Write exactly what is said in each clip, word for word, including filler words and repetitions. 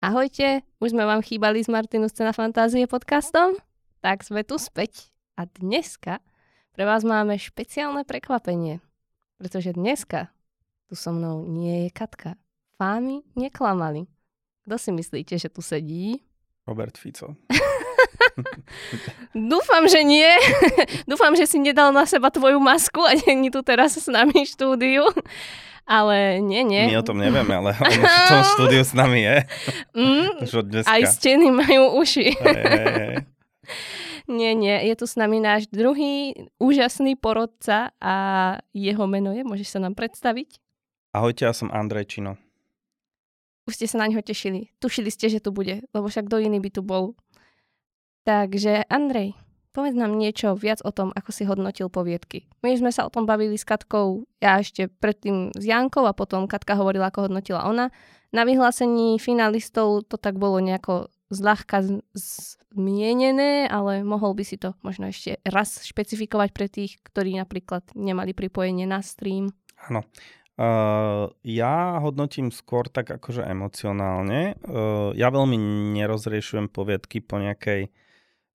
Ahojte, už sme vám chýbali s Martinus Ceny Fantázie podcastom, tak sme tu späť a dneska pre vás máme špeciálne prekvapenie, pretože dneska tu so mnou nie je Katka. Fámy neklamali. Kto si myslíte, že tu sedí? Robert Fico. Dúfam, že nie. Dúfam, že si nedal na seba tvoju masku a není tu teraz s nami štúdiu. Ale nie, nie. My o tom nevieme, ale on v tom štúdiu s nami je. Mm, aj steny majú uši. Hey, hey, hey. Nie, nie. Je tu s nami náš druhý úžasný porodca a jeho meno je, môžeš sa nám predstaviť? Ahojte, ja som Andrej Čino. Už ste sa na neho tešili. Tušili ste, že tu bude, lebo však kto iný by tu bol. Takže Andrej, povedz nám niečo viac o tom, ako si hodnotil poviedky. My sme sa o tom bavili s Katkou, ja ešte predtým s Jankou a potom Katka hovorila, ako hodnotila ona. Na vyhlásení finalistov to tak bolo nejako zľahka zmienené, ale mohol by si to možno ešte raz špecifikovať pre tých, ktorí napríklad nemali pripojenie na stream. Áno. Uh, ja hodnotím skôr tak akože emocionálne. Uh, ja veľmi nerozriešujem poviedky po nejakej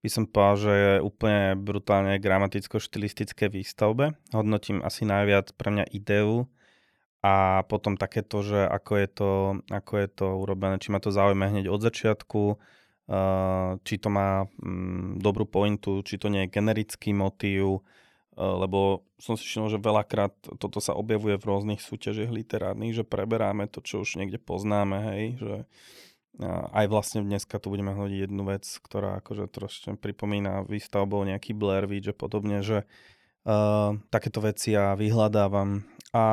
by som povedal, že je úplne brutálne gramaticko-štilistické výstavbe. Hodnotím asi najviac pre mňa ideu a potom takéto, že ako je to, ako je to urobené, či ma to zaujme hneď od začiatku, či to má dobrú pointu, či to nie je generický motív, lebo som si všimol, že veľakrát toto sa objavuje v rôznych súťažiach literárnych, že preberáme to, čo už niekde poznáme, hej, že aj vlastne dneska tu budeme hľadiť jednu vec, ktorá akože trošku pripomína výstavbou nejaký Blair Witch a podobne, že uh, takéto veci ja vyhľadávam a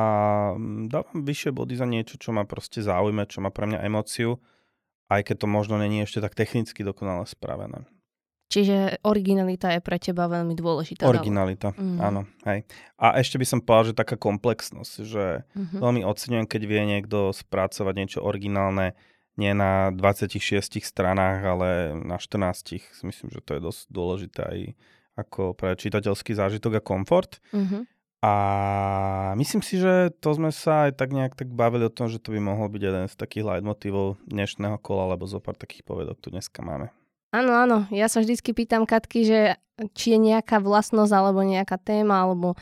dávam vyššie body za niečo, čo ma proste zaujme, čo má pre mňa emóciu, aj keď to možno není ešte tak technicky dokonale spravené. Čiže originalita je pre teba veľmi dôležitá. Originalita, mm. áno. Hej. A ešte by som povedal, že taká komplexnosť, že mm-hmm. veľmi oceňujem, keď vie niekto spracovať niečo originálne, nie na dvadsaťšesť stranách, ale na štrnástich. Myslím, že to je dosť dôležité aj ako pre čitateľský zážitok a komfort. Mm-hmm. A myslím si, že to sme sa aj tak nejak tak bavili o tom, že to by mohol byť jeden z takých leitmotivov dnešného kola, alebo zo pár takých povedok tu dneska máme. Áno, áno. Ja sa vždycky pýtam Katky, že či je nejaká vlastnosť, alebo nejaká téma, alebo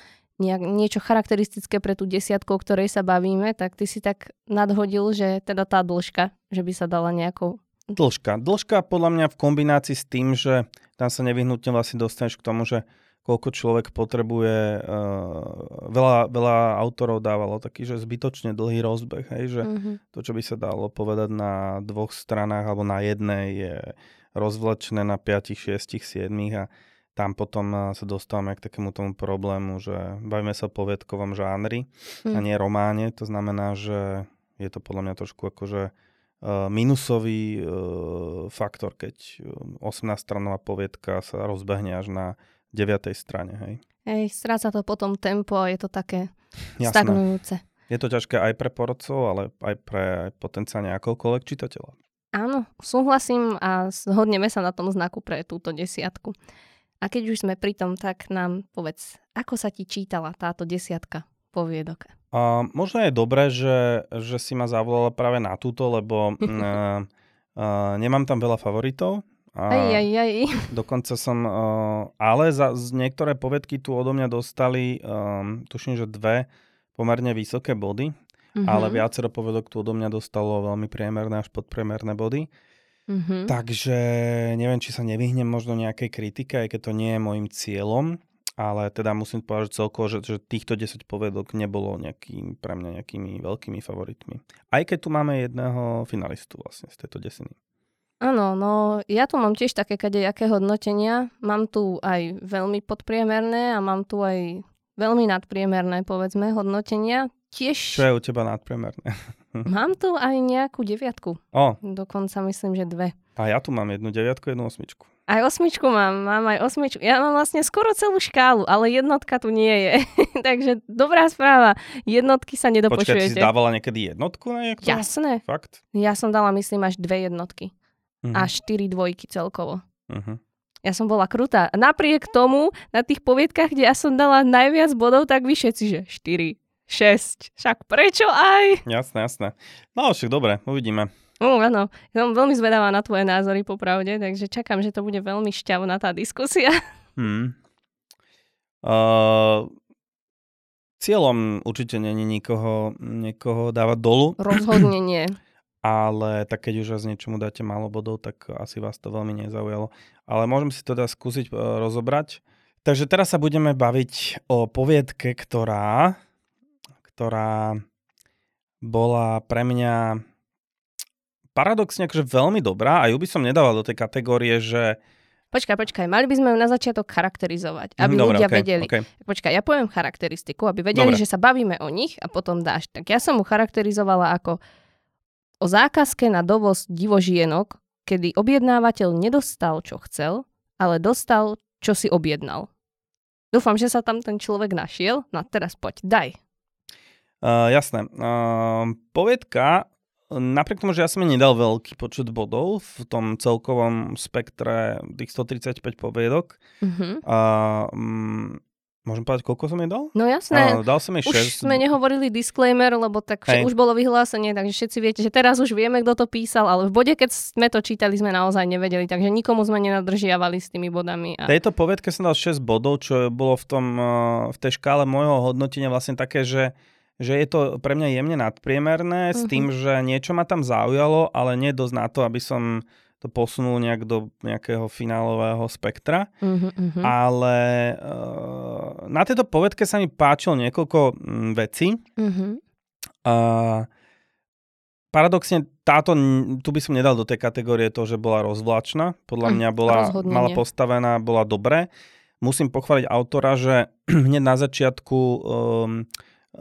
nejak, niečo charakteristické pre tú desiatku, o ktorej sa bavíme, tak ty si tak nadhodil, že teda tá dĺžka, že by sa dala nejakou... Dĺžka. Dĺžka podľa mňa v kombinácii s tým, že tam sa nevyhnutne vlastne dostaneš k tomu, že koľko človek potrebuje... Uh, veľa, veľa autorov dávalo taký, že zbytočne dlhý rozbeh, hej, že mm-hmm. to, čo by sa dalo povedať na dvoch stranách, alebo na jednej je... rozvlečené na päť, šesť, sedem a tam potom sa dostávame k takému tomu problému, že bavíme sa o poviedkovom žánri mm. a nie románe. To znamená, že je to podľa mňa trošku akože minusový faktor, keď osemnásťstranová poviedka sa rozbehne až na deviatej strane. Hej, hej stráca to potom tempo a je to také Jasné. stagnujúce. Je to ťažké aj pre porodcov, ale aj pre potenciálne akoľkoľvek čitateľa. Áno, súhlasím a zhodneme sa na tom znaku pre túto desiatku. A keď už sme pri tom, tak nám povedz, ako sa ti čítala táto desiatka poviedok? Uh, možno je dobré, že, že si ma zavolala práve na túto, lebo uh, uh, nemám tam veľa favoritov. Aj, aj, aj. Dokonca som, uh, ale za, z niektoré poviedky tu odo mňa dostali, um, tuším, že dve pomerne vysoké body. Mm-hmm. Ale viacero povedok tu odo mňa dostalo veľmi priemerné až podpriemerné body. Mm-hmm. Takže neviem, či sa nevyhnem možno nejakej kritike, aj keď to nie je môjim cieľom, ale teda musím povedať celkovo, že, že týchto desať povedok nebolo nejakým, pre mňa nejakými veľkými favoritmi. Aj keď tu máme jedného finalistu vlastne z tejto desiny. Áno, no ja tu mám tiež také kadejaké hodnotenia. Mám tu aj veľmi podpriemerné a mám tu aj veľmi nadpriemerné, povedzme, hodnotenia. Tiež... Čo je u teba nadpriemerné? Mám tu aj nejakú deviatku. O. Dokonca myslím, že dve. A ja tu mám jednu deviatku, jednu osmičku. Aj osmičku mám, mám aj osmičku. Ja mám vlastne skoro celú škálu, ale jednotka tu nie je. Takže dobrá správa, jednotky sa nedopočujete. Počkaj, ty si dávala niekedy jednotku na niekto? Jasné. Fakt? Ja som dala, myslím, až dve jednotky. Uh-huh. A štyri dvojky celkovo. Uh-huh. Ja som bola krutá. Napriek tomu, na tých poviedkach, kde ja som dala najviac bodov, tak vy všetci, že štyri, šesť. Však prečo aj? Jasné, jasné. No však dobre, uvidíme. Uh, áno, som veľmi zvedavá na tvoje názory popravde, takže čakám, že to bude veľmi šťavná tá diskusia. Hmm. Uh, cieľom určite nie je nikoho, nikoho dávať dolu. Rozhodne nie. Ale tak keď už raz niečomu dáte málo bodov, tak asi vás to veľmi nezaujalo. Ale môžem si to teda skúsiť uh, rozobrať. Takže teraz sa budeme baviť o poviedke, ktorá, ktorá bola pre mňa paradoxne akože veľmi dobrá a ju by som nedával do tej kategórie, že... Počkaj, počkaj, mali by sme ju na začiatok charakterizovať, aby Dobre, ľudia okay, vedeli. Okay. Počkaj, ja poviem charakteristiku, aby vedeli, Dobre. Že sa bavíme o nich a potom dáš. Tak ja som ju charakterizovala ako o zákazke na dovoz divožienok, kedy objednávateľ nedostal, čo chcel, ale dostal, čo si objednal. Dúfam, že sa tam ten človek našiel. No teraz poď, daj. Uh, jasné. Uh, poviedka... Napriek tomu, že ja som jej nedal veľký počet bodov v tom celkovom spektre tých stotridsaťpäť poviedok. Mm-hmm. Uh, m, môžem povedať, koľko som jej dal? No jasné. Uh, dal som jej šesť. Už sme nehovorili disclaimer, lebo tak vš- už bolo vyhlásenie, takže všetci viete, že teraz už vieme, kto to písal, ale v bode, keď sme to čítali, sme naozaj nevedeli, takže nikomu sme nenadržiavali s tými bodami. A... Tejto poviedke som dal šesť bodov, čo bolo v, tom, v tej škále môjho hodnotenia vlastne také, že že je to pre mňa jemne nadpriemerné s tým, že niečo ma tam zaujalo, ale nie dosť na to, aby som to posunul nejak do nejakého finálového spektra. Uh-huh, uh-huh. Ale uh, na tejto poviedke sa mi páčilo niekoľko mm, vecí. Uh-huh. Uh, paradoxne táto, tu by som nedal do tej kategórie to, že bola rozvláčna. Podľa mňa bola rozhodne mala postavená, bola dobré. Musím pochváliť autora, že hneď na začiatku... Um,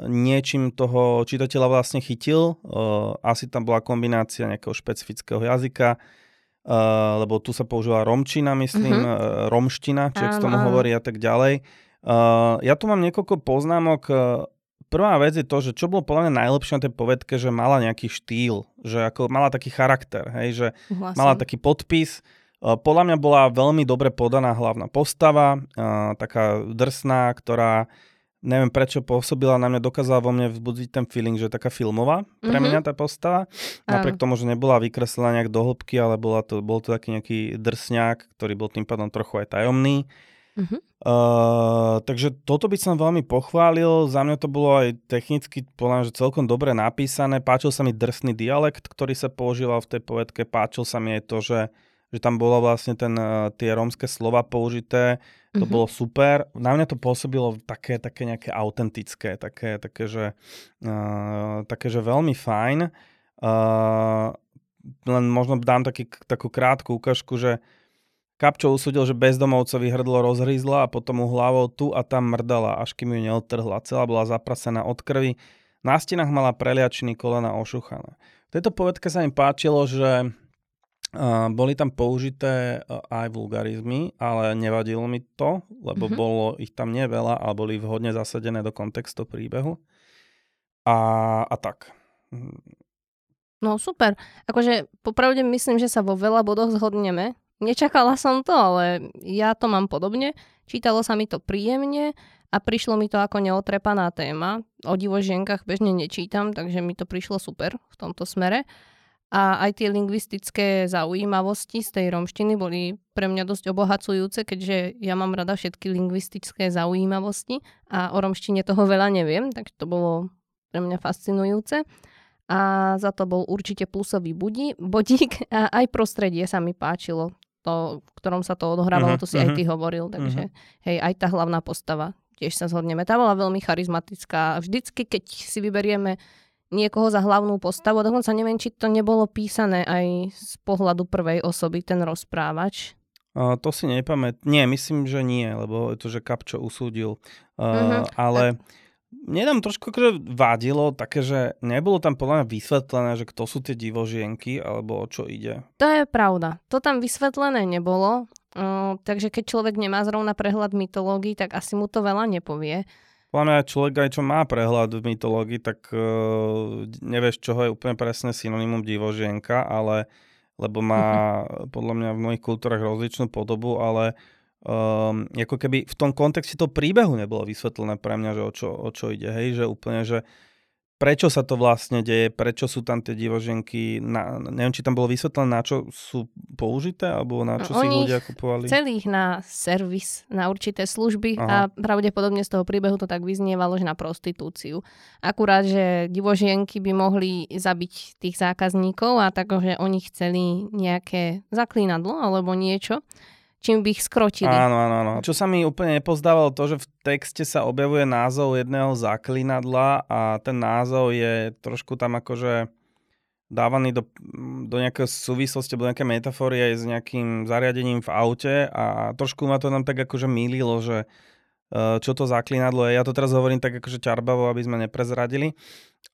niečím toho čitateľa vlastne chytil. Uh, asi tam bola kombinácia nejakého špecifického jazyka, uh, lebo tu sa používala romčina, myslím, uh-huh. romština, či ak sa tomu hovorí a tak ďalej. Uh, ja tu mám niekoľko poznámok. Prvá vec je to, že čo bolo podľa mňa najlepšie na tej poviedke, že mala nejaký štýl, že ako mala taký charakter, hej, že Hlasem. mala taký podpis. Uh, podľa mňa bola veľmi dobre podaná hlavná postava, uh, taká drsná, ktorá neviem prečo pôsobila na mňa, dokázala vo mne vzbudiť ten feeling, že je taká filmová pre mm-hmm. mňa tá postava. Napriek um. tomu, že nebola vykreslená nejak do hĺbky, ale bola to, bol to taký nejaký drsňák, ktorý bol tým pádom trochu aj tajomný. Mm-hmm. Uh, takže toto by som veľmi pochválil. Za mňa to bolo aj technicky podľa mňa, že celkom dobre napísané. Páčil sa mi drsný dialekt, ktorý sa používal v tej poviedke. Páčil sa mi aj to, že, že tam bolo vlastne ten, tie rómske slova použité. To mm-hmm. bolo super. Na mňa to pôsobilo také, také nejaké autentické, také, také, že, uh, také, že veľmi fajn. Uh, len možno dám taký, takú krátku ukážku, že Kapčo usúdil, že bezdomovcovi hrdlo rozhryzla a potom mu hlavou tu a tam mrdala, až kým ju neodtrhla. Celá bola zaprasená od krvi. Na stenách mala preliačiny, kolena ošuchané. V tejto poviedke sa mi páčilo, že... Uh, boli tam použité uh, aj vulgarizmy, ale nevadilo mi to, lebo mm-hmm. bolo ich tam neveľa a boli vhodne zasadené do kontextu príbehu. A, a tak. No super. Akože popravde myslím, že sa vo veľa bodoch zhodneme. Nečakala som to, ale ja to mám podobne. Čítalo sa mi to príjemne a prišlo mi to ako neotrepaná téma. O divožienkach bežne nečítam, takže mi to prišlo super v tomto smere. A aj tie lingvistické zaujímavosti z tej romštiny boli pre mňa dosť obohacujúce, keďže ja mám rada všetky lingvistické zaujímavosti a o romštine toho veľa neviem, tak to bolo pre mňa fascinujúce. A za to bol určite plusový budí, bodík a aj prostredie sa mi páčilo, to, v ktorom sa to odohrávalo, uh-huh, to si uh-huh. aj ty hovoril, takže uh-huh. hej, aj tá hlavná postava, tiež sa zhodneme. Tá bola veľmi charizmatická. Vždycky, keď si vyberieme niekoho za hlavnú postavu. Dokonca neviem, či to nebolo písané aj z pohľadu prvej osoby, ten rozprávač. Uh, to si nepamätám. Nie, myslím, že nie, lebo je to, že Kapčo usúdil. Uh, uh-huh. Ale mne tam trošku vadilo také, že nebolo tam podľa mňa vysvetlené, že kto sú tie divožienky, alebo o čo ide. To je pravda. To tam vysvetlené nebolo. Uh, takže keď človek nemá zrovna prehľad mytológií, tak asi mu to veľa nepovie. Podľa mňa človek aj čo má prehľad v mytológii, tak uh, nevieš, čoho je úplne presne synonymum divožienka, ale lebo má uh-huh. podľa mňa v mojich kultúrach rozličnú podobu, ale um, ako keby v tom kontexte toho príbehu nebolo vysvetlené pre mňa, že o čo, o čo ide, hej, že úplne, že prečo sa to vlastne deje, prečo sú tam tie divoženky, na, neviem, či tam bolo vysvetlené, na čo sú použité, alebo na čo no, si ľudia kupovali. Celých na servis, na určité služby. Aha. A pravdepodobne z toho príbehu to tak vyznievalo, že na prostitúciu. Akurát, že divoženky by mohli zabiť tých zákazníkov a takže oni chceli nejaké zaklínadlo alebo niečo, čím by ich skrotili. Áno, áno, áno. Čo sa mi úplne nepozdávalo to, že v texte sa objavuje názov jedného zaklinadla a ten názov je trošku tam akože dávaný do, do nejakej súvislosti, do nejakej metaforie s nejakým zariadením v aute a trošku ma to nám tak akože mýlilo, že čo to zaklinadlo je. Ja to teraz hovorím tak akože ťarbavo, aby sme neprezradili,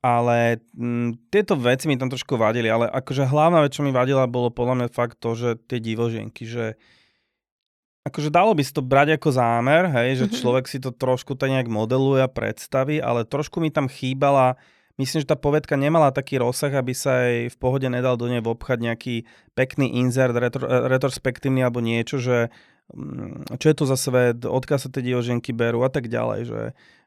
ale m, tieto veci mi tam trošku vadili, ale akože hlavná vec, čo mi vadila, bolo podľa mňa fakt to, že tie divožienky, že akože dalo by si to brať ako zámer, hej, že človek si to trošku tak nejak modeluje a predstaví, ale trošku mi tam chýbala, myslím, že tá povedka nemala taký rozsah, aby sa jej v pohode nedal do nej obchať nejaký pekný inzert, retro, retrospektívny alebo niečo, že čo je to za svet, odkiaľ sa tie divoženky berú a tak ďalej, že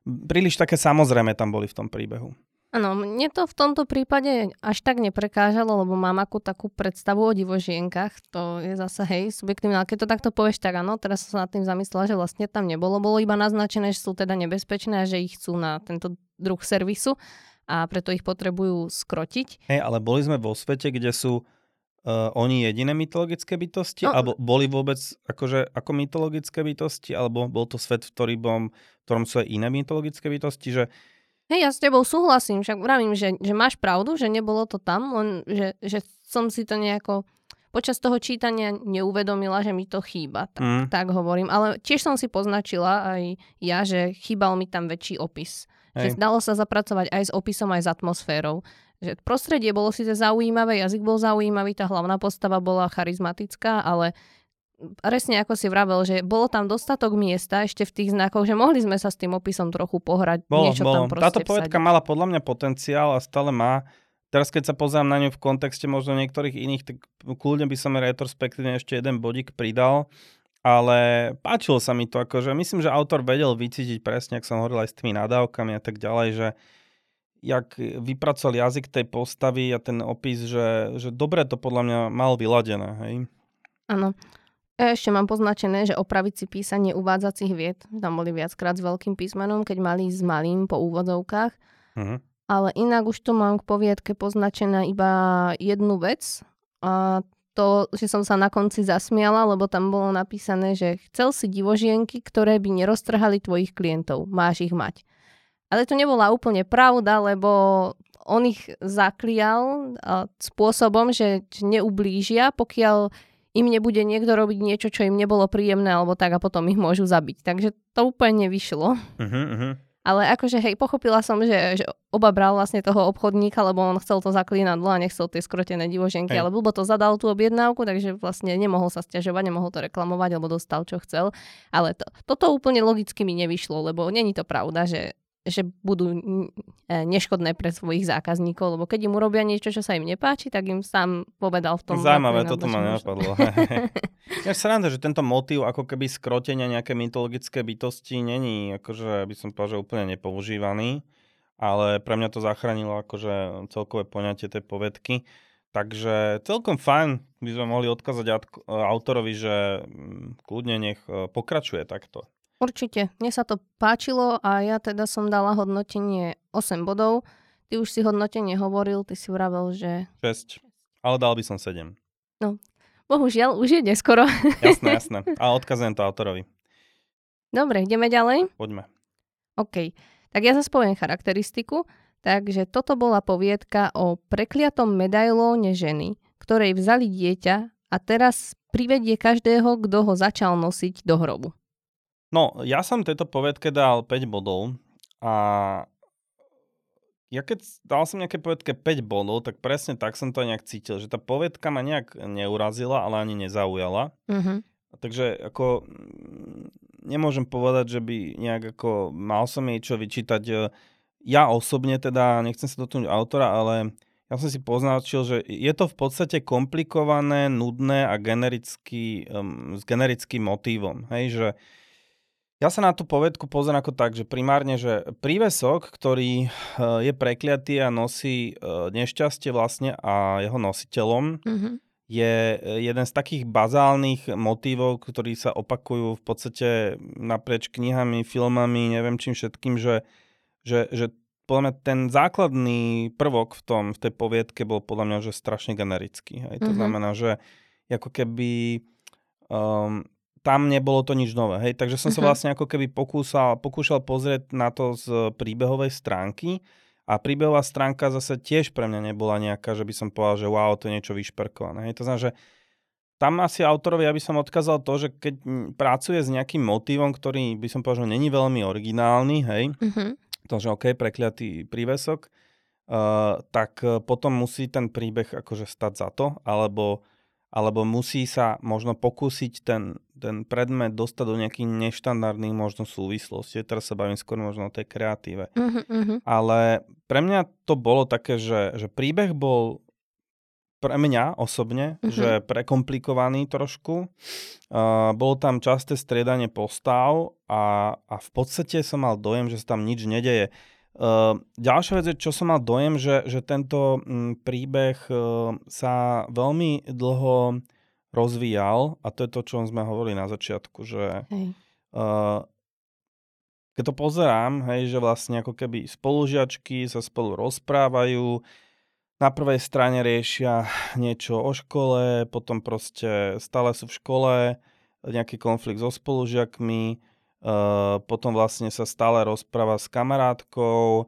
príliš také samozrejme tam boli v tom príbehu. Áno, mne to v tomto prípade až tak neprekážalo, lebo mám akú takú predstavu o divožienkach, to je zasa, hej, subjektívne, ale keď to takto povieš, tak áno, teraz som sa nad tým zamyslela, že vlastne tam nebolo, bolo iba naznačené, že sú teda nebezpečné a že ich chcú na tento druh servisu a preto ich potrebujú skrotiť. Hej, ale boli sme vo svete, kde sú uh, oni jediné mytologické bytosti, no, alebo boli vôbec akože ako mytologické bytosti, alebo bol to svet, v ktorom, v ktorom sú aj iné mytologické bytosti, že hej, ja s tebou súhlasím, však vravím, že, že máš pravdu, že nebolo to tam, len že, že som si to nejako počas toho čítania neuvedomila, že mi to chýba, tak, mm. tak hovorím. Ale tiež som si poznačila aj ja, že chýbal mi tam väčší opis. Hej. Že dalo sa zapracovať aj s opisom, aj s atmosférou. Že prostredie bolo síce zaujímavé, jazyk bol zaujímavý, tá hlavná postava bola charizmatická, ale presne ako si vravel, že bolo tam dostatok miesta ešte v tých znakoch, že mohli sme sa s tým opisom trochu pohrať, bolo, niečo bolo. Tam proste Táto povedka vsadiť. Mala podľa mňa potenciál a stále má. Teraz keď sa pozerám na ňu v kontexte možno niektorých iných, tak kľudne by som retrospektívne ešte jeden bodík pridal, ale páčilo sa mi to, akože myslím, že autor vedel vycítiť presne, ak som hovoril aj s tými nadávkami a tak ďalej, že jak vypracoval jazyk tej postavy a ten opis, že, že dobre to podľa mňa mal vyladené, hej? Áno. Ešte mám poznačené, že opraviť si písanie uvádzacích viet. Tam boli viackrát s veľkým písmenom, keď mali s malým po úvodzovkách. Uh-huh. Ale inak už tu mám k poviedke poznačená iba jednu vec. A to, že som sa na konci zasmiala, lebo tam bolo napísané, že chcel si divožienky, ktoré by neroztrhali tvojich klientov. Máš ich mať. Ale to nebola úplne pravda, lebo on ich zaklial spôsobom, že neublížia, pokiaľ im nebude niekto robiť niečo, čo im nebolo príjemné alebo tak a potom ich môžu zabiť. Takže to úplne nevyšlo. Uh-huh, uh-huh. Ale akože hej, pochopila som, že, že oba bral vlastne toho obchodníka, lebo on chcel to zaklínadlo a nechcel tie skrotené divoženky, hey. Ale blbo to zadal tú objednávku, takže vlastne nemohol sa sťažovať, nemohol to reklamovať, alebo dostal čo chcel. Ale to, toto úplne logicky mi nevyšlo, lebo není to pravda, že že budú neškodné pre svojich zákazníkov, lebo keď im urobia niečo, čo sa im nepáči, tak im sám povedal v tom. Zaujímavé, toto ma nenapadlo. Ja sa ráda, že tento motív ako keby skrotenia nejaké mytologické bytosti není, akože by som povedal, že úplne nepoužívaný, ale pre mňa to zachránilo akože celkové poňatie tej poviedky. Takže celkom fajn by sme mohli odkázať autorovi, že kľudne nech pokračuje takto. Určite, mne sa to páčilo a ja teda som dala hodnotenie osem bodov. Ty už si hodnotenie hovoril, ty si vravel, že šesť, ale dal by som sedem. No, bohužiaľ, už je neskoro. Jasné, jasné. A odkazujem to autorovi. Dobre, ideme ďalej? Poďme. OK, tak ja zase poviem charakteristiku. Takže toto bola poviedka o prekliatom medailóne ženy, ktorej vzali dieťa a teraz privedie každého, kto ho začal nosiť do hrobu. No, ja som tejto poviedke dal päť bodov a ja keď dal som nejaké poviedke päť bodov, tak presne tak som to nejak cítil, že tá poviedka ma nejak neurazila, ale ani nezaujala. Mm-hmm. Takže ako nemôžem povedať, že by nejak ako mal som jej čo vyčítať. Ja osobne teda, nechcem sa dotknúť autora, ale ja som si poznačil, že je to v podstate komplikované, nudné a generický, um, s generickým motívom. Hej, že Ja sa na tú poviedku pozerám ako tak, že primárne, že prívesok, ktorý je prekliatý a nosí nešťastie vlastne a jeho nositeľom, mm-hmm. je jeden z takých bazálnych motívov, ktorí sa opakujú v podstate naprieč knihami, filmami, neviem čím všetkým, že, že, že podľa mňa ten základný prvok v tom, v tej poviedke bol podľa mňa, že strašne generický. Hej. Mm-hmm. To znamená, že ako keby... Um, tam nebolo to nič nové, hej. Takže som sa vlastne ako keby pokúsal, pokúšal pozrieť na to z príbehovej stránky a príbehová stránka zase tiež pre mňa nebola nejaká, že by som povedal, že wow, to je niečo vyšperkované, hej. To znamená, že tam asi autorovi, ja by som odkázal to, že keď pracuje s nejakým motívom, ktorý by som povedal, že není veľmi originálny, hej, uh-huh. to, že okej, okay, prekliatý prívesok, uh, tak potom musí ten príbeh akože stať za to, alebo alebo musí sa možno pokúsiť ten, ten predmet dostať do nejakých neštandardných možno súvislostí. Teraz sa bavím skôr možno o tej kreatíve. Uh-huh. Ale pre mňa to bolo také, že, že príbeh bol pre mňa osobne, uh-huh. že prekomplikovaný trošku. Uh, bolo tam časté striedanie postav a, a v podstate som mal dojem, že sa tam nič nedeje. Uh, ďalšia vec je, čo som mal dojem, že, že tento m, príbeh uh, sa veľmi dlho rozvíjal a to je to, čo sme hovorili na začiatku, že uh, keď to pozerám, hej, že vlastne ako keby spolužiačky sa spolu rozprávajú, na prvej strane riešia niečo o škole, potom proste stále sú v škole, nejaký konflikt so spolužiakmi, Uh, potom vlastne sa stále rozpráva s kamarátkou, uh,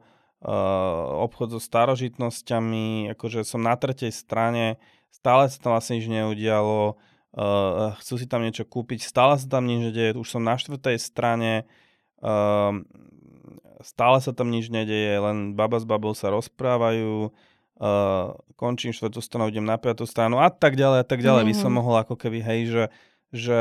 obchod so starožitnosťami, akože som na tretej strane, stále sa tam vlastne nič neudialo, uh, chcú si tam niečo kúpiť, stále sa tam nič nedeje, už som na štvrtej strane, uh, stále sa tam nič nedeje, len baba s babou sa rozprávajú, uh, končím štvrtú stranu, idem na piatú stranu a tak ďalej a tak ďalej, mm-hmm. by som mohol ako keby, hej, že... že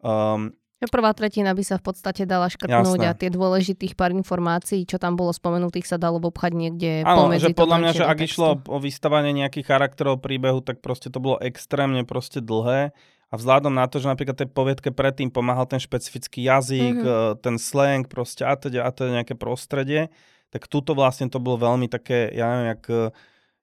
um, prvá tretina by sa v podstate dala škrtnúť. Jasné. A tie dôležitých pár informácií, čo tam bolo spomenutých, sa dalo obchať niekde áno, pomedzi. Áno, že podľa mňa, že ak textu. Išlo o vystavanie nejakých charakterov príbehu, tak proste to bolo extrémne proste dlhé. A vzhľadom na to, že napríklad tej poviedke predtým pomáhal ten špecifický jazyk, mm-hmm. ten slang proste a teda, a teda nejaké prostredie, tak tuto vlastne to bolo veľmi také, ja neviem, jak...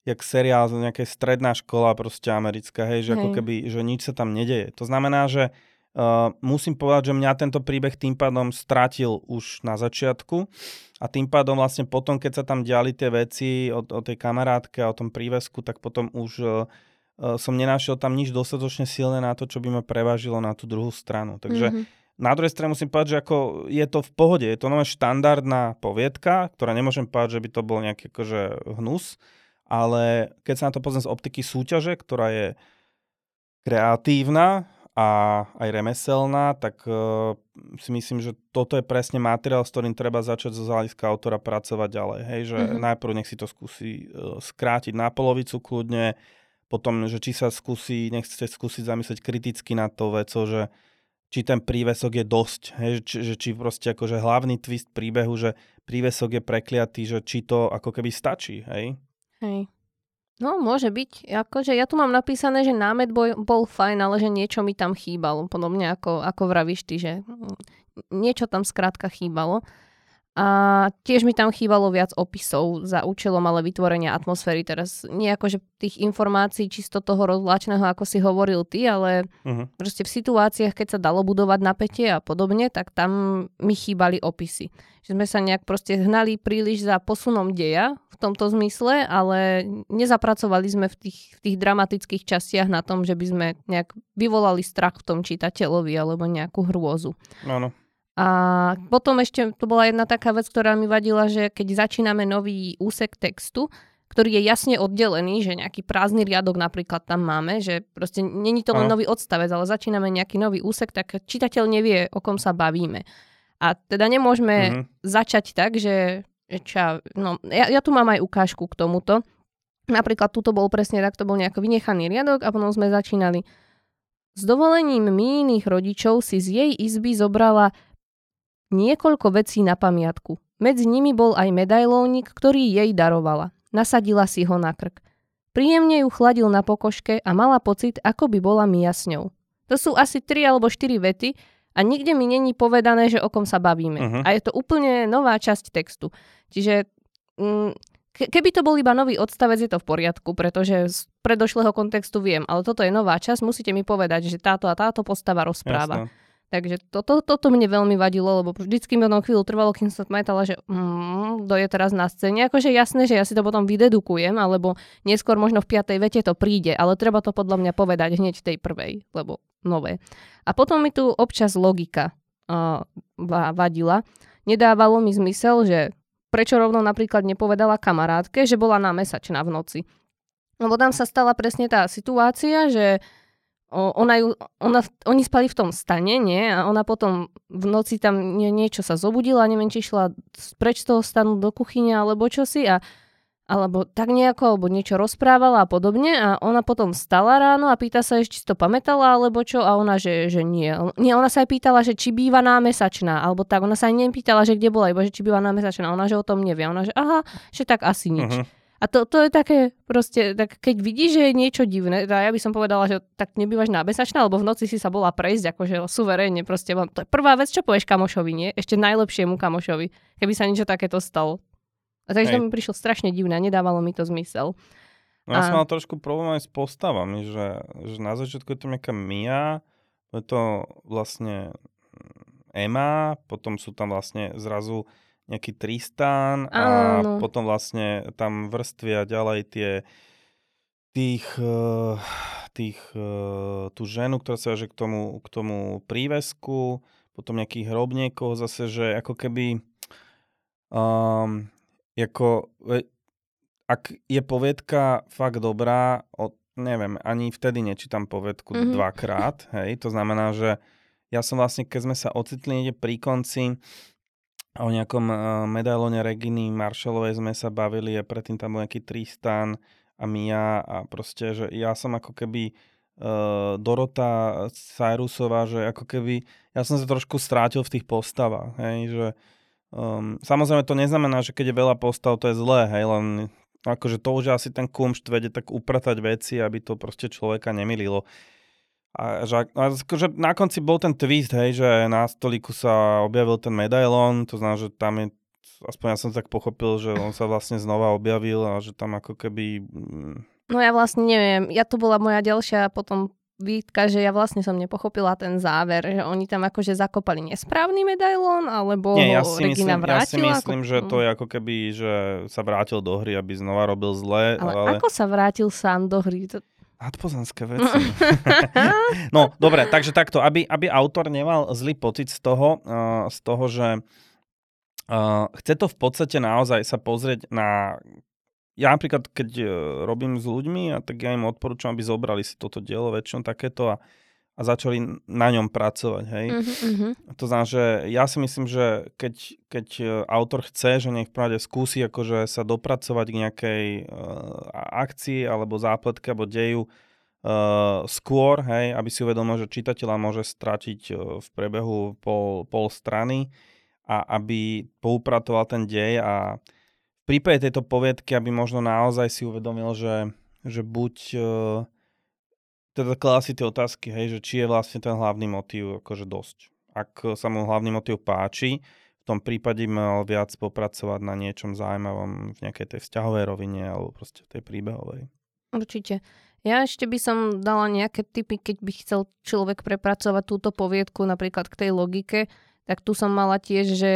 jak seriál z nejakej stredná škola proste americká, hej, že hej. ako keby, že nič sa tam nedeje. To znamená, že Uh, musím povedať, že mňa tento príbeh tým pádom stratil už na začiatku a tým pádom vlastne potom, keď sa tam diali tie veci o, o tej kamarátke a o tom prívesku, tak potom už uh, som nenašiel tam nič dostatočne silné na to, čo by ma prevážilo na tú druhú stranu. Takže mm-hmm. na druhej strane musím povedať, že ako je to v pohode, je to nové štandardná poviedka, ktorá nemôžem povedať, že by to bol nejaký akože hnus, ale keď sa na to pozriem z optiky súťaže, ktorá je kreatívna, a aj remeselná, tak uh, si myslím, že toto je presne materiál, s ktorým treba začať zo hľadiska autora pracovať ďalej. Hej, že mm-hmm. najprv nech si to skúsi uh, skrátiť na polovicu kľudne, potom, že či sa skúsi, nech ste skúsiť zamyslieť kriticky na to vecou, že či ten prívesok je dosť, hej, či, že, či proste akože hlavný twist príbehu, že prívesok je prekliatý, že či to ako keby stačí. Hej. Hej. No, môže byť. Akože ja tu mám napísané, že námet bol fajn, ale že niečo mi tam chýbalo. Podobne ako, ako vravíš ty, že niečo tam skrátka chýbalo. A tiež mi tam chýbalo viac opisov za účelom ale vytvorenia atmosféry. Teraz nie akože tých informácií čisto toho rozvláčneho, ako si hovoril ty, ale uh-huh. proste v situáciách, keď sa dalo budovať napätie a podobne, tak tam mi chýbali opisy. Že sme sa nejak proste hnali príliš za posunom deja v tomto zmysle, ale nezapracovali sme v tých, v tých dramatických častiach na tom, že by sme nejak vyvolali strach v tom čitateľovi alebo nejakú hrôzu. Áno. A potom ešte to bola jedna taká vec, ktorá mi vadila, že keď začíname nový úsek textu, ktorý je jasne oddelený, že nejaký prázdny riadok napríklad tam máme, že proste není to len nový odstavec, ale začíname nejaký nový úsek, tak čitateľ nevie, o kom sa bavíme. A teda nemôžeme mhm. začať tak, že... Ča, no, ja, ja tu mám aj ukážku k tomuto. Napríklad tuto bol presne tak, to bol nejako vynechaný riadok a potom sme začínali. S dovolením míjnych rodičov si z jej izby zobrala... niekoľko vecí na pamiatku. Medzi nimi bol aj medailónik, ktorý jej darovala. Nasadila si ho na krk. Príjemne ju chladil na pokožke a mala pocit, ako by bola Mia s ňou. To sú asi tri alebo štyri vety A nikde mi není povedané, že o kom sa bavíme. Uh-huh. A je to úplne nová časť textu. Čiže keby to bol iba nový odstavec, je to v poriadku, pretože z predošlého kontextu viem, ale toto je nová časť, musíte mi povedať, že táto a táto postava rozpráva. Jasné. Takže toto to, to, to mne veľmi vadilo, lebo vždycky mi ono chvíľu trvalo, kým som majtala, že mm, kto je teraz na scéne. Akože jasné, že ja si to potom vydedukujem, alebo neskôr možno v piatej vete to príde, ale treba to podľa mňa povedať hneď tej prvej, lebo nové. A potom mi tu občas logika uh, vadila. Nedávalo mi zmysel, že prečo rovno napríklad nepovedala kamarátke, že bola na mesačná v noci. Lebo tam sa stala presne tá situácia, že Ona ju, ona, oni spali v tom stane, nie? A ona potom v noci tam nie, niečo sa zobudila, neviem, či šla preč z toho stanu do kuchyne alebo čosi, a, alebo tak nejako, alebo niečo rozprávala a podobne, a ona potom vstala ráno a pýta sa, či si to pamätala alebo čo, a ona, že, že nie. Nie, ona sa aj pýtala, že či býva námesačná, alebo tak, ona sa aj nepýtala, že kde bola, iba že či býva námesačná, ona, že o tom nevie, ona, že aha, že tak asi nič. Uh-huh. A to, to je také proste, tak keď vidíš, že je niečo divné, ja by som povedala, že tak nebývaš námesačná, lebo v noci si sa bola prejsť, akože suverénne proste. To je prvá vec, čo povieš kamošovi, nie? Ešte najlepšiemu kamošovi, keby sa niečo takéto stalo. A takže to mi prišlo strašne divné, nedávalo mi to zmysel. No ja a... som mal trošku problém aj s postavami, že, že na začiatku je to nejaká Mia, je to vlastne Emma, potom sú tam vlastne zrazu nejaký Tristan a áno. Potom vlastne tam vrstvia ďalej tie tých, tých tú ženu, ktorá sa že k tomu, k tomu prívesku, potom nejakých hrobníkov zase, že ako keby um, ako ak je poviedka fakt dobrá, od, neviem, ani vtedy nečítam poviedku mm-hmm. dvakrát, hej, to znamená, že ja som vlastne, keď sme sa ocitli niekde pri konci o nejakom uh, medailóne Reginy Marshallovej sme sa bavili a predtým tam bol nejaký Tristan a Mia a proste, že ja som ako keby uh, Dorota Cyrusová, že ako keby ja som sa trošku strátil v tých postavách, hej, že um, samozrejme to neznamená, že keď je veľa postav, to je zlé, hej, len akože to už asi ten kumšt vede tak upratať veci, aby to proste človeka nemililo. A že, že na konci bol ten twist, hej, že na stolíku sa objavil ten medailón, to znamená, že tam je, aspoň ja som tak pochopil, že on sa vlastne znova objavil a že tam ako keby... No ja vlastne neviem, ja to bola moja ďalšia potom výtka, že ja vlastne som nepochopila ten záver, že oni tam akože zakopali nesprávny medailón, alebo Nie, ja ho Regina myslím, vrátila. Ja si myslím, ako... že to je ako keby, že sa vrátil do hry, aby znova robil zlé. Ale, ale... ako sa vrátil sám do hry? To... Nadpozemské veci. No, dobre, takže takto, aby, aby autor nemal zlý pocit z toho, uh, z toho, že uh, chce to v podstate naozaj sa pozrieť na... Ja napríklad, keď uh, robím s ľuďmi, a tak ja im odporúčam, aby zobrali si toto dielo väčšinou takéto a, a začali na ňom pracovať, hej. Uh-huh. To znamená, že ja si myslím, že keď, keď autor chce, že nech práve skúsi akože sa dopracovať k nejakej uh, akcii alebo zápletke alebo deju uh, skôr, hej, aby si uvedomil, že čitateľa môže stratiť uh, v priebehu pol, pol strany a aby poupratoval ten dej a v prípade tejto poviedky, aby možno naozaj si uvedomil, že, že buď... Uh, teda klasi tie otázky, hej, že či je vlastne ten hlavný motív akože dosť. Ak sa mu hlavný motív páči, v tom prípade mal viac popracovať na niečom zaujímavom v nejakej tej vzťahovej rovine alebo proste tej príbehovej. Určite. Ja ešte by som dala nejaké tipy, keď by chcel človek prepracovať túto poviedku napríklad k tej logike, tak tu som mala tiež, že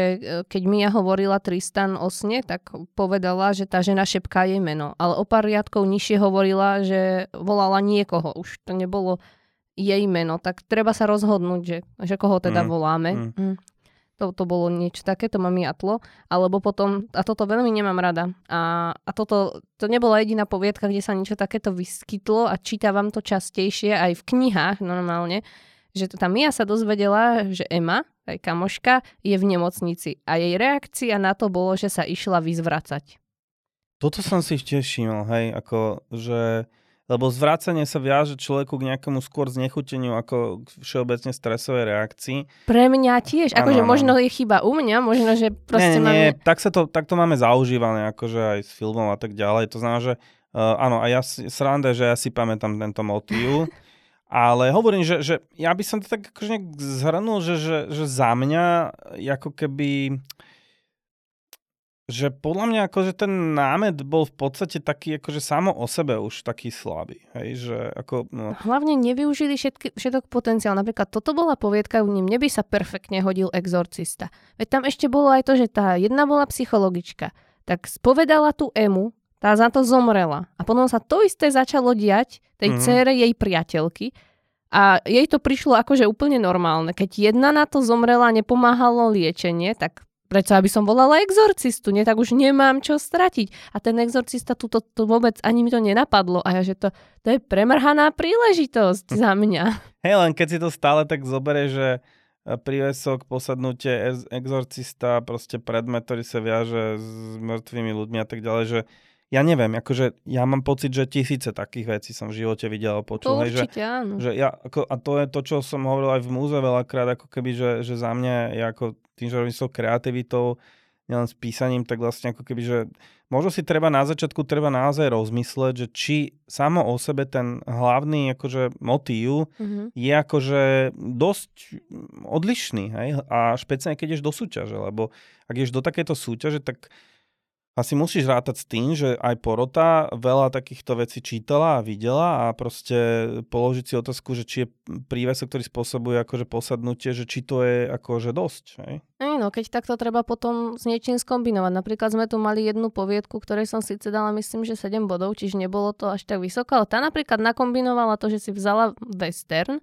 keď Mia hovorila Tristan o sne, tak povedala, že tá žena šepká jej meno. Ale o pár riadkov nižšie hovorila, že volala niekoho. Už to nebolo jej meno. Tak treba sa rozhodnúť, že, že koho teda mm. voláme. Mm. Mm. To, to bolo niečo také, to mám jatlo. Alebo potom, a toto veľmi nemám rada. A, a toto, to nebola jediná poviedka, kde sa niečo takéto vyskytlo a čítavam to častejšie aj v knihách normálne, že to tá Mia sa dozvedela, že Emma, aj kamoška, je v nemocnici. A jej reakcia na to bolo, že sa išla vyzvracať. Toto som si tiež všimol, hej, ako, že... Lebo zvracanie sa viaže človeku k nejakému skôr znechuteniu ako k všeobecne stresovej reakcii. Pre mňa tiež, akože možno je chyba u mňa, možno, že proste nie, nie, máme... Tak, sa to, tak to máme zaužívané, akože aj s filmom a tak ďalej. To znamená, že... Uh, áno, a ja sranda, že ja si pamätám tento motív. Ale hovorím, že, že ja by som to tak akože nejak zhrnul, že, že, že za mňa ako keby, že podľa mňa akože ten námet bol v podstate taký akože samo o sebe už taký slabý. Hej, že ako, no. Hlavne nevyužili všetky, všetok potenciál. Napríklad toto bola poviedka, u nej by sa perfektne hodil exorcista. Veď tam ešte bolo aj to, že tá jedna bola psychologička. Tak spovedala tú Emu, tá za to zomrela. A potom sa to isté začalo diať tej mm-hmm. dcére jej priateľky. A jej to prišlo akože úplne normálne. Keď jedna na to zomrela a nepomáhalo liečenie, tak prečo aby som volala exorcistu? Nie, tak už nemám čo stratiť. A ten exorcista túto to vôbec ani mi to nenapadlo. A ja, že to, to je premrhaná príležitosť hm. za mňa. Hej, len keď si to stále tak zoberie, že prívesok, posadnutie, exorcista, proste predmet, ktorý sa viaže s mŕtvými ľuďmi a tak ďalej, že ja neviem, akože ja mám pocit, že tisíce takých vecí som v živote videl a počul. To určite, hej, že, áno. Že ja, ako, a to je to, čo som hovoril aj v múzeu veľakrát, ako keby, že, že za mňa, ja ako tým, že robím s tou kreativitou, nielen s písaním, tak vlastne ako keby, že možno si treba na začiatku, treba naozaj rozmysleť, že či samo o sebe ten hlavný akože motív mm-hmm. je akože dosť odlišný, hej, a špeciálne, keď ješ do súťaže, lebo ak ješ do takéto súťaže, tak asi musíš rátať s tým, že aj porota veľa takýchto vecí čítala a videla a proste položiť si otázku, že či je prívesok, ktorý spôsobuje akože posadnutie, že či to je akože dosť. Hej? Aj no, keď takto treba potom s niečím skombinovať. Napríklad sme tu mali jednu poviedku, ktorej som síce dala, myslím, že sedem bodov, čiže nebolo to až tak vysoko, ale tá napríklad nakombinovala to, že si vzala western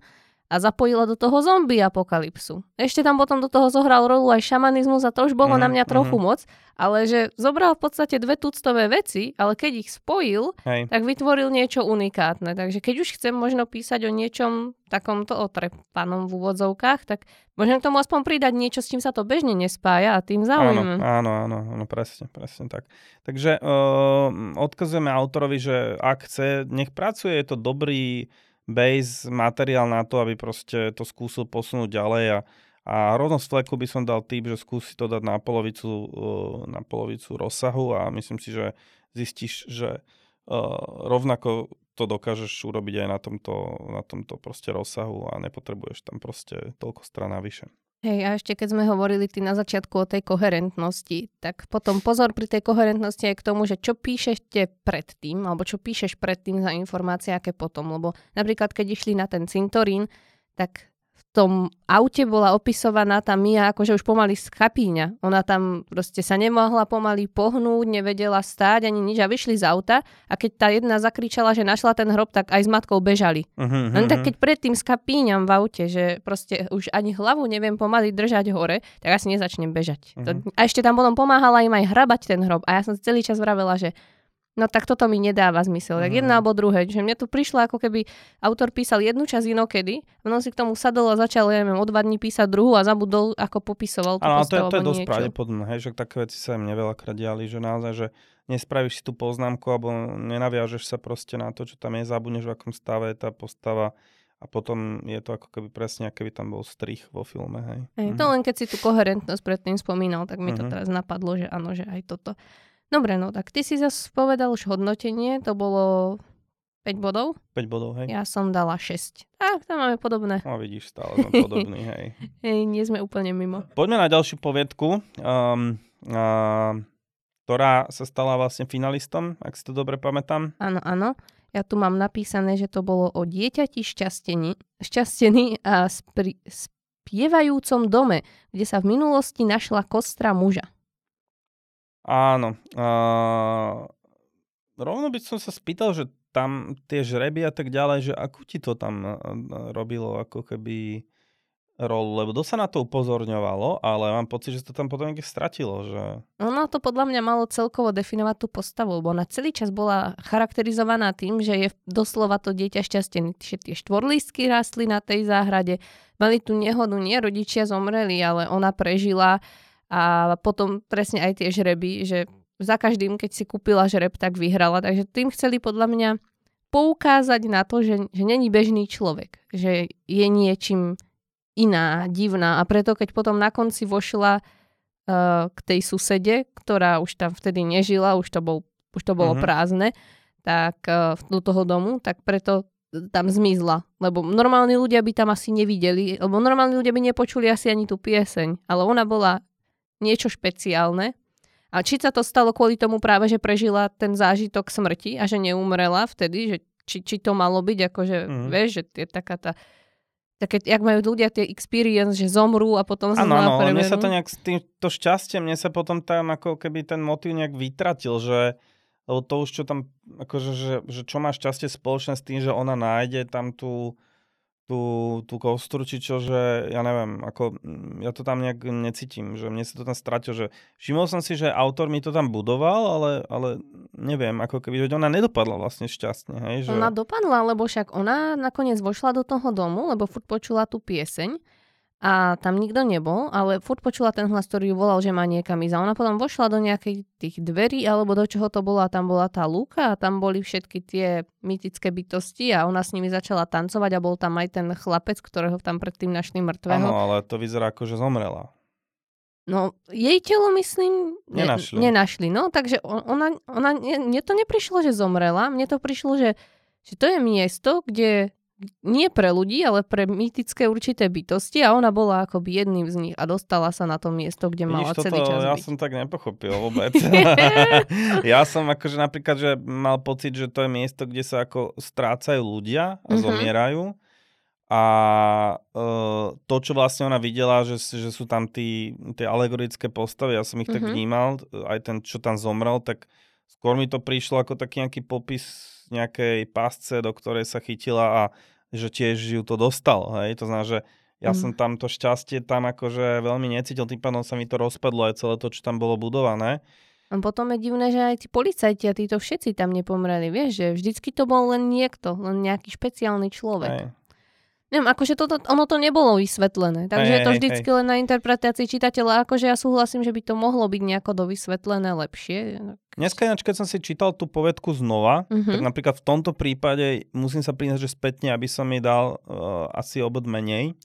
a zapojila do toho zombie apokalypsu. Ešte tam potom do toho zohral rolu aj šamanizmus a to už bolo mm, na mňa trochu mm. moc, ale že zobral v podstate dve tuctové veci, ale keď ich spojil, hej, tak vytvoril niečo unikátne. Takže keď už chcem možno písať o niečom takomto otrepanom v úvodzovkách, tak možno k tomu aspoň pridať niečo, s čím sa to bežne nespája a tým zaujímam. Áno, áno, áno, presne, presne tak. Takže uh, odkazujeme autorovi, že ak chce, nech pracuje, je to dobrý base materiál na to, aby proste to skúsil posunúť ďalej a, a rovno z fleku by som dal tip, že skúsi to dať na polovicu, na polovicu rozsahu a myslím si, že zistíš, že rovnako to dokážeš urobiť aj na tomto, na tomto proste rozsahu a nepotrebuješ tam proste toľko strán navyše. Hej, a ešte keď sme hovorili ty na začiatku o tej koherentnosti, tak potom pozor pri tej koherentnosti aj k tomu, že čo píšete predtým, alebo čo píšeš predtým za informácie, aké potom. Lebo napríklad, keď išli na ten cintorín, tak v tom aute bola opisovaná tá Mia akože už pomaly schapíňa. Ona tam proste sa nemohla pomaly pohnúť, nevedela stáť ani nič a vyšli z auta a keď tá jedna zakričala, že našla ten hrob, tak aj s matkou bežali. Uh-huh, uh-huh. No tak keď predtým schapíňam v aute, že proste už ani hlavu neviem pomaly držať hore, tak asi nezačnem bežať. Uh-huh. To, a ešte tam potom pomáhala im aj hrabať ten hrob a ja som celý čas vravela, že no tak toto mi nedáva zmysel. Tak jedno mm. alebo druhé. Že mne tu prišlo, ako keby autor písal jednu časť inokedy, ono si k tomu sadol a začal, ja neviem, o dva dní písať druhú a zabudol, ako popisoval tú postavu. Ale to je, to je dosť pravdepodobné, hej, že také veci sa im neveľakrát diali, že naozaj, že nespravíš si tú poznámku alebo nenaviažeš sa proste na to, čo tam je, zabudneš, v akom stave je tá postava a potom je to ako keby presne, ako keby tam bol strih vo filme. Hej. Hej, to mm. len keď si tú koherentnosť predtým spomínal, tak mi mm-hmm. to teraz napadlo, že áno, že aj toto. Dobre, no tak ty si zase povedal už hodnotenie, to bolo päť bodov. päť bodov, hej. Ja som dala šesť. Tak, tam máme podobné. No vidíš, stále sme podobný, hej. Hej, nie sme úplne mimo. Poďme na ďalšiu poviedku, um, uh, ktorá sa stala vlastne finalistom, ak si to dobre pamätám. Áno, áno. Ja tu mám napísané, že to bolo o dieťati šťastení, šťastení a spri, spievajúcom dome, kde sa v minulosti našla kostra muža. Áno. Uh, rovno by som sa spýtal, že tam tie žreby a tak ďalej, že akú ti to tam robilo ako keby rolu, lebo to sa na to upozorňovalo, ale mám pocit, že to tam potom niekde stratilo. Že ono to podľa mňa malo celkovo definovať tú postavu, lebo ona celý čas bola charakterizovaná tým, že je doslova to dieťa šťastený. Tie štvorlístky rastli na tej záhrade, mali tú nehodu, nie rodičia zomreli, ale ona prežila. A potom presne aj tie žreby, že za každým, keď si kúpila žreb, tak vyhrala. Takže tým chceli podľa mňa poukázať na to, že, že není bežný človek. Že je niečím iná, divná. A preto, keď potom na konci vošla uh, k tej susede, ktorá už tam vtedy nežila, už to, bol, už to bolo mhm. prázdne, tak uh, do toho domu, tak preto tam zmizla. Lebo normálni ľudia by tam asi nevideli, lebo normálni ľudia by nepočuli asi ani tú pieseň. Ale ona bola niečo špeciálne. A či sa to stalo kvôli tomu práve, že prežila ten zážitok smrti a že neumrela vtedy, že či, či to malo byť, akože, mm. vieš, že je taká tá, také, jak majú ľudia tie experience, že zomrú a potom znova premenú. Áno, ale mne sa to nejak, s tým, to šťastie, mne sa potom tam ako keby ten motív nejak vytratil, že lebo to už čo tam, akože, že, že čo má šťastie spoločné s tým, že ona nájde tam tú tú, tú kostru, či čo, že ja neviem, ako ja to tam nejak necítim, že mne sa to tam stratilo, že všimol som si, že autor mi to tam budoval, ale, ale neviem, ako keby, že ona nedopadla vlastne šťastne, hej, že... Ona dopadla, lebo však ona nakoniec vošla do toho domu, lebo furt počula tú pieseň a tam nikto nebol, ale furt počula ten hlas, ktorý ju volal, že má niekam ísť. Ona potom vošla do nejakých tých dverí, alebo do čoho to bola, tam bola tá lúka a tam boli všetky tie mytické bytosti a ona s nimi začala tancovať a bol tam aj ten chlapec, ktorého tam predtým našli mŕtvého. Áno, ale to vyzerá ako, že zomrela. No, jej telo, myslím, ne, nenašli. nenašli. No, takže ona, ona mne to neprišlo, že zomrela, mne to prišlo, že, že to je miesto, kde nie pre ľudí, ale pre mytické určité bytosti a ona bola akoby jedným z nich a dostala sa na to miesto, kde mala celý čas byť. Ja som tak nepochopil vôbec. Ja som akože napríklad, že mal pocit, že to je miesto, kde sa ako strácajú ľudia a mm-hmm. zomierajú. A e, to, čo vlastne ona videla, že, že sú tam tí, tie alegorické postavy, ja som ich mm-hmm. tak vnímal, aj ten, čo tam zomrel, tak skôr mi to prišlo ako taký nejaký popis nejakej pásce, do ktorej sa chytila a že tiež ju to dostalo. Hej? To znamená, že ja mm. som tam to šťastie tam akože veľmi necítil, tým pádom sa mi to rozpadlo aj celé to, čo tam bolo budované. A potom je divné, že aj tí policajti a títo všetci tam nepomreli, vieš, že vždycky to bol len niekto, len nejaký špeciálny človek. Hej. Neviem, akože toto, ono to nebolo vysvetlené, takže hej, je to vždycky hej. len na interpretácii čitateľa, akože ja súhlasím, že by to mohlo byť nejako dovysvetlené lepšie. Dneska, keď som si čítal tú poviedku znova, mm-hmm. tak napríklad v tomto prípade musím sa priznať, že spätne, aby som jej dal uh, asi obod menej.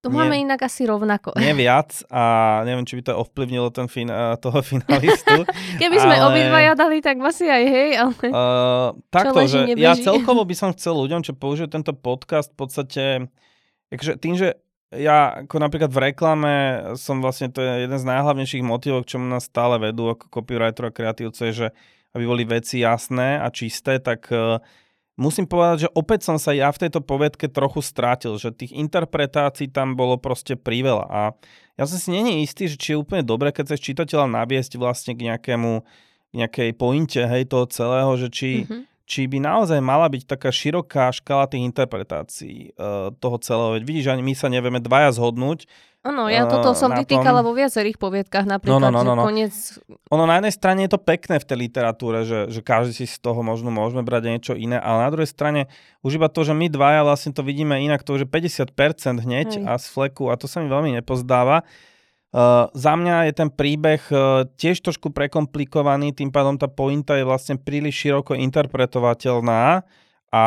To nie, máme inak asi rovnako. Nie viac a neviem, či by to ovplyvnilo ten fin, uh, toho finalistu. Keby ale... sme obidvaja dali, tak asi aj hej, ale uh, takto, že nebeží. Ja celkovo by som chcel ľuďom, čo použijú tento podcast, v podstate akože tým, že ja ako napríklad v reklame som vlastne, to je jeden z najhlavnejších motivov, k čomu nás stále vedú ako copywriter a kreatívce, že aby boli veci jasné a čisté, tak uh, musím povedať, že opäť som sa ja v tejto poviedke trochu strátil, že tých interpretácií tam bolo proste priveľa a ja som si není istý, že či je úplne dobre, keď chceš čitateľa naviesť vlastne k nejakému, nejakej pointe, hej, toho celého, že či... Mm-hmm. či by naozaj mala byť taká široká škála tých interpretácií uh, toho celého. Vidíš, ani my sa nevieme dvaja zhodnúť. Áno, ja toto uh, som vytýkala vo viacerých poviedkach, napríklad, no, no, no, no, no. koniec... Ono na jednej strane je to pekné v tej literatúre, že, že každý si z toho možno môžeme brať niečo iné, ale na druhej strane už iba to, že my dvaja vlastne to vidíme inak, to už je päťdesiat percent hneď Hej. a z fleku a to sa mi veľmi nepozdáva. Uh, za mňa je ten príbeh uh, tiež trošku prekomplikovaný, tým pádom tá pointa je vlastne príliš široko interpretovateľná a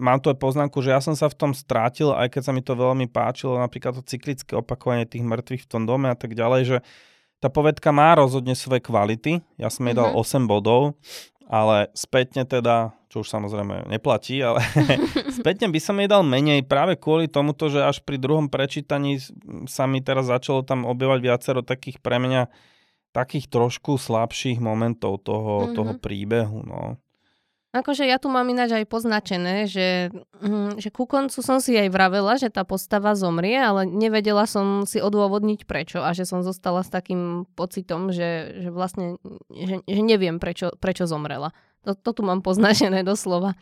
mám tu aj poznámku, že ja som sa v tom strátil, aj keď sa mi to veľmi páčilo, napríklad to cyklické opakovanie tých mŕtvych v tom dome a tak ďalej, že tá povedka má rozhodne svoje kvality, ja som jej dal osem bodov, ale spätne teda, čo už samozrejme neplatí, ale spätne by som jej dal menej práve kvôli tomuto, že až pri druhom prečítaní sa mi teraz začalo tam objavať viacero takých pre mňa takých trošku slabších momentov toho, mm-hmm. toho príbehu. No. Akože ja tu mám ináč aj poznačené, že, že ku koncu som si aj vravela, že tá postava zomrie, ale nevedela som si odôvodniť prečo a že som zostala s takým pocitom, že, že vlastne že, že neviem prečo, prečo zomrela. To, to tu mám poznačené doslova.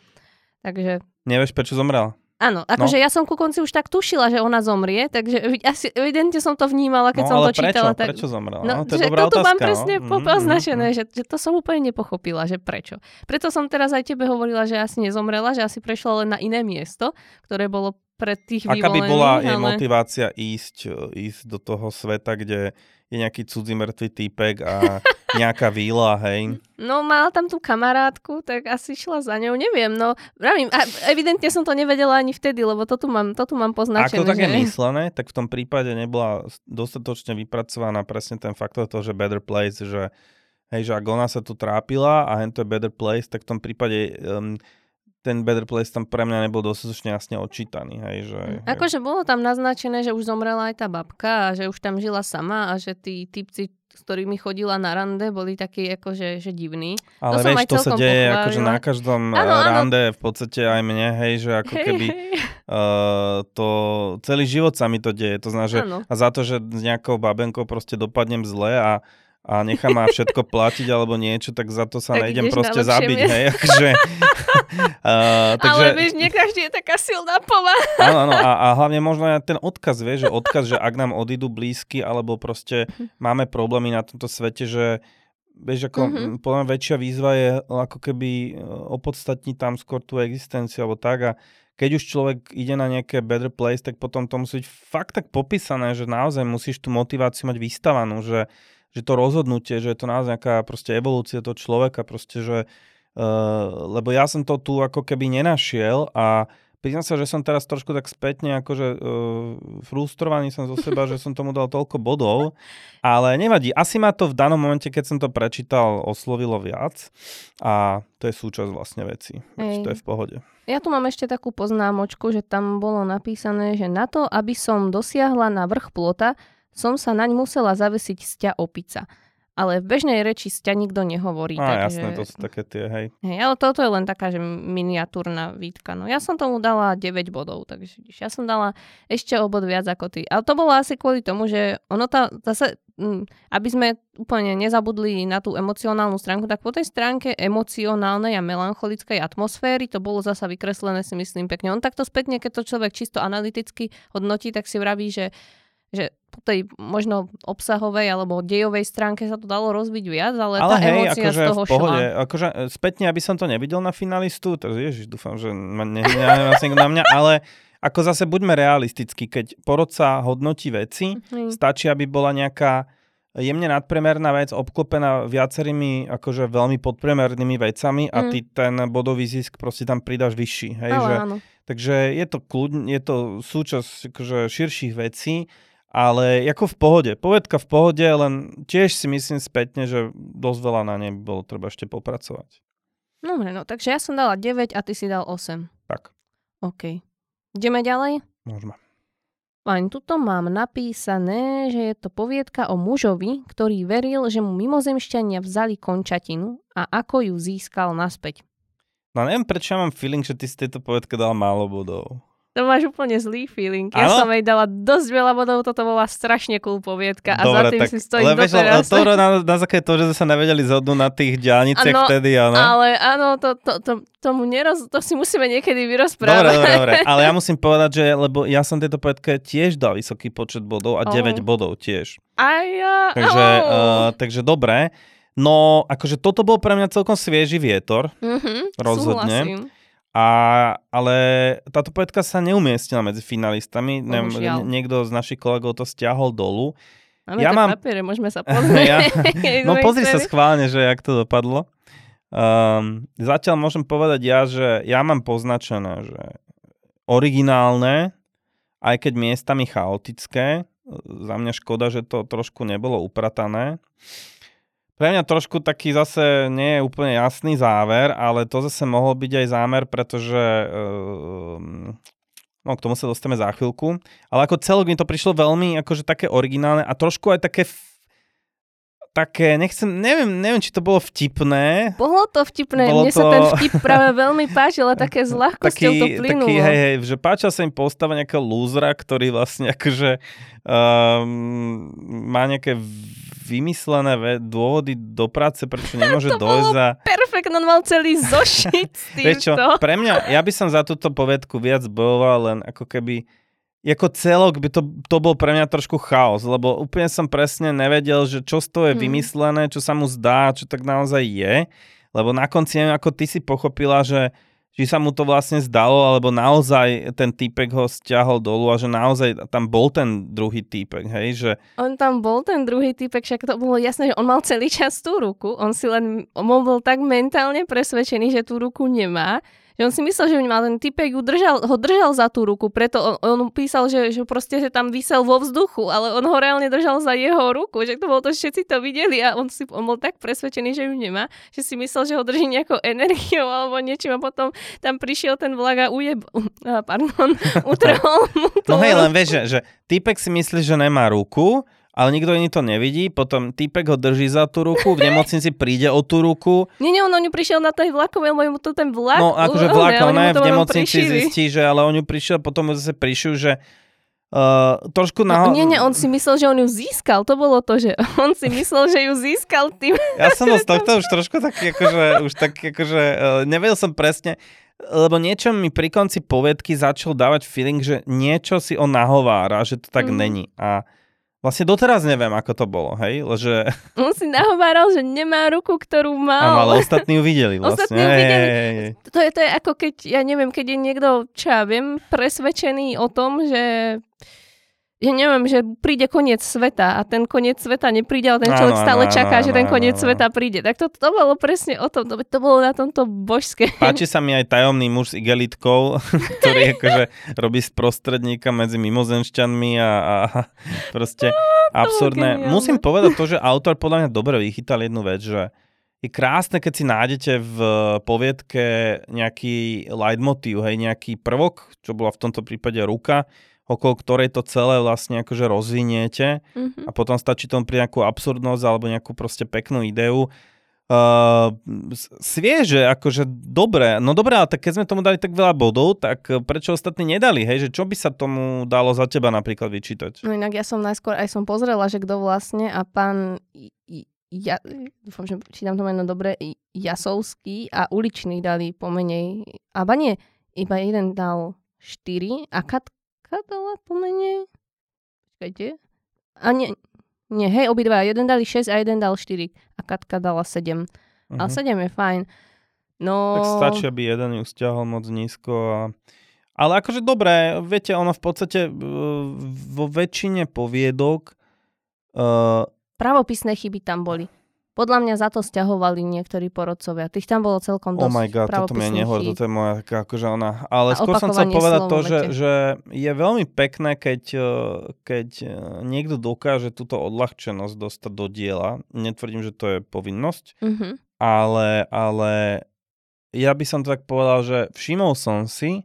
Takže... Nevieš, prečo zomrela? Áno, akože no. ja som ku konci už tak tušila, že ona zomrie, takže asi evidentne som to vnímala, keď no, som to prečo? čítala. No ale prečo zomrela? No, no, to je dobrá otázka. Toto mám no? presne mm, poznačené, mm, že, že to som úplne nepochopila, že prečo. Preto som teraz aj tebe hovorila, že asi nezomrela, že asi prešla len na iné miesto, ktoré bolo pre tých vyvolených. Aká by bola ale... jej motivácia ísť, ísť do toho sveta, kde je nejaký cudzí mŕtvý týpek a nejaká víla, hej? No, mala tam tú kamarátku, tak asi šla za ňou, neviem, no, pravím, evidentne som to nevedela ani vtedy, lebo to tu mám, to tu mám poznačené. Ak to tak je myslené, tak v tom prípade nebola dostatočne vypracovaná presne ten faktor toho, že Better Place, že hej, že ak ona sa tu trápila a hento je Better Place, tak v tom prípade um, ten Better Place tam pre mňa nebol dostatočne jasne odčítaný. Hej, že, hej. Akože bolo tam naznačené, že už zomrela aj tá babka a že už tam žila sama a že tí typci, s ktorými chodila na rande, boli takí akože že divní. Ale to vieš, to sa deje pochválila. Akože na každom áno, rande áno. V podstate aj mne, hej, že ako hej, keby hej. Uh, to celý život sa mi to deje. To znamená, že áno. A za to, že s nejakou babenkou proste dopadnem zle a a nechám ma všetko platiť alebo niečo, tak za to sa tak nejdem proste zabiť. Hej, akže, uh, takže, ale vieš, nie každý je taká silná povaha. Áno, áno, a, a hlavne možno aj ten odkaz, vieš, že odkaz, že ak nám odídu blízky, alebo proste máme problémy na tomto svete, že vieš, ako mm-hmm. podľa mňa väčšia výzva je ako keby opodstatniť tam skôr tú existenciu alebo tak a keď už človek ide na nejaké Better Place, tak potom to musí byť fakt tak popísané, že naozaj musíš tú motiváciu mať vystavanú, že že to rozhodnutie, že je to naozaj nejaká proste evolúcia toho človeka, proste, že uh, lebo ja som to tu ako keby nenašiel a priznám sa, že som teraz trošku tak spätne akože uh, frustrovaný som zo seba, že som tomu dal toľko bodov, ale nevadí. Asi ma to v danom momente, keď som to prečítal, oslovilo viac a to je súčasť vlastne veci. Ej. To je v pohode. Ja tu mám ešte takú poznámočku, že tam bolo napísané, že na to, aby som dosiahla na vrch plota, som sa naň musela zavesiť sťa opica. Ale v bežnej reči sťa nikto nehovorí. Á, takže... jasné, to sú také tie, hej. Hej, ale toto je len taká, že miniatúrna výtka. No ja som tomu dala deväť bodov, takže ja som dala ešte o bod viac ako ty. Ale to bolo asi kvôli tomu, že ono tá, zase, aby sme úplne nezabudli na tú emocionálnu stránku, tak po tej stránke emocionálnej a melancholickej atmosféry to bolo zasa vykreslené, si myslím, pekne. On takto spätne, keď to človek čisto analyticky hodnotí, tak si vraví, že že po tej možno obsahovej alebo dejovej stránke sa to dalo rozbiť viac, ale, ale tá hej, emócia akože z toho v pohode, šla. Akože spätne, aby som to nevidel na finalistu, to ježiš, dúfam, že neviem na mňa, ale ako zase buďme realistickí, keď porodca hodnotí veci, hmm. stačí, aby bola nejaká jemne nadpriemerná vec, obklopená viacerými akože veľmi podpriemernými vecami a mm. ty ten bodový zisk proste tam pridáš vyšší. Hej, ale že, áno. Takže je to, kľud, je to súčasť akože širších vecí, ale ako v pohode. Povedka v pohode, len tiež si myslím spätne, že dosť veľa na nej bolo treba ešte popracovať. Dobre, no takže ja som dala deväť a ty si dal osem. Tak. OK. Ideme ďalej? Môžeme. Fajn, tuto mám napísané, že je to poviedka o mužovi, ktorý veril, že mu mimozemšťania vzali končatinu a ako ju získal naspäť. No neviem, prečo ja mám feeling, že ty si tejto poviedke dala málo bodov. To máš úplne zlý feeling. Ja ano? Som jej dala dosť veľa bodov, toto bola strašne cool poviedka a dobre, za tým tak, si stojím doteraz. To na, na základe toho, že sme sa nevedeli zhodnúť na tých diaľniciach vtedy, áno. Ale áno, to, to, to, tomu neroz, to si musíme niekedy vyrozprávať. Dobre, dobre, dobre, ale ja musím povedať, že lebo ja som tejto poviedke tiež dal vysoký počet bodov a oh. deväť bodov tiež. Aj ja. Takže, oh. uh, takže dobre. No, akože toto bol pre mňa celkom svieži vietor. Mm-hmm, rozhodne. Súhlasím. A, ale táto poviedka sa neumiestnila medzi finalistami. Ne, niekto z našich kolegov to stiahol dolu. Máme ja tak mám... papiere, môžeme sa pozrieť. ja... No pozri sa schválne, že jak to dopadlo. Um, zatiaľ môžem povedať ja, že ja mám poznačené, že originálne, aj keď miestami chaotické, za mňa škoda, že to trošku nebolo upratané. Pre mňa trošku taký zase nie je úplne jasný záver, ale to zase mohol byť aj zámer, pretože um, no k tomu sa dostaneme za chvíľku, ale ako celok mi to prišlo veľmi akože také originálne a trošku aj také také, nechcem, neviem, neviem, či to bolo vtipné. Bolo to vtipné, bolo mne to... sa ten vtip práve veľmi páčil a také s ľahkosťou to plynulo. Taký, hej, hej, že páčil sa im postava nejakého lúzra, ktorý vlastne akože um, má nejaké vymyslené ve- dôvody do práce, prečo nemôže dojsť za... To bolo perfektné, on mal celý zošit s týmto. Vieš čo, pre mňa, ja by som za túto poviedku viac bojoval, len ako keby... Jako celok by to, to bol pre mňa trošku chaos, lebo úplne som presne nevedel, že čo z toho je hmm. vymyslené, čo sa mu zdá, čo tak naozaj je. Lebo na konci, neviem, ako ty si pochopila, že či sa mu to vlastne zdalo, alebo naozaj ten týpek ho stiahol dolu a že naozaj tam bol ten druhý týpek, hej? Že... On tam bol ten druhý týpek, však to bolo jasné, že on mal celý čas tú ruku, on si len, on bol tak mentálne presvedčený, že tú ruku nemá, Že on si myslel, že ma ten typek ho držal, ho držal za tú ruku, preto on, on písal, že, že proste, že tam visel vo vzduchu, ale on ho reálne držal za jeho ruku, že to bolo to, všetci to videli a on, si, on bol tak presvedčený, že ju nemá, že si myslel, že ho drží nejakou energiou alebo niečím a potom tam prišiel ten vlak a ujeb... Uh, pardon, utrhol mu tú. No hej, len vieš, že, že typek si myslí, že nemá ruku, ale nikto iný to nevidí, potom týpek ho drží za tú ruku, v nemocnici príde o tú ruku. Nie, nie, on o ňu prišiel na tej vlakovej, lebo mu to ten vlak... No akože vlak, ale ne, v nemocnici zistí, že ale o ňu prišiel, potom mu zase prišiel, že uh, trošku naho... No, nie, nie, on si myslel, že on ju získal, to bolo to, že on si myslel, že ju získal tým. Ja som z tohto už trošku tak akože, už tak akože, uh, nevedel som presne, lebo niečo mi pri konci poviedky začal dávať feeling, že niečo si on nahovára, že to tak mm. není a vlastne doteraz neviem, ako to bolo, hej? Leže... On si nahováral, že nemá ruku, ktorú mal. Áno, ale ostatní ju videli vlastne. Ostatní ju videli. Hey, hey, hey. To, je, to je ako keď, ja neviem, keď je niekto, čo ja viem, presvedčený o tom, že... Ja neviem, že príde koniec sveta a ten koniec sveta nepríde, ale ten človek áno, stále áno, čaká, áno, že ten koniec áno, sveta príde. Tak to, to bolo presne o tom, to, to bolo na tomto božské. Páči sa mi aj tajomný muž s igelitkou, ktorý akože robí sprostredníka medzi mimozemšťanmi a, a proste no, absurdné. Musím povedať to, že autor podľa mňa dobre vychytal jednu vec, že je krásne, keď si nájdete v poviedke nejaký leitmotív, hej, nejaký prvok, čo bola v tomto prípade ruka, okolo ktorej to celé vlastne akože rozviniete mm-hmm. a potom stačí tomu pri nejakú absurdnosť alebo nejakú proste peknú ideu. Uh, svieže, akože dobre, no dobre, ale tak keď sme tomu dali tak veľa bodov, tak prečo ostatní nedali, hej, že čo by sa tomu dalo za teba napríklad vyčítať? No inak ja som najskôr aj som pozrela, že kto vlastne a pán ja, dúfam, že čítam to meno dobre, Jasovský a Uličný dali pomenej, aba nie, iba jeden dal štyri a Katka dala pomene... Počkajte. A nie, nie, hej, obidva. Jeden dali šesť a jeden dal štyri. A Katka dala sedem. Uh-huh. Ale sedem je fajn. No... Tak stačí, aby jeden ju stiahol moc nízko. A... Ale akože dobré, viete, ono v podstate vo väčšine poviedok... Uh... Pravopisné chyby tam boli. Podľa mňa za to stiahovali niektorí porodcovia. Tých tam bolo celkom dosť. Oh my god, toto mi nehovor, toto je moja akože ona. Ale a skôr som chcel povedať to, že, že je veľmi pekné, keď, keď niekto dokáže túto odľahčenosť dostať do diela. Netvrdím, že to je povinnosť, mm-hmm. ale, ale ja by som to tak povedal, že všimol som si,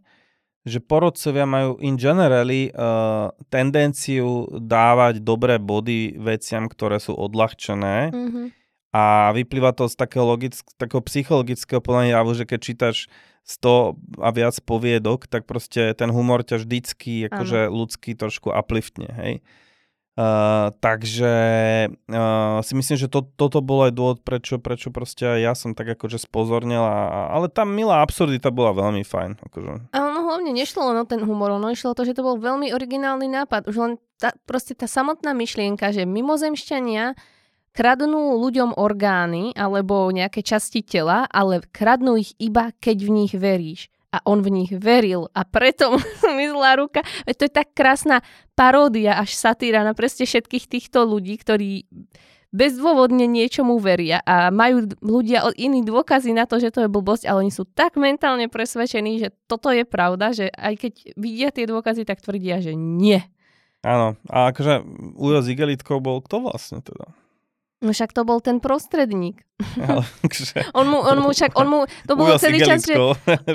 že porodcovia majú in generally uh, tendenciu dávať dobré body veciam, ktoré sú odľahčené. Mm-hmm. A vyplýva to z takého, logick- takého psychologického podľa javu, že keď čítaš sto a viac poviedok, tak proste ten humor ťa vždycky akože ľudský trošku upliftne, hej. Uh, takže uh, si myslím, že to, toto bol aj dôvod, prečo, prečo proste ja som tak akože spozornila. Ale tá milá absurdita bola veľmi fajn. Akože. Áno, hlavne nešlo len o ten humor, ono išlo o to, že to bol veľmi originálny nápad. Už len tá, proste tá samotná myšlienka, že mimozemšťania kradnú ľuďom orgány alebo nejaké časti tela, ale kradnú ich iba, keď v nich veríš. A on v nich veril a preto mu zmizla ruka. Veď to je tak krásna paródia až satíra na preste všetkých týchto ľudí, ktorí bezdôvodne niečomu veria a majú ľudia od iných dôkazy na to, že to je blbosť, ale oni sú tak mentálne presvedčení, že toto je pravda, že aj keď vidia tie dôkazy, tak tvrdia, že nie. Áno, a akože Ujo s igelitkou bol kto vlastne teda? No však to bol ten prostredník. Ale, že... on, mu, on mu však, on mu, to bolo celý čas, že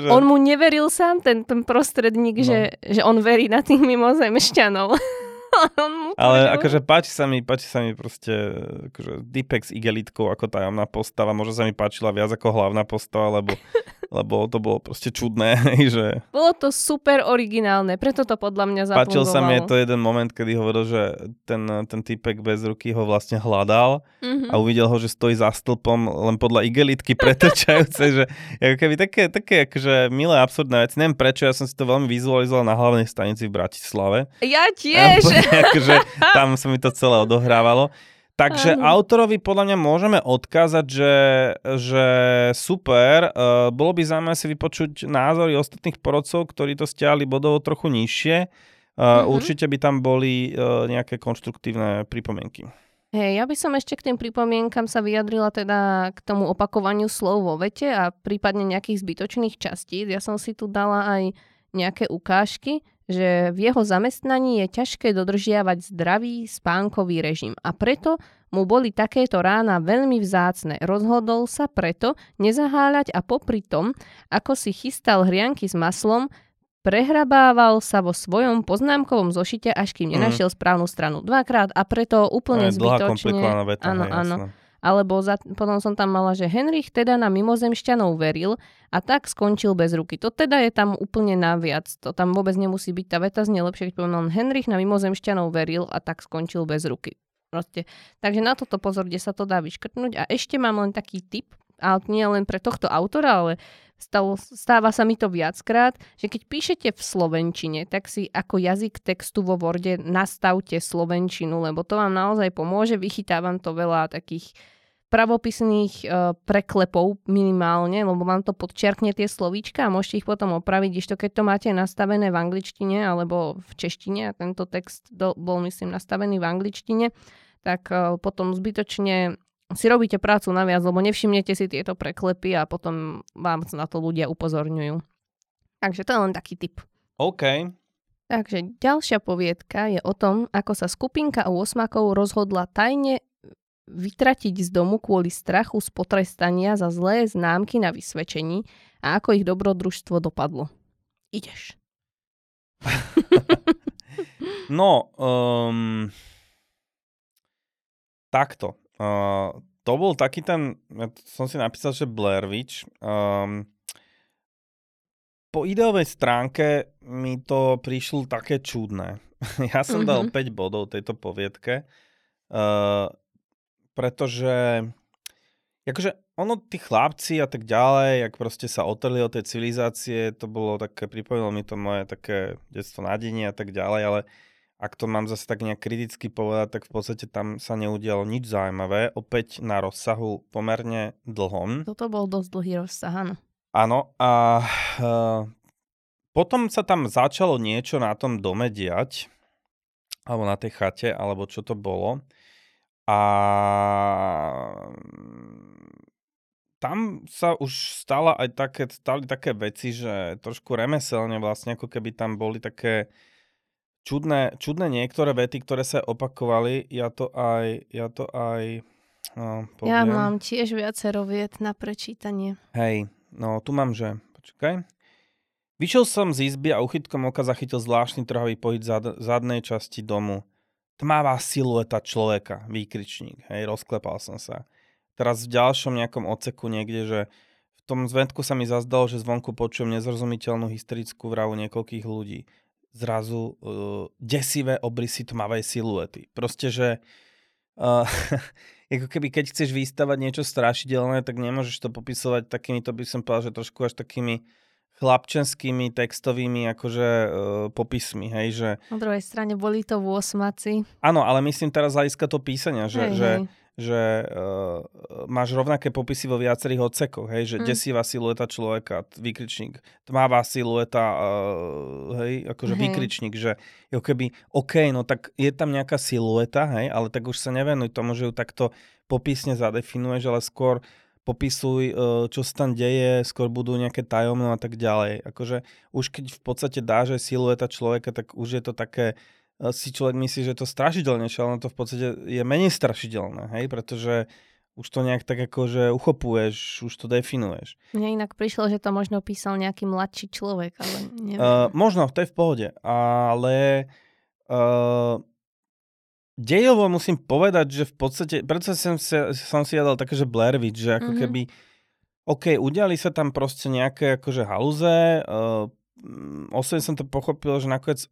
on mu neveril sám, ten, ten prostredník, no. že, že on verí na tých mimozemšťanov. Ale veril. Akože páči sa mi, páči sa mi proste akože dipek s igelitkou ako tajomná postava, možno sa mi páčila viac ako hlavná postava, lebo, lebo to bolo proste čudné. Že... Bolo to super originálne, preto to podľa mňa zafungovalo. Páčil sa mi to jeden moment, kedy hovoril, že ten, ten typek bez ruky ho vlastne hľadal mm-hmm. a uvidel ho, že stojí za stĺpom len podľa igelitky pretečajúce, že ako keby také, také akože milé, absurdné veci. Neviem prečo, ja som si to veľmi vizualizoval na hlavnej stanici v Bratislave. Ja tiež! Akože tam sa mi to celé odohrávalo. Takže ano. Autorovi podľa mňa môžeme odkázať, že, že super, uh, bolo by zaujímavé si vypočuť názory ostatných porodcov, ktorí to stiahli bodovo trochu nižšie. Uh, uh-huh. Určite by tam boli uh, nejaké konštruktívne pripomienky. Hej, ja by som ešte k tým pripomienkam sa vyjadrila teda k tomu opakovaniu slov vo vete a prípadne nejakých zbytočných častíc. Ja som si tu dala aj nejaké ukážky, že v jeho zamestnaní je ťažké dodržiavať zdravý spánkový režim a preto mu boli takéto rána veľmi vzácne. Rozhodol sa preto nezaháľať a popri tom, ako si chystal hrianky s maslom, prehrabával sa vo svojom poznámkovom zošite, až kým nenašiel mm. správnu stranu dvakrát a preto úplne zbytočne... Dlhá komplikovaná veta. Áno, áno. Alebo za, potom som tam mala, že Henrich teda na mimozemšťanov veril a tak skončil bez ruky. To teda je tam úplne naviac. To tam vôbec nemusí byť. Tá veta znie lepšie, keď povedal Henrich na mimozemšťanov veril a tak skončil bez ruky. Proste. Takže na toto pozor, kde sa to dá vyškrtnúť. A ešte mám len taký tip, ale nie len pre tohto autora, ale Stalo, stáva sa mi to viackrát, že keď píšete v slovenčine, tak si ako jazyk textu vo Worde nastavte slovenčinu, lebo to vám naozaj pomôže. Vychytávam to veľa takých pravopisných e, preklepov minimálne, lebo vám to podčiarkne tie slovíčka a môžete ich potom opraviť, ešte keď to máte nastavené v angličtine alebo v češtine, a tento text do, bol myslím nastavený v angličtine, tak e, potom zbytočne si robíte prácu naviac, lebo nevšimnete si tieto preklepy a potom vám na to ľudia upozorňujú. Takže to je len taký tip. OK. Takže ďalšia poviedka je o tom, ako sa skupinka u osmakov rozhodla tajne vytratiť z domu kvôli strachu z potrestania za zlé známky na vysvedčení a ako ich dobrodružstvo dopadlo. Ideš. No, um, takto. Uh, to bol taký ten, ja som si napísal, že Blair Witch. Um, po ideovej stránke mi to prišlo také čudné. Ja som mm-hmm. dal päť bodov tejto poviedke, uh, pretože akože ono, tí chlapci a tak ďalej, jak proste sa otrli od tej civilizácie, to bolo také, pripomínalo mi to moje také detstvo na dini a tak ďalej, ale ak to mám zase tak nejak kriticky povedať, tak v podstate tam sa neudialo nič zaujímavé. Opäť na rozsahu pomerne dlhom. Toto bol dosť dlhý rozsah, áno. Áno. A e, potom sa tam začalo niečo na tom dome diať. Alebo na tej chate, alebo čo to bolo. A tam sa už stala aj také, stali také veci, že trošku remeselne vlastne, ako keby tam boli také Čudné, čudné niektoré vety, ktoré sa opakovali. Ja to aj... Ja, to aj, no, poviem. Ja mám tiež viacero viet na prečítanie. Hej, no tu mám, že... Počkaj. Vyšiel som z izby a uchytkom oka zachytil zvláštny trhavý pohyb zad, zadnej časti domu. Tmavá silueta človeka, výkričník. Hej, rozklepal som sa. Teraz v ďalšom nejakom odseku niekde, že v tom zventku sa mi zazdalo, že zvonku počujem nezrozumiteľnú hysterickú vravu niekoľkých ľudí. Zrazu uh, desivé obrysy tmavej siluety. Proste, že uh, ako keby keď chceš vystavať niečo strašidelné, tak nemôžeš to popisovať takými, to by som povedal, že trošku až takými chlapčenskými textovými akože uh, popismi, hej, že... Na druhej strane boli to vôsmaci. Áno, ale myslím teraz hľadiska to písania, že, hej, že, hej. že uh, máš rovnaké popisy vo viacerých odsekoch, hej, že hmm. desivá silueta človeka, výkričník, tmavá silueta, uh, hej, akože hej. výkričník, že jo keby, okej, okay, no tak je tam nejaká silueta, hej, ale tak už sa nevenuj tomu, že ju takto popisne zadefinuješ, ale skôr popisuj, čo sa tam deje, skôr budú nejaké tajomné a tak ďalej. Akože už keď v podstate dáš aj silueta človeka, tak už je to také, si človek myslí, že je to strašidelnejšie, ale to v podstate je menej strašidelné, hej, pretože už to nejak tak akože uchopuješ, už to definuješ. Mne inak prišlo, že to možno písal nejaký mladší človek, ale neviem. Uh, možno, to je v pohode, ale... Uh, Dejovo musím povedať, že v podstate, preto som, som si jadal také, že Blair Witch, že ako mm-hmm. keby, okej, okay, udiali sa tam proste nejaké akože halúze, uh, osobne som to pochopil, že nakoniec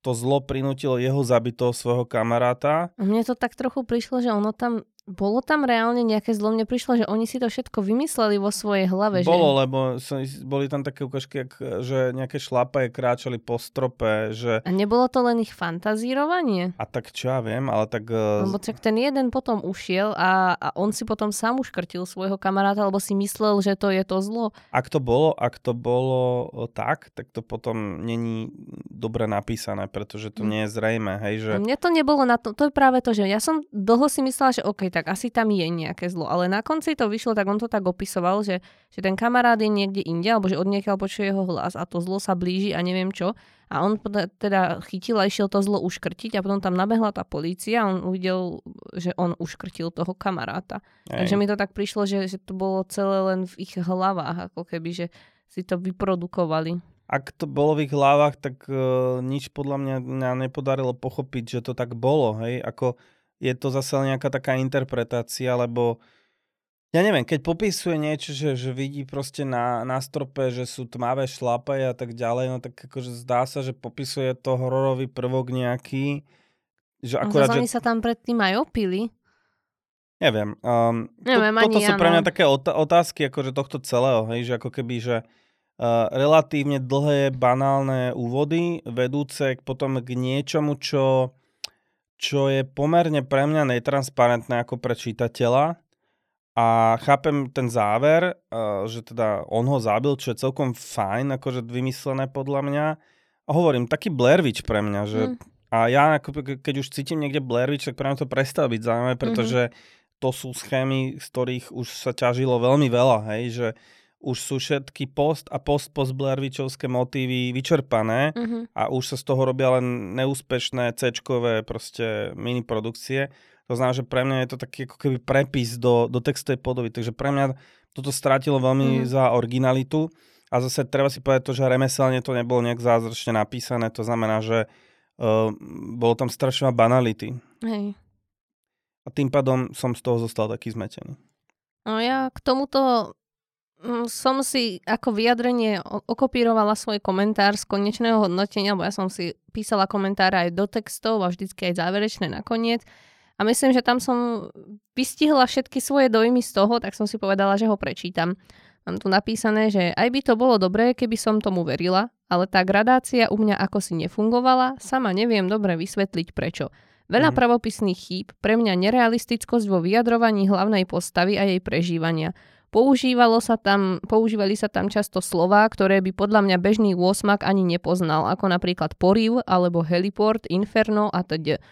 to zlo prinútilo jeho zabitosť svojho kamaráta. Mne to tak trochu prišlo, že ono tam Bolo tam reálne nejaké zlo? Mne prišlo, že oni si to všetko vymysleli vo svojej hlave. Bolo, že... lebo som, boli tam také ukážky, že nejaké šlapaje kráčali po strope. Že... A nebolo to len ich fantazírovanie? A tak čo ja viem, ale tak... Lebo tak ten jeden potom ušiel a, a on si potom sám uškrtil svojho kamaráta, lebo si myslel, že to je to zlo. Ak to bolo, ak to bolo tak, tak to potom není dobre napísané, pretože to nie je zrejme. Hej, že... Mne to nebolo na to, to je práve to, že ja som dlho si myslela, že okej, okay, tak asi tam je nejaké zlo. Ale na konci to vyšlo, tak on to tak opisoval, že, že ten kamarát je niekde inde, alebo že odniekiaľ počuje jeho hlas a to zlo sa blíži a neviem čo. A on teda chytil a išiel to zlo uškrtiť a potom tam nabehla tá polícia a on uvidel, že on uškrtil toho kamaráta. Aj. Takže mi to tak prišlo, že, že to bolo celé len v ich hlavách, ako keby, že si to vyprodukovali. Ak to bolo v ich hlavách, tak uh, nič podľa mňa, mňa nepodarilo pochopiť, že to tak bolo, hej, ako... Je to zase nejaká taká interpretácia, lebo ja neviem, keď popisuje niečo, že, že vidí proste na, na strope, že sú tmavé šlapaje a tak ďalej, no tak akože zdá sa, že popisuje to hororový prvok nejaký. Že akurát, no, že... Oni sa tam predtým aj opili. Neviem. Um, neviem to, toto sú ja, pre mňa no. také otázky akože tohto celého, hej, že ako keby, že uh, relatívne dlhé banálne úvody vedúce potom k niečomu, čo... čo je pomerne pre mňa netransparentné ako pre čitateľa a chápem ten záver, že teda on ho zabil, čo je celkom fajn, akože vymyslené podľa mňa. A hovorím, taký Blair Witch pre mňa, že mm. a ja keď už cítim niekde Blair Witch, tak pre mňa to prestáva byť zaujímavé, pretože mm-hmm. to sú schémy, z ktorých už sa ťažilo veľmi veľa, hej, že už sú všetky post a post-post Blairwitchovské motívy vyčerpané mm-hmm. a už sa z toho robia len neúspešné C-čkové proste miniprodukcie. To znamená, že pre mňa je to taký ako keby prepis do, do textovej podoby. Takže pre mňa toto strátilo veľmi mm-hmm. za originalitu a zase treba si povedať to, že remeselne to nebolo nejak zázračne napísané. To znamená, že uh, bolo tam strašná banality. Hej. A tým pádom som z toho zostal taký zmetený. No ja k tomuto... som si ako vyjadrenie okopírovala svoj komentár z konečného hodnotenia, bo ja som si písala komentáre aj do textov a vždycky aj záverečné nakoniec. A myslím, že tam som vystihla všetky svoje dojmy z toho, tak som si povedala, že ho prečítam. Mám tu napísané, že aj by to bolo dobré, keby som tomu verila, ale tá gradácia u mňa ako si nefungovala, sama neviem dobre vysvetliť prečo. Veľa mm. pravopisných chýb, pre mňa nerealistickosť vo vyjadrovaní hlavnej postavy a jej prežívania. Používalo sa tam, používali sa tam často slová, ktoré by podľa mňa bežný osmak ani nepoznal, ako napríklad poriv, alebo heliport, inferno a teď.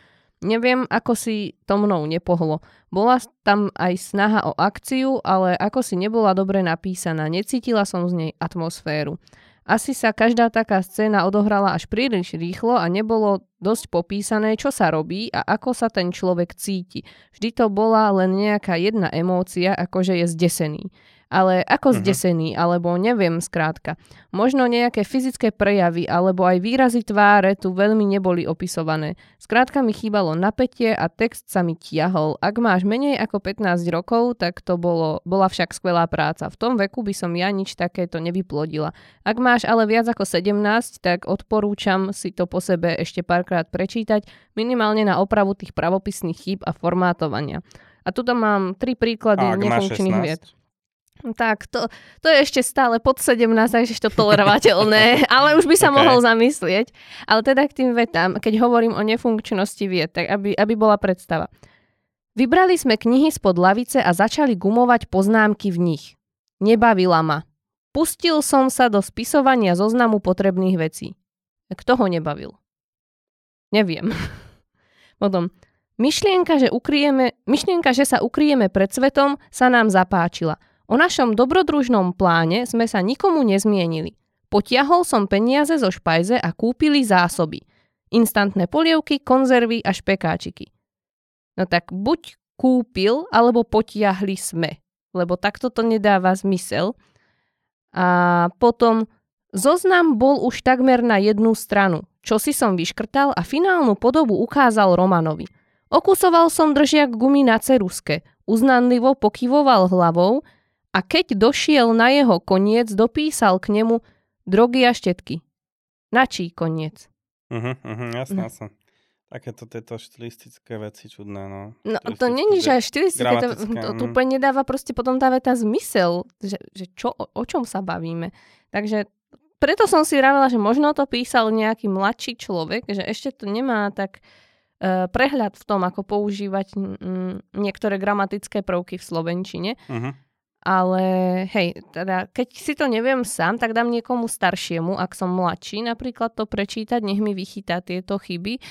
Neviem, ako si to mnou nepohlo. Bola tam aj snaha o akciu, ale ako si nebola dobre napísaná, necítila som z nej atmosféru. Asi sa každá taká scéna odohrala až príliš rýchlo a nebolo dosť popísané, čo sa robí a ako sa ten človek cíti. Vždy to bola len nejaká jedna emócia, akože je zdesený. Ale ako uh-huh. zdesený, alebo neviem skrátka. Možno nejaké fyzické prejavy, alebo aj výrazy tváre tu veľmi neboli opisované. Skrátka mi chýbalo napätie a text sa mi tiahol. Ak máš menej ako pätnásť rokov, tak to bolo, bola však skvelá práca. V tom veku by som ja nič takéto nevyplodila. Ak máš ale viac ako sedemnásť, tak odporúčam si to po sebe ešte párkrát prečítať, minimálne na opravu tých pravopisných chýb a formátovania. A tu mám tri príklady nefunkčných vied. Tak, to, to je ešte stále pod sedemnásť, takže to tolerovateľné, ale už by sa okay. mohol zamyslieť. Ale teda k tým vetám, keď hovorím o nefunkčnosti viet, tak aby, aby bola predstava. Vybrali sme knihy spod lavice a začali gumovať poznámky v nich. Nebavila ma. Pustil som sa do spisovania zoznamu potrebných vecí. Kto ho nebavil? Neviem. Potom... Myšlienka že, ukryjeme, myšlienka, že sa ukryjeme pred svetom, sa nám zapáčila. O našom dobrodružnom pláne sme sa nikomu nezmienili. Potiahol som peniaze zo špajze a kúpili zásoby. Instantné polievky, konzervy a špekáčiky. No tak buď kúpil, alebo potiahli sme. Lebo takto to nedáva zmysel. A potom zoznam bol už takmer na jednu stranu. Čo si som vyškrtal a finálnu podobu ukázal Romanovi. Okusoval som držiak gumy na ceruske, uznanlivo pokyvoval hlavou a keď došiel na jeho koniec, dopísal k nemu drogy a štetky. Na čí koniec? Mhm, uh-huh, uh-huh, jasná uh-huh. som. takéto tieto štilistické veci čudné, no. No to není, že štilistické, to, to, to úplne nedáva proste potom tá veta zmysel, že, že čo, o, o čom sa bavíme. Takže preto som si vravela, že možno to písal nejaký mladší človek, že ešte to nemá tak uh, prehľad v tom, ako používať m, niektoré gramatické prvky v slovenčine. Uh-huh. Ale hej, teda keď si to neviem sám, tak dám niekomu staršiemu, ak som mladší napríklad to prečítať, nech mi vychytá tieto chyby.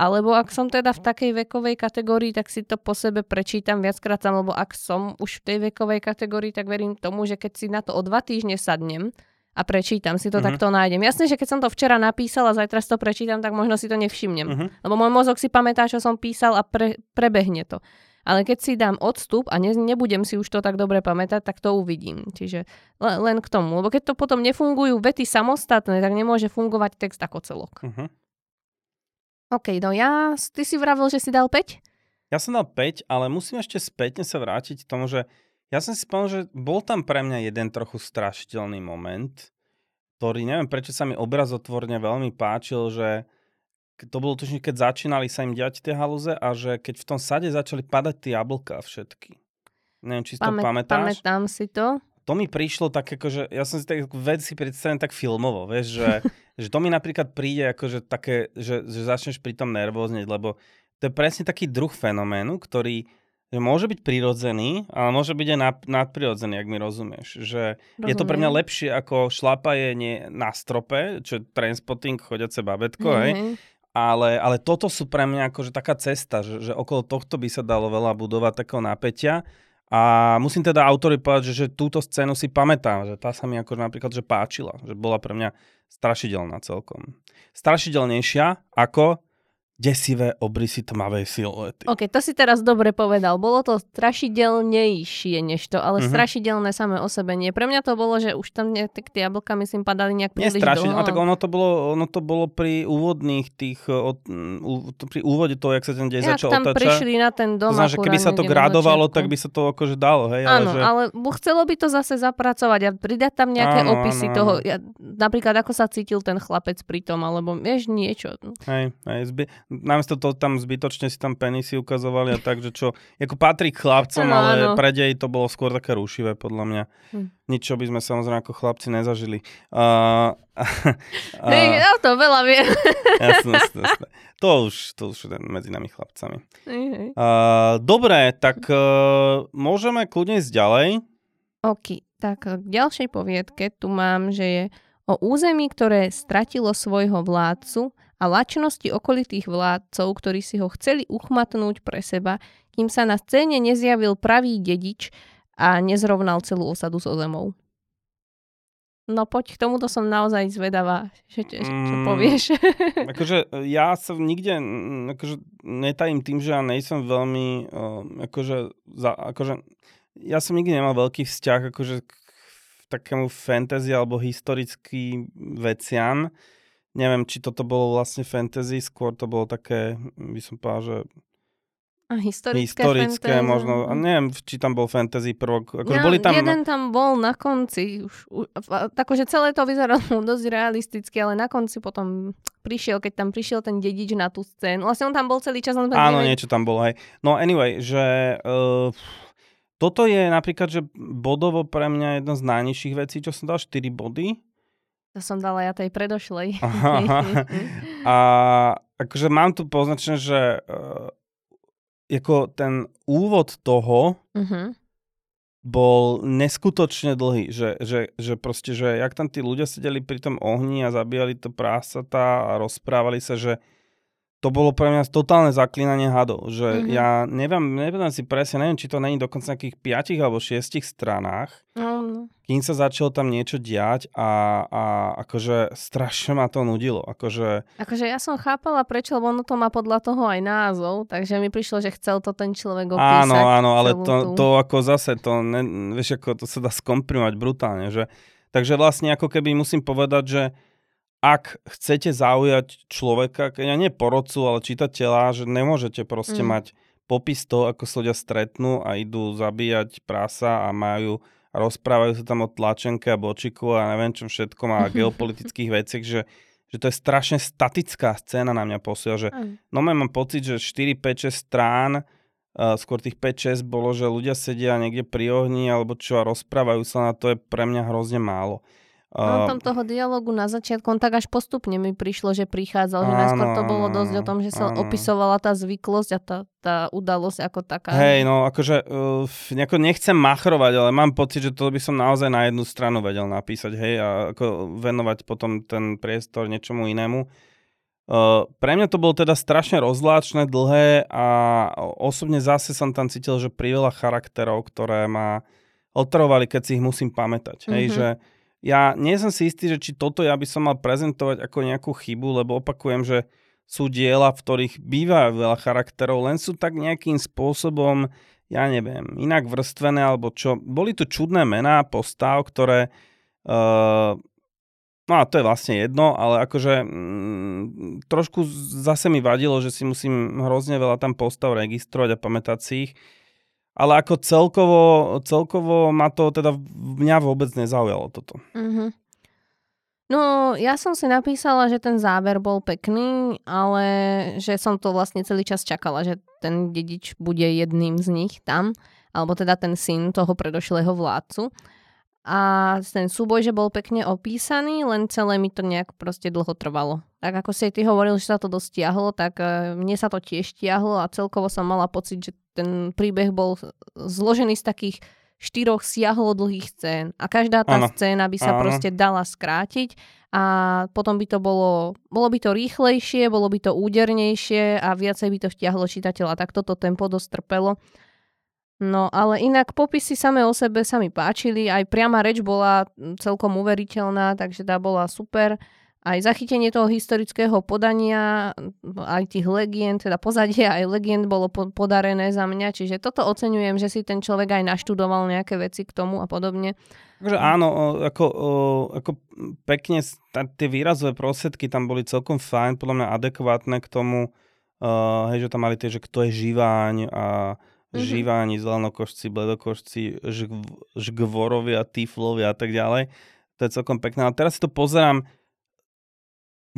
Alebo ak som teda v takej vekovej kategórii, tak si to po sebe prečítam viackrát sám, lebo ak som už v tej vekovej kategórii, tak verím tomu, že keď si na to o dva týždne sadnem a prečítam si to, uh-huh. tak to nájdem. Jasné, že keď som to včera napísala, zajtra si to prečítam, tak možno si to nevšimnem. Uh-huh. Lebo môj mozog si pamätá, čo som písal a pre, prebehne to. Ale keď si dám odstup a ne, nebudem si už to tak dobre pamätať, tak to uvidím. Čiže len, len k tomu. Lebo keď to potom nefungujú vety samostatné, tak nemôže fungovať text ako celok. Uh-huh. OK, no ja... Ty si vravil, že si dal päť? Ja som dal päť, ale musím ešte spätne sa vrátiť k tomu, že ja som si spomenul, že bol tam pre mňa jeden trochu strašiteľný moment, ktorý neviem, prečo sa mi obrazotvorne veľmi páčil, že to bolo tužne, keď začínali sa im diať tie halúze a že keď v tom sade začali padať tie jablká všetky. Neviem, či si Pamät, to pamätáš? Pamätám si to. To mi prišlo tak, akože ja som si tak veci predstavím tak filmovo, vieš, že, že to mi napríklad príde akože také, že, že začneš pri tom nervózneť, lebo to je presne taký druh fenoménu, ktorý že môže byť prirodzený, ale môže byť aj nadprirodzený, ak mi rozumieš. Že Rozumiem. Je to pre mňa lepšie ako šlapajenie na strope, čo je Trainspotting, chodiace babetko, mm-hmm. hej. Ale, ale toto sú pre mňa akože taká cesta, že, že okolo tohto by sa dalo veľa budovať takého napätia. A musím teda autori povedať, že, že túto scénu si pamätám, že tá sa mi akože napríklad že páčila, že bola pre mňa strašidelná celkom. Strašidelnejšia ako desivé obrysy tmavej siluety. OK, to si teraz dobre povedal. Bolo to strašidelnejšie než to, ale mm-hmm. strašidelné samé o sebe nie. Pre mňa to bolo, že už tam ne, tak tie jablka, myslím, padali nejak príliš dlho. A tak ono to bolo, ono to bolo pri úvodných tých, od, u, pri úvode toho, jak sa ten dej začal otáčať. Jak tam prišli na ten dom. To znamená, že keby sa to gradovalo, tak by sa to akože dalo. Hej, áno, ale, že... ale chcelo by to zase zapracovať a pridať tam nejaké áno, opisy áno, toho. Ja, napríklad, ako sa cítil ten chlapec pri tom, alebo vieš niečo. Hej, hej, zby... Namiesto toho tam zbytočne si tam penisy ukazovali a tak, že čo, ako patrí k chlapcom, no, ale no. Predej to bolo skôr také rušivé, podľa mňa. Hm. Nič, čo by sme samozrejme ako chlapci nezažili. Uh, uh, Ej, ja to veľa viem. Jasné, jasné, jasné. To už, to už medzi nami chlapcami. Uh, dobre, tak uh, môžeme kľudne ísť ďalej. OK, tak k ďalšej poviedke tu mám, že je o území, ktoré stratilo svojho vládcu a lačnosti okolitých vládcov, ktorí si ho chceli uchmatnúť pre seba, kým sa na scéne nezjavil pravý dedič a nezrovnal celú osadu so zemou. No poď, k tomuto som naozaj zvedavá, že, že, čo povieš. Mm, akože ja sa nikde akože, netajím tým, že ja nejsem veľmi, akože, za, akože ja som nikdy nemal veľký vzťah akože, k takému fantasy alebo historický veciam. Neviem, či toto bolo vlastne fantasy, skôr to bolo také, by som povedal, že a historické, historické možno. A neviem, či tam bol fantasy prvok. Akože ja, boli tam... Jeden tam bol na konci. Už, už, takže celé to vyzeralo dosť realisticky, ale na konci potom prišiel, keď tam prišiel ten dedič na tú scénu. Vlastne on tam bol celý čas. Áno, neviem. Niečo tam bolo. Hej. No anyway, že... Uh... Toto je napríklad, že bodovo pre mňa jedna z najnižších vecí, čo som dal štyri body. To som dala ja tej predošlej. Aha. A akože mám tu poznačené, že uh, ako ten úvod toho uh-huh. bol neskutočne dlhý. Že, že, že proste, že jak tam tí ľudia sedeli pri tom ohni a zabíjali to prásata a rozprávali sa, že to bolo pre mňa totálne zaklínanie hadov, že mm-hmm. ja neviem, neviem si presne, neviem, či to není dokonca nejakých piatich alebo šiestich stranách, mm. kým sa začalo tam niečo diať a, a akože strašne ma to nudilo. Akože... akože ja som chápala prečo, lebo ono to má podľa toho aj názov, takže mi prišlo, že chcel to ten človek opísať. Áno, áno, ale to, to ako zase, to, ne, vieš, ako to sa dá skomprimovať brutálne, že takže vlastne ako keby musím povedať, že ak chcete zaujať človeka, ja nie porodcu, ale čitateľa, že nemôžete proste mm. mať popis toho, ako sa ľudia stretnú a idú zabíjať prasa a majú a rozprávajú sa tam o tlačenke a bočiku a neviem čo všetko a geopolitických veciach, že, že to je strašne statická scéna na mňa posiela, že mm. no mám pocit, že štyri päť šesť strán, uh, skôr tých päť šesť bolo, že ľudia sedia niekde pri ohni alebo čo a rozprávajú sa, na to je pre mňa hrozne málo. Uh, no tam toho dialogu na začiatku, on tak až postupne mi prišlo, že prichádzal, áno, že najskôr to bolo dosť o tom, že sa áno. opisovala tá zvyklosť a tá, tá udalosť ako taká. Hej, no akože uh, nejako nechcem machrovať, ale mám pocit, že to by som naozaj na jednu stranu vedel napísať, hej, a ako venovať potom ten priestor niečomu inému. Uh, pre mňa to bolo teda strašne rozvláčne, dlhé a osobne zase som tam cítil, že priveľa charakterov, ktoré ma otrovali, keď si ich musím pamätať, hej, mm-hmm. že ja nie som si istý, že či toto ja by som mal prezentovať ako nejakú chybu, lebo opakujem, že sú diela, v ktorých býva veľa charakterov, len sú tak nejakým spôsobom, ja neviem, inak vrstvené alebo čo. Boli tu čudné mená postav, ktoré... Uh, no a to je vlastne jedno, ale akože mm, trošku zase mi vadilo, že si musím hrozne veľa tam postav registrovať a pamätať si ich. Ale ako celkovo, celkovo ma to teda mňa vôbec nezaujalo toto. Mm-hmm. No, ja som si napísala, že ten záver bol pekný, ale že som to vlastne celý čas čakala, že ten dedič bude jedným z nich tam, alebo teda ten syn toho predošlého vládcu. A ten súboj, že bol pekne opísaný, len celé mi to nejak proste dlho trvalo. Tak ako si ty hovoril, že sa to dosť tiahlo, tak mne sa to tiež tiahlo a celkovo som mala pocit, že ten príbeh bol zložený z takých štyroch siahlo dlhých scén. A každá tá ano. Scéna by sa ano. Proste dala skrátiť a potom by to bolo, bolo by to rýchlejšie, bolo by to údernejšie a viacej by to vtiahlo čitateľa. Tak toto tempo dosť trpelo. No, ale inak popisy samé o sebe sa mi páčili, aj priama reč bola celkom uveriteľná, takže tá bola super. Aj zachytenie toho historického podania, aj tých legend, teda pozadia aj legend bolo po- podarené za mňa, čiže toto oceňujem, že si ten človek aj naštudoval nejaké veci k tomu a podobne. Takže áno, ako, ako pekne tie výrazové prostriedky tam boli celkom fajn, podľa mňa adekvátne k tomu, hej, že tam mali tie, že kto je živáň a mm-hmm. živáni, zelenokošci, bledokošci, žg- žgvorovia, tiflovia a tak ďalej. To je celkom pekné. A teraz si to pozerám,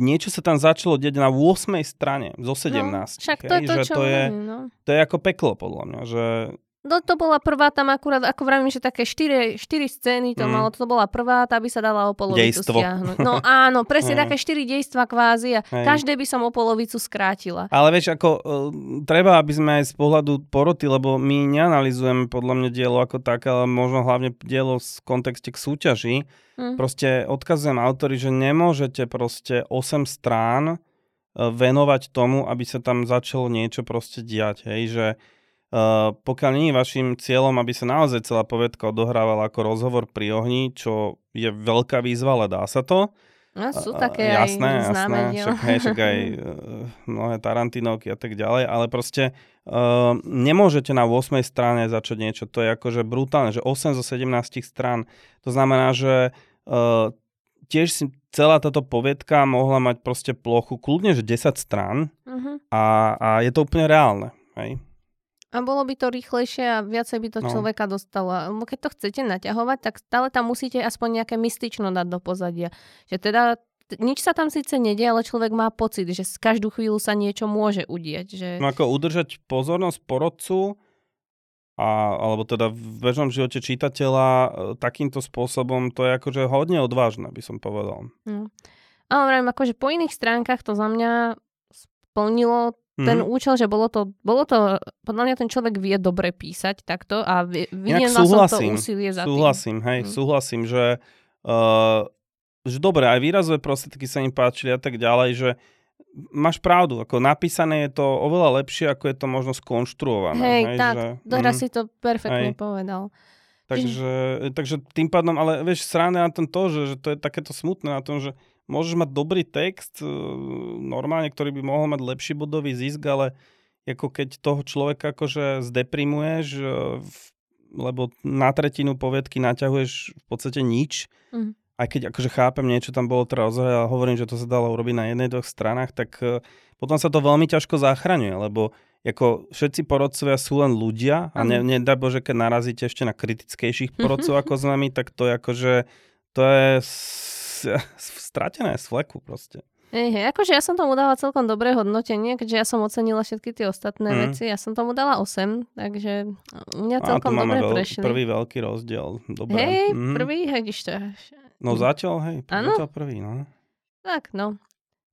niečo sa tam začalo deť na ôsmej strane zo sedemnástich. No, však to je to, čo to je, no. To je ako peklo, podľa mňa. Že... No to bola prvá tam akurát, ako vravím, že také štyri, štyri scény to mm. malo, to bola prvá, tá by sa dala o polovicu Dejstvo. Stiahnuť. No áno, presne také štyri dejstva kvázi a Hej. každé by som o polovicu skrátila. Ale vieš, ako treba, aby sme aj z pohľadu poroty, lebo my neanalizujeme podľa mňa dielo ako tak, ale možno hlavne dielo v kontexte k súťaži. Mm. Proste odkazujem autori, že nemôžete proste osem strán venovať tomu, aby sa tam začalo niečo proste diať. Hej, že uh, pokiaľ nie je vašim cieľom, aby sa naozaj celá poviedka odohrávala ako rozhovor pri ohni, čo je veľká výzva, ale dá sa to. No sú také uh, jasné, aj známe diela. Jasné, však aj uh, mnohé Tarantinovky a tak ďalej, ale proste uh, nemôžete na ôsmej strane začať niečo. To je akože brutálne, že osem zo sedemnástich strán. To znamená, že uh, tiež si celá táto poviedka mohla mať proste plochu kľudne, že desať strán uh-huh. a, a je to úplne reálne. Hej? A bolo by to rýchlejšie a viacej by to no. človeka dostalo. Keď to chcete naťahovať, tak stále tam musíte aspoň nejaké mystično dať do pozadia. Že teda nič sa tam síce nedie, ale človek má pocit, že každú chvíľu sa niečo môže udieť. Že... No ako udržať pozornosť porodcu a, alebo teda v bežnom živote čitateľa takýmto spôsobom, to je akože hodne odvážne, by som povedal. No. Ale vrajím, akože po iných stránkach to za mňa splnilo ten mm-hmm. účel, že bolo to, bolo to, podľa mňa ten človek vie dobre písať takto a videla som to úsilie za tým. Súhlasím, hej, mm. súhlasím, že, uh, že dobre, aj výrazové prostriedky sa im páčili a tak ďalej, že máš pravdu, ako napísané je to oveľa lepšie, ako je to možno skonštruované. Hej, hej tak, že, doraz mm, si to perfektne hej. povedal. Takže, Či... takže tým pádom, ale vieš, srane na tom to, že, že to je takéto smutné na tom, že môžeš mať dobrý text, normálne, ktorý by mohol mať lepší bodový zisk, ale ako keď toho človeka akože zdeprimuješ, lebo na tretinu poviedky naťahuješ v podstate nič, mm. aj keď akože chápem, niečo tam bolo teraz a hovorím, že to sa dalo urobiť na jednej, dvoch stranách, tak potom sa to veľmi ťažko zachraňuje, lebo ako všetci porodcovia sú len ľudia a ne, nedaj Bože, keď narazíte ešte na kritickejších porodcov ako s nami, tak to je akože, to je stratené z fleku proste. Ehe, akože ja som tomu dala celkom dobré hodnotenie, keďže ja som ocenila všetky tie ostatné mm. veci. Ja som tomu dala osem, takže mňa celkom dobre veľ, prešli. A tu máme prvý veľký rozdiel. Dobre. Hej, mm. prvý, hejdiš to. No zatiaľ, hej, zatiaľ prvý, no. Tak, no.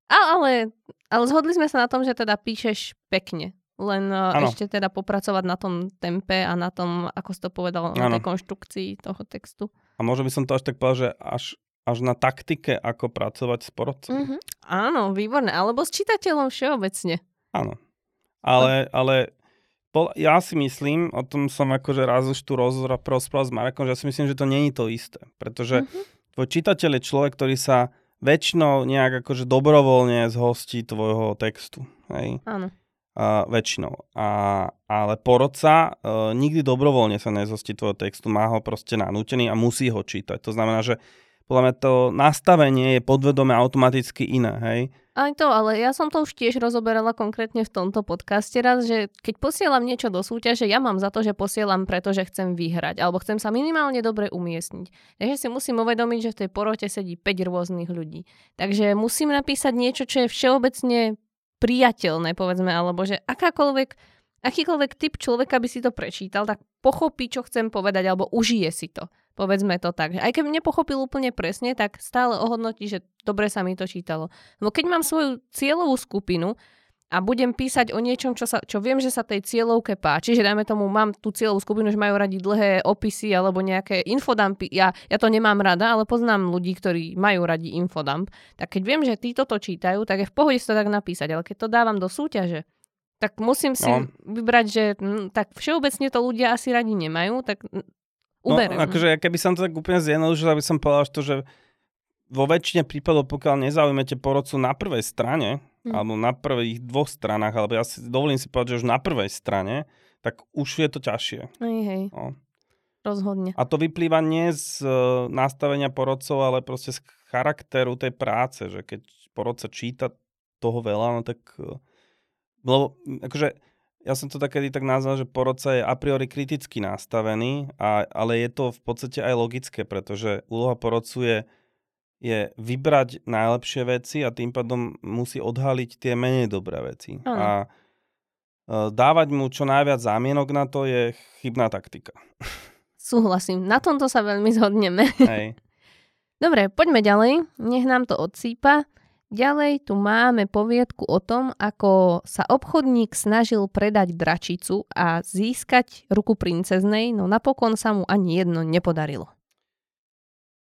A, ale, ale zhodli sme sa na tom, že teda píšeš pekne. Len ano. Ešte teda popracovať na tom tempe a na tom, ako si to povedal, ano. Na tej konštrukcii toho textu. A možno by som to až tak povedal, že až, až na taktike, ako pracovať s porodcom. Mm-hmm. Áno, výborné. Alebo s čitateľom všeobecne. Áno. Ale, ale pol, ja si myslím, o tom som akože raz už tu rozprával s Marekom, že ja si myslím, že to nie je to isté. Pretože mm-hmm. tvoj čitateľ je človek, ktorý sa väčšinou nejak akože dobrovoľne zhostí tvojho textu. Hej? Áno. Uh, väčšinou. A, ale porodca uh, nikdy dobrovoľne sa nezhostí tvojho textu, má ho proste nanútený a musí ho čítať. To znamená, že podľa mňa to nastavenie je podvedome automaticky iné, hej? Aj to, ale ja som to už tiež rozoberala konkrétne v tomto podcaste raz, že keď posielam niečo do súťaže, ja mám za to, že posielam, pretože chcem vyhrať, alebo chcem sa minimálne dobre umiestniť. Takže si musím uvedomiť, že v tej porote sedí päť rôznych ľudí. Takže musím napísať niečo, čo je všeobecne priateľné, povedzme, alebo že akákoľvek, akýkoľvek typ človeka by si to prečítal, tak pochopí, čo chcem povedať, alebo užije si to. Povedzme to tak. Aj keby nepochopil úplne presne, tak stále ohodnotí, že dobre sa mi to čítalo. Lebo keď mám svoju cieľovú skupinu a budem písať o niečom, čo, sa, čo viem, že sa tej cieľovke páči, že dajme tomu, mám tú cieľovú skupinu, že majú radi dlhé opisy alebo nejaké infodumpy. Ja, ja to nemám rada, ale poznám ľudí, ktorí majú radi infodump. Tak keď viem, že tí toto čítajú, tak je v pohode si to tak napísať. Ale keď to dávam do súťaže, tak musím si no. vybrať, že m, tak všeobecne to ľudia asi radi nemajú, tak m, uberem. No, akože, keby som to tak úplne zjednodušil, aby som povedal, že, to, že vo väčšine prípadov, pokiaľ nezaujímate porodcu na prvej strane, hmm. alebo na prvých dvoch stranách, alebo ja si dovolím si povedať, že už na prvej strane, tak už je to ťažšie. Hej, hej. No. Rozhodne. A to vyplýva nie z uh, nastavenia porodcov, ale proste z charakteru tej práce, že keď porodca číta toho veľa, no tak... Uh, Lebo, akože, ja som to takedy tak nazval, že porodca je a priori kriticky nastavený, a, ale je to v podstate aj logické, pretože úloha porodcu je, je vybrať najlepšie veci a tým pádom musí odhaliť tie menej dobré veci. Mm. A dávať mu čo najviac zámienok na to je chybná taktika. Súhlasím, na tomto sa veľmi zhodneme. Hej. Dobre, poďme ďalej, nech nám to odsýpa. Ďalej tu máme poviedku o tom, ako sa obchodník snažil predať dračicu a získať ruku princeznej, no napokon sa mu ani jedno nepodarilo.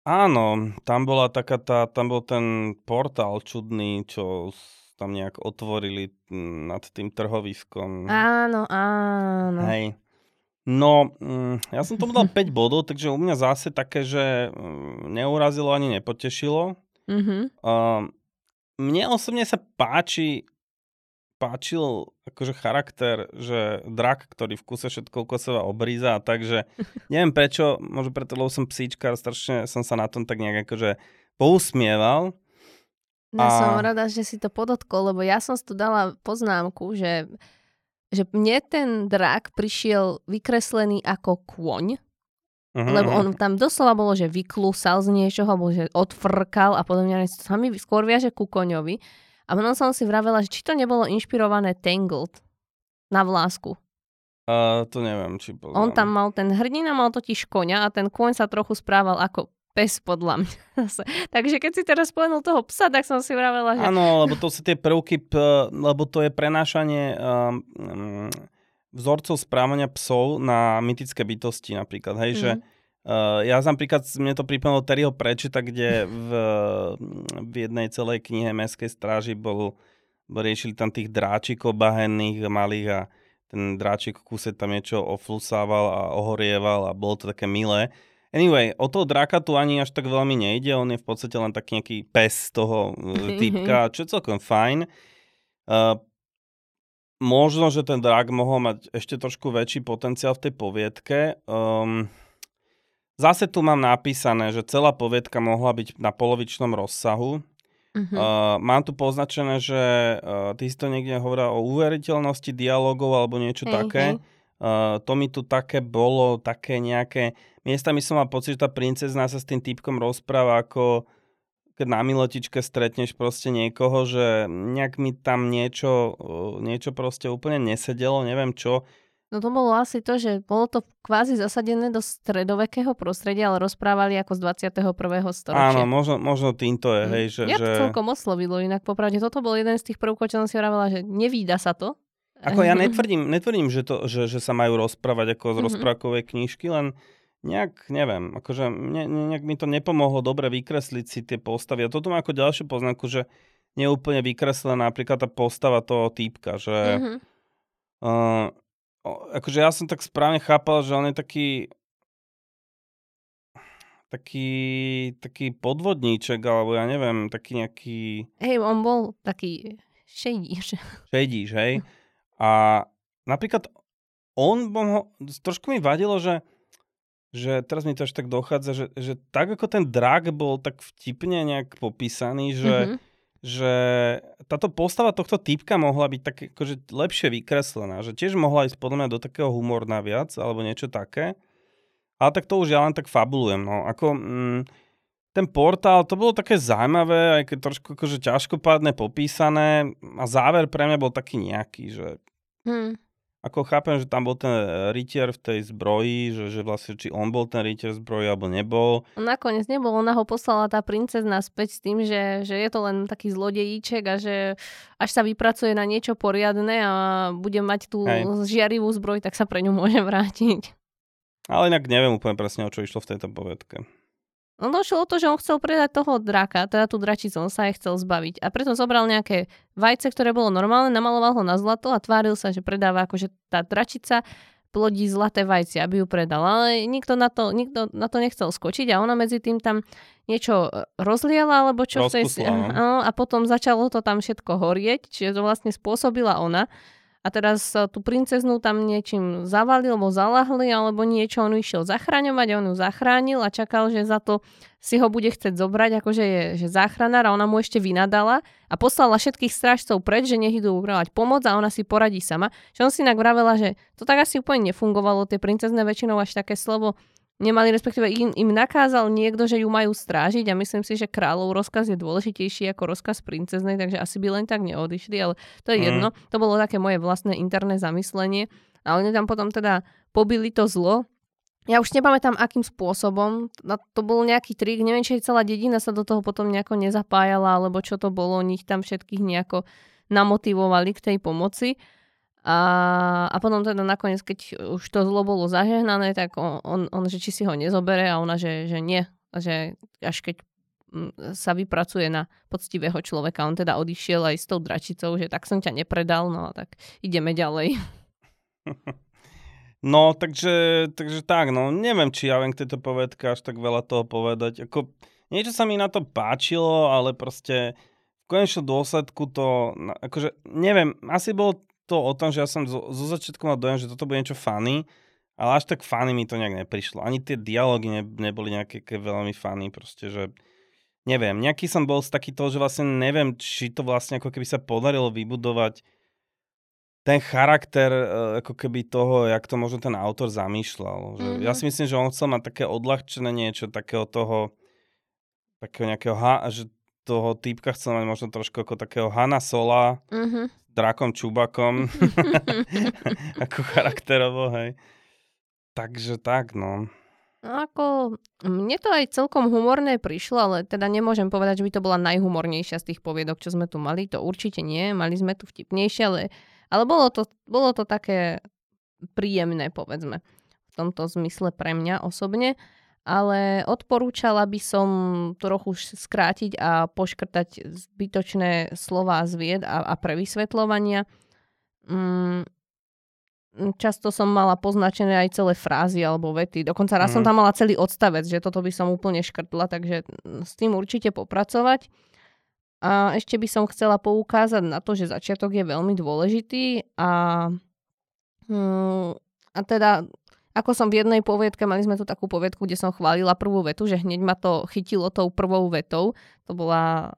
Áno, tam bola taká tá, tam bol ten portál čudný, čo tam nejak otvorili nad tým trhoviskom. Áno, áno. Hej. No, ja som tomu dal päť bodov, takže u mňa zase také, že neurazilo ani nepotešilo. Mhm. Uh, Mne osobne sa páči, páčil akože charakter, že drak, ktorý v kuse všetko ukosová obríza, takže neviem prečo, možno preto, lebo som psíčkar, strašne som sa na tom tak nejak akože pousmieval. No a... som rada, že si to podotkol, lebo ja som si tu dala poznámku, že, že mne ten drak prišiel vykreslený ako kôň. Uhum. Lebo on tam doslova bolo, že vyklúsal z niečoho, alebo že odfrkal a podobne. To sa mi skôr viaže ku koňovi. A potom som si vravela, že či to nebolo inšpirované Tangled na vlásku. Uh, to neviem, či poznám. On tam mal, ten hrdina mal totiž koňa a ten koň sa trochu správal ako pes, podľa mňa. Takže keď si teraz spomenul toho psa, tak som si vravela, že... Áno, lebo to sú tie prvky, lebo to je prenášanie... Um, um, vzorcov správania psov na mytické bytosti napríklad, hej, mm. že uh, ja napríklad, mne to pripomínalo Terryho Pratchetta, kde v, v jednej celej knihe Mestskej stráži bol, riešili tam tých dráčikov bahenných malých a ten dráčik kúse tam niečo oflusával a ohorieval a bolo to také milé. Anyway, o toho dráka tu ani až tak veľmi nejde, on je v podstate len taký nejaký pes toho typka, čo je celkom fajn. Uh, Možno, že ten drak mohol mať ešte trošku väčší potenciál v tej poviedke. Um, zase tu mám napísané, že celá poviedka mohla byť na polovičnom rozsahu. Mm-hmm. Uh, mám tu poznačené, že uh, ty si to niekde hovorila o uveriteľnosti dialogov alebo niečo hej, také. Hej. Uh, to mi tu také bolo, také nejaké... Miestami som mal pocit, že tá princezná sa s tým typkom rozpráva ako... keď na milotičke stretneš proste niekoho, že nejak mi tam niečo, niečo proste úplne nesedelo, neviem čo. No to bolo asi to, že bolo to kvázi zasadené do stredovekého prostredia, ale rozprávali ako z dvadsiateho prvého storočia. Áno, možno, možno týmto je, mm. hej. Že, ja to že... celkom oslovilo, inak popravde. Toto bol jeden z tých prvkov, čo som si hovorila, že nevída sa to. Ako ja netvrdím, netvrdím že, to, že, že sa majú rozprávať ako z mm-hmm. rozprávkovej knižky, len nejak, neviem, akože ne, nejak mi to nepomohlo dobre vykresliť si tie postavy. A toto má ako ďalšiu poznámku, že neúplne vykreslená napríklad tá postava toho týpka, že... Mm-hmm. Uh, akože ja som tak správne chápal, že on je taký taký taký podvodníček, alebo ja neviem, taký nejaký... Hej, on bol taký šejdíš. Šejdíš, hej. A napríklad on, ho, trošku mi vadilo, že, že teraz mi to až tak dochádza, že, že tak ako ten drak bol tak vtipne nejak popísaný, že mm-hmm. že táto postava tohto typka mohla byť tak akože lepšie vykreslená, že tiež mohla ísť podľa mňa do takého humorna viac, alebo niečo také. Ale tak to už ja len tak fabulujem. No. Ako, mm, ten portál, to bolo také zaujímavé, aj keď trošku akože ťažkopádne popísané a záver pre mňa bol taký nejaký, že hmm. ako chápem, že tam bol ten rytier v tej zbroji, že, že vlastne či on bol ten rytier v zbroji, alebo nebol. Nakoniec nebol, ona ho poslala tá princezna späť s tým, že, že je to len taký zlodejíček a že až sa vypracuje na niečo poriadne a bude mať tú Hej. žiarivú zbroj, tak sa pre ňu môže vrátiť. Ale inak neviem úplne presne, o čo išlo v tejto poviedke. On došiel o to, že on chcel predať toho draka, teda tú dračicu, on sa jej chcel zbaviť. A preto zobral nejaké vajce, ktoré bolo normálne, namaloval ho na zlato a tváril sa, že predáva, akože tá dračica plodí zlaté vajce, aby ju predal. Ale nikto na to, nikto na to nechcel skočiť a ona medzi tým tam niečo rozliala, alebo čo chce... Rozkusla. A potom začalo to tam všetko horieť, čiže to vlastne spôsobila ona. A teraz tú princeznu tam niečím zavalil, alebo zalahli, alebo niečo, on išiel zachraňovať a on ju zachránil a čakal, že za to si ho bude chcieť zobrať, akože je že záchranár a ona mu ešte vynadala a poslala všetkých strážcov preč, že nech idú ubrávať pomoc a ona si poradí sama. Že on si inak vravela, že to tak asi úplne nefungovalo, tie princezne väčšinou až také slovo nemali, respektíve im, im nakázal niekto, že ju majú strážiť a myslím si, že kráľov rozkaz je dôležitejší ako rozkaz princeznej, takže asi by len tak neodišli, ale to je jedno. Mm. To bolo také moje vlastné interné zamyslenie a oni tam potom teda pobili to zlo. Ja už nepamätám, akým spôsobom. To bol nejaký trik, neviem, či celá dedina sa do toho potom nejako nezapájala, alebo čo to bolo, nich tam všetkých nejako namotivovali k tej pomoci. A, a potom teda nakoniec, keď už to zlo bolo zažehnané, tak on, on, on že či si ho nezobere a ona, že, že nie. Že až keď sa vypracuje na poctivého človeka. On teda odišiel aj s tou dračicou, že tak som ťa nepredal, no a tak ideme ďalej. No, takže, takže tak, no neviem, či ja viem k tejto poviedke až tak veľa toho povedať. Ako, niečo sa mi na to páčilo, ale proste v konečnom dôsledku to, akože neviem, asi bolo to o tom, že ja som zo, zo začiatku mal dojem, že toto bude niečo funny, ale až tak funny mi to nejak neprišlo. Ani tie dialógy ne, neboli nejaké veľmi funny, proste, že neviem. Nejaký som bol z taký toho, že vlastne neviem, či to vlastne ako keby sa podarilo vybudovať ten charakter ako keby toho, jak to možno ten autor zamýšľal. Že mm-hmm. Ja si myslím, že on chcel mať také odľahčené niečo, takého toho, takého nejakého, že toho týpka chcel mať možno trošku ako takého Hana Sola, mm-hmm. drakom Čubakom, ako charakterovo, hej. Takže tak, no. Ako, mne to aj celkom humorné prišlo, ale teda nemôžem povedať, že by to bola najhumornejšia z tých poviedok, čo sme tu mali, to určite nie, mali sme tu vtipnejšie, ale, ale bolo to, bolo to také príjemné, povedzme, v tomto zmysle pre mňa osobne. Ale odporúčala by som trochu skrátiť a poškrtať zbytočné slová z vied a, a prevysvetľovania. Mm, často som mala poznačené aj celé frázy alebo vety. Dokonca raz mm. som tam mala celý odstavec, že toto by som úplne škrtla, takže s tým určite popracovať. A ešte by som chcela poukázať na to, že začiatok je veľmi dôležitý a, mm, a teda... Ako som v jednej poviedke, mali sme tu takú poviedku, kde som chválila prvú vetu, že hneď ma to chytilo tou prvou vetou. To bola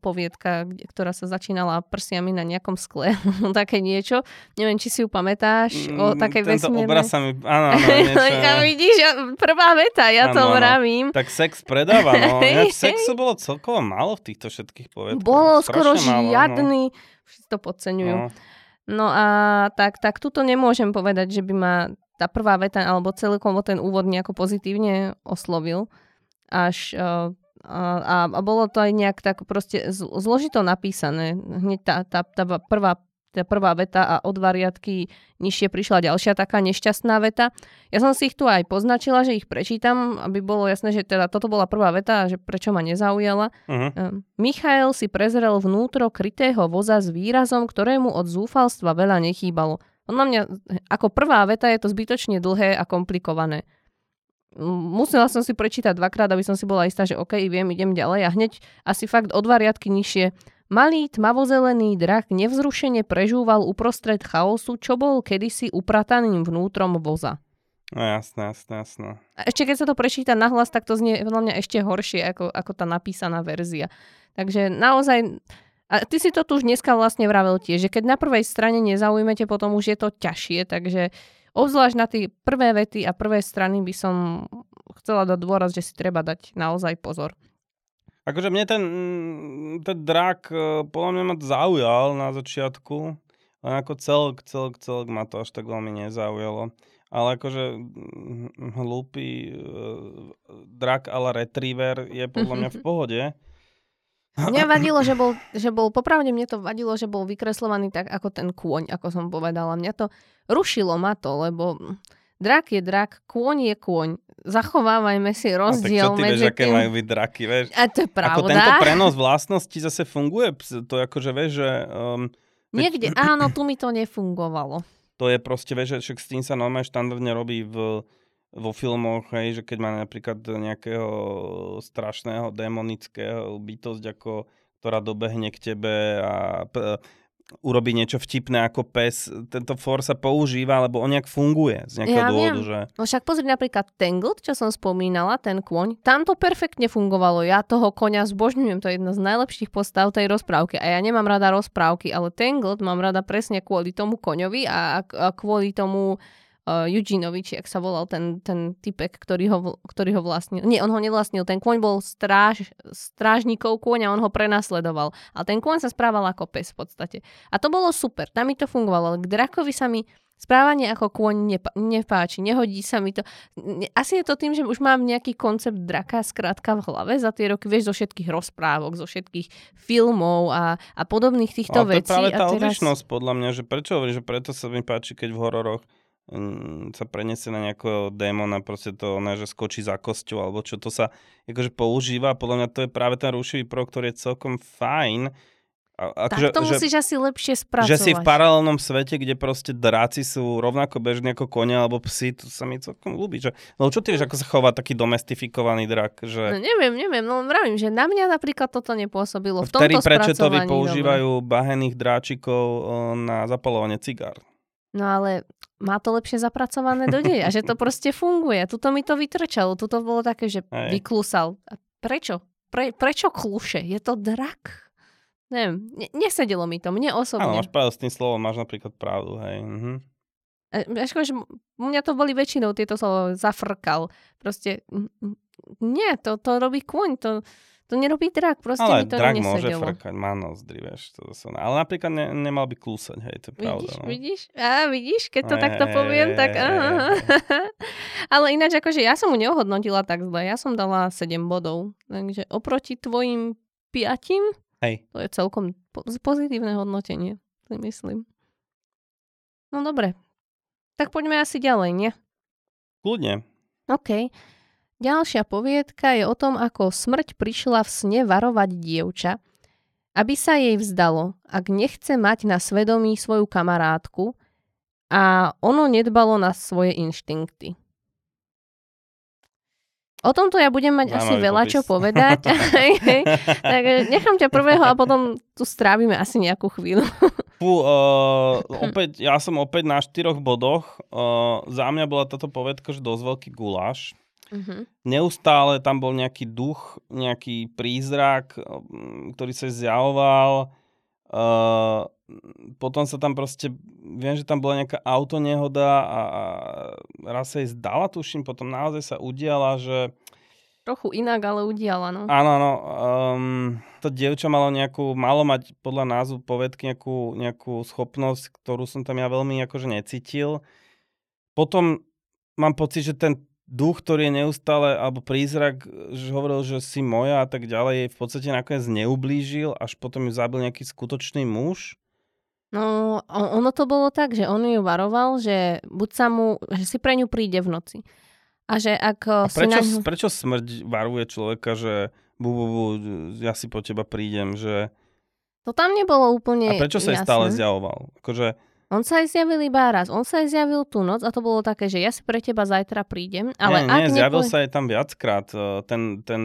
poviedka, ktorá sa začínala prsiami na nejakom skle. Také niečo. Neviem, či si ju pamätáš. O takej Tento vesmiernej... obraz sa mi... Áno, áno, niečo. A vidíš, prvá veta, ja ano, to vravím. Tak sex predáva, no. Ja, sexu bolo celkovo málo v týchto všetkých poviedkach. Bolo skoro žiadny. Všetci to podceňujú. No. no a tak, tak tuto nemôžem povedať, že by ma tá prvá veta, alebo celkovo ten úvod nejako pozitívne oslovil. Až, a, a, a bolo to aj nejak tak proste zložito napísané. Hneď tá, tá, tá, prvá, tá prvá veta a od variatky nižšie prišla ďalšia taká nešťastná veta. Ja som si ich tu aj poznačila, že ich prečítam, aby bolo jasné, že teda toto bola prvá veta a že prečo ma nezaujala. Uh-huh. Michael si prezrel vnútro krytého voza s výrazom, ktorému od zúfalstva veľa nechýbalo. Podľa mňa, ako prvá veta je to zbytočne dlhé a komplikované. Musela som si prečítať dvakrát, aby som si bola istá, že OK, viem, idem ďalej. A hneď asi fakt o dva riadky nižšie. Malý tmavozelený drak nevzrušene prežúval uprostred chaosu, čo bol kedysi uprataným vnútrom voza. No jasné, jasné, jasné. A ešte keď sa to prečíta nahlas, tak to znie podľa mňa ešte horšie ako, ako tá napísaná verzia. Takže naozaj... A ty si to tu už dneska vlastne vravel tiež, že keď na prvej strane nezaujmete, potom už je to ťažšie, takže obzvlášť na tie prvé vety a prvé strany by som chcela dať dôraz, že si treba dať naozaj pozor. Akože mne ten, ten drak podľa mňa ma zaujal na začiatku, len ako celok, celok, celok ma to až tak veľmi nezaujalo. Ale akože hlúpy drak ala retriever je podľa mňa v pohode. Mňa vadilo, že bol, že bol, popravde mne to vadilo, že bol vykreslovaný tak ako ten kôň, ako som povedala. Mňa to rušilo ma to, lebo drak je drak, kôň je kôň. Zachovávajme si rozdiel medzi tým. A tak čo ty vieš, aké majú byť draky, vieš? A to je pravda. Ako tento prenos vlastnosti zase funguje, to je akože, vieš, že... Um, Niekde, veď... áno, tu mi to nefungovalo. To je proste, vieš, že s tým sa normálne štandardne robí v... vo filmoch, hej, že keď má napríklad nejakého strašného démonického bytosť, ako, ktorá dobehne k tebe a p- urobí niečo vtipné ako pes, tento for sa používa, alebo on nejak funguje z nejakého ja dôvodu. Že... No však pozri napríklad Tangled, čo som spomínala, ten kôň, tam to perfektne fungovalo. Ja toho koňa zbožňujem, to je jedna z najlepších postav tej rozprávky a ja nemám rada rozprávky, ale Tangled mám rada presne kvôli tomu koňovi a, a kvôli tomu Eugeneovi, či ak sa volal ten, ten typek, ktorý ho, ktorý ho vlastnil. Nie, on ho nevlastnil. Ten kôň bol stráž, strážnikov kôň a on ho prenasledoval. Ale ten kôň sa správal ako pes v podstate. A to bolo super. Tam mi to fungovalo. Ale k drakovi sa mi správanie ako kôň nepá- nepáči. Nehodí sa mi to. Asi je to tým, že už mám nejaký koncept draka skrátka v hlave za tie roky. Vieš, zo všetkých rozprávok, zo všetkých filmov a, a podobných týchto vecí. Ale to je práve tá odlišnosť podľa mňa, že prečo hovoríš, že preto sa mi páči, keď v hororoch sa preniesie na nejakého démona, proste to, ne, že skočí za kosťou, alebo čo to sa akože používa. Podľa mňa to je práve ten rušivý prvok, ktorý je celkom fajn. A, tak akože, to musíš že, asi lepšie spracovať. Že si v paralelnom svete, kde proste dráci sú rovnako bežní ako konia alebo psi, to sa mi celkom ľúbi. Že... No čo ty vieš, ako sa chová taký domestifikovaný drak? Že... No neviem, neviem, no vravím, že na mňa napríklad toto nepôsobilo. V tomto Terry Pratchettovi používajú dobre. Bahených dráčikov na zapalovanie cigár. No ale má to lepšie zapracované do deja, že to proste funguje. Tuto mi to vytrčalo, tuto bolo také, že Aj. vyklusal. A prečo? Pre, prečo kľúše? Je to drak? Neviem, ne, nesedelo mi to, mne osobne. Áno, máš pravdu, s tým slovom máš napríklad pravdu, hej. Mhm. Až, mňa to boli väčšinou tieto slovo zafrkal. Proste, nie, to, to robí kôň, to... To nerobí drak, proste ale mi to nesedelo. Ale drak môže frkať, má nozdry, vieš. To zase, ale napríklad ne, nemal by klúsať, hej, to je pravda. Vidíš, no. vidíš, á, vidíš, keď to eee, takto poviem, tak aha. Ale ináč, akože ja som mu neohodnotila tak zle, ja som dala sedem bodov. Takže oproti tvojim piatim, hej. To je celkom pozitívne hodnotenie, si myslím. No dobre, tak poďme asi ďalej, nie? Kľudne. Okej. Okay. Ďalšia poviedka je o tom, ako smrť prišla v sne varovať dievča, aby sa jej vzdalo, ak nechce mať na svedomí svoju kamarátku a ono nedbalo na svoje inštinkty. O tomto ja budem mať Mám asi veľa popis. Čo povedať. Tak nechám ťa prvého a potom tu strávime asi nejakú chvíľu. Fú, uh, opäť, ja som opäť na štyroch bodoch. Uh, za mňa bola táto povedka, že dosť veľký guláš. Uh-huh. Neustále tam bol nejaký duch, nejaký prízrak, ktorý sa zjavoval. Uh, potom sa tam proste, viem, že tam bola nejaká autonehoda a, a raz sa jej zdala, tuším, potom naozaj sa udiala, že... Trochu inak, ale udiala, no. Áno, áno. Um, to dievča malo nejakú, malo mať podľa názvu povedky nejakú, nejakú schopnosť, ktorú som tam ja veľmi akože necítil. Potom mám pocit, že ten duch, ktorý je neustále, alebo prízrak, že hovoril, že si moja a tak ďalej, jej v podstate nakoniec neublížil, až potom ju zabil nejaký skutočný muž. No, ono to bolo tak, že on ju varoval, že buď sa mu, že si pre ňu príde v noci. A že ak... A prečo, si na... prečo smrť varuje človeka, že bu, bu, bu, ja si po teba prídem, že... To tam nebolo úplne jasné. A prečo sa jej stále zjavoval? Akože... On sa aj zjavil iba raz. On sa aj zjavil tú noc a to bolo také, že ja si pre teba zajtra prídem. Ale nie, ak nie, zjavil nepo... sa aj tam viackrát. Ten, ten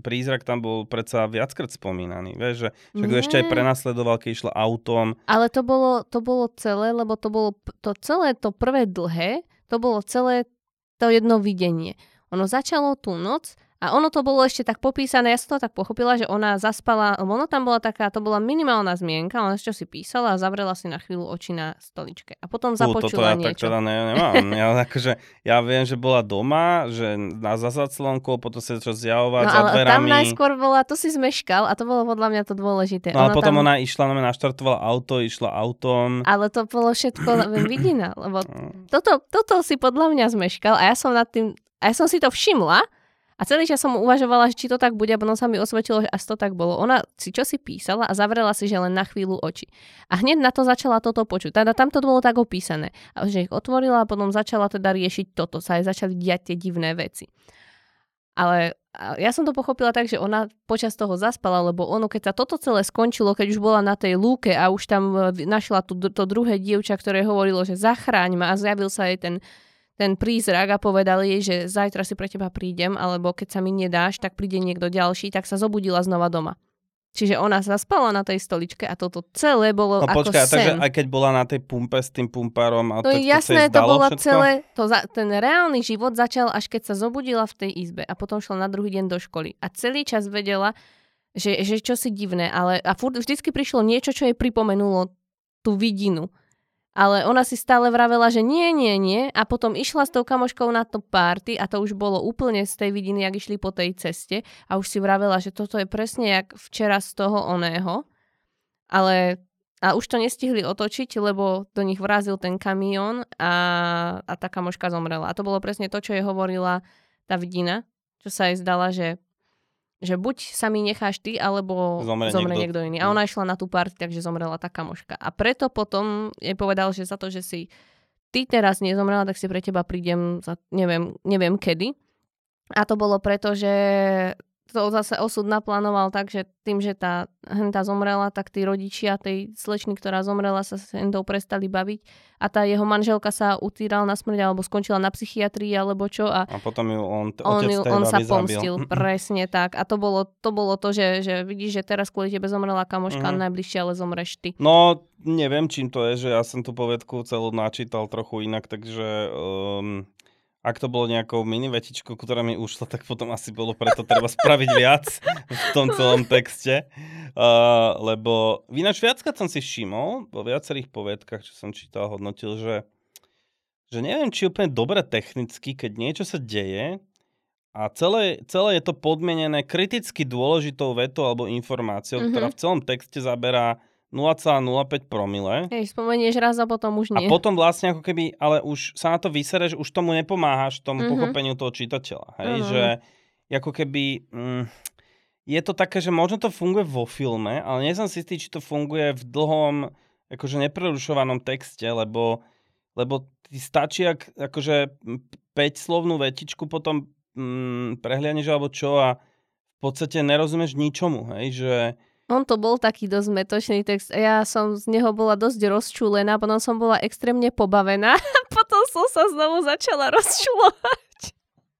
prízrak tam bol predsa viackrát spomínaný. Vieš, že však ho ešte aj prenasledoval, keď išla autom. Ale to bolo, to bolo celé, lebo to bolo to celé to prvé dlhé, to bolo celé to jedno videnie. Ono začalo tú noc a ono to bolo ešte tak popísané, ja som to tak pochopila, že ona zaspala, lebo ono tam bola taká, to bola minimálna zmienka, ona ešte si písala a zavrela si na chvíľu oči na stoličke. A potom započula niečo. Toto ja tak teda ne, nemám. Ja, akože, ja viem, že bola doma, že na zaslonku, potom sa čo zjavovať no, za dverami. No ale tam najskôr bola, to si zmeškal a to bolo podľa mňa to dôležité. No ale ona potom tam... ona išla, ona naštartovala auto, išla autom. Ale to bolo všetko vidina, lebo toto, toto si podľa mňa zmeškal a ja som nad tým, a ja som si to všimla. A celý čas som uvažovala, či to tak bude, a potom sa mi osvedčilo, že asi to tak bolo. Ona si čo si písala a zavrela si, že len na chvíľu oči. A hneď na to začala toto počuť. Teda tam to bolo tak opísané. A že ich otvorila a potom začala teda riešiť toto. Sa aj začali diať tie divné veci. Ale ja som to pochopila tak, že ona počas toho zaspala, lebo ono, keď sa toto celé skončilo, keď už bola na tej lúke a už tam našla to, to druhé dievča, ktoré hovorilo, že zachráň ma a zjavil sa jej ten... ten prízrak a povedali jej, že zajtra si pre teba prídem, alebo keď sa mi nedáš, tak príde niekto ďalší, tak sa zobudila znova doma. Čiže ona zaspala na tej stoličke a toto celé bolo no, ako počkaj, sen. No počkaj, takže aj keď bola na tej pumpe s tým pumpárom a no, tak jasné, to bolo celé, to za, ten reálny život začal, až keď sa zobudila v tej izbe a potom šla na druhý deň do školy. A celý čas vedela, že, že čosi divné, ale a furt, vždycky prišlo niečo, čo jej pripomenulo tú vidinu. Ale ona si stále vravela, že nie, nie, nie a potom išla s tou kamoškou na to party a to už bolo úplne z tej vidiny, jak išli po tej ceste a už si vravela, že toto je presne jak včera z toho oného. Ale a už to nestihli otočiť, lebo do nich vrazil ten kamión a, a tá kamoška zomrela. A to bolo presne to, čo jej hovorila tá vidina, čo sa jej zdala, že že buď sa mi necháš ty, alebo zomre, zomre niekto. niekto iný. A ona išla na tú party, takže zomrela tá kamoška. A preto potom jej povedal, že za to, že si ty teraz nezomrela, tak si pre teba prídem za neviem, neviem kedy. A to bolo preto, že to zase osud naplánoval tak, že tým, že tá henta zomrela, tak tí rodičia tej slečny, ktorá zomrela, sa s hentou prestali baviť. A tá jeho manželka sa utýrala na smrť, alebo skončila na psychiatrii, alebo čo. A, a potom ju on, t- on, ju, on sa pomstil, presne tak. A to bolo to, bolo to že, že vidíš, že teraz kvôli tebe zomrela kamoška, mm-hmm. najbližšie, ale zomreš ty. No, neviem, čím to je, že ja som tú povedku celú načítal trochu inak, takže... Um... Ak to bolo nejakou mini vetičkou, ktorá mi ušla, tak potom asi bolo preto treba spraviť viac v tom celom texte. Uh, lebo ináč viackrát som si všimol, vo viacerých poviedkach, čo som čítal, hodnotil, že, že neviem, či úplne dobre technicky, keď niečo sa deje a celé, celé je to podmienené kriticky dôležitou vetou alebo informáciou, mm-hmm. ktorá v celom texte zaberá nula celá nula päť promile. Hej, spomenieš raz a potom už nie. A potom vlastne ako keby, ale už sa na to vysereš, už tomu nepomáhaš, tomu uh-huh. pochopeniu toho čitateľa. Hej, uh-huh. že ako keby mm, je to také, že možno to funguje vo filme, ale nie som si istý, či to funguje v dlhom, akože neprerušovanom texte, lebo, lebo ti stačí ak, akože päťslovnú vetičku potom mm, prehliadneš alebo čo a v podstate nerozumieš ničomu. Hej, že on to bol taký dosť metočný text. Ja som z neho bola dosť rozčúlená, potom som bola extrémne pobavená a potom som sa znovu začala rozčulovať.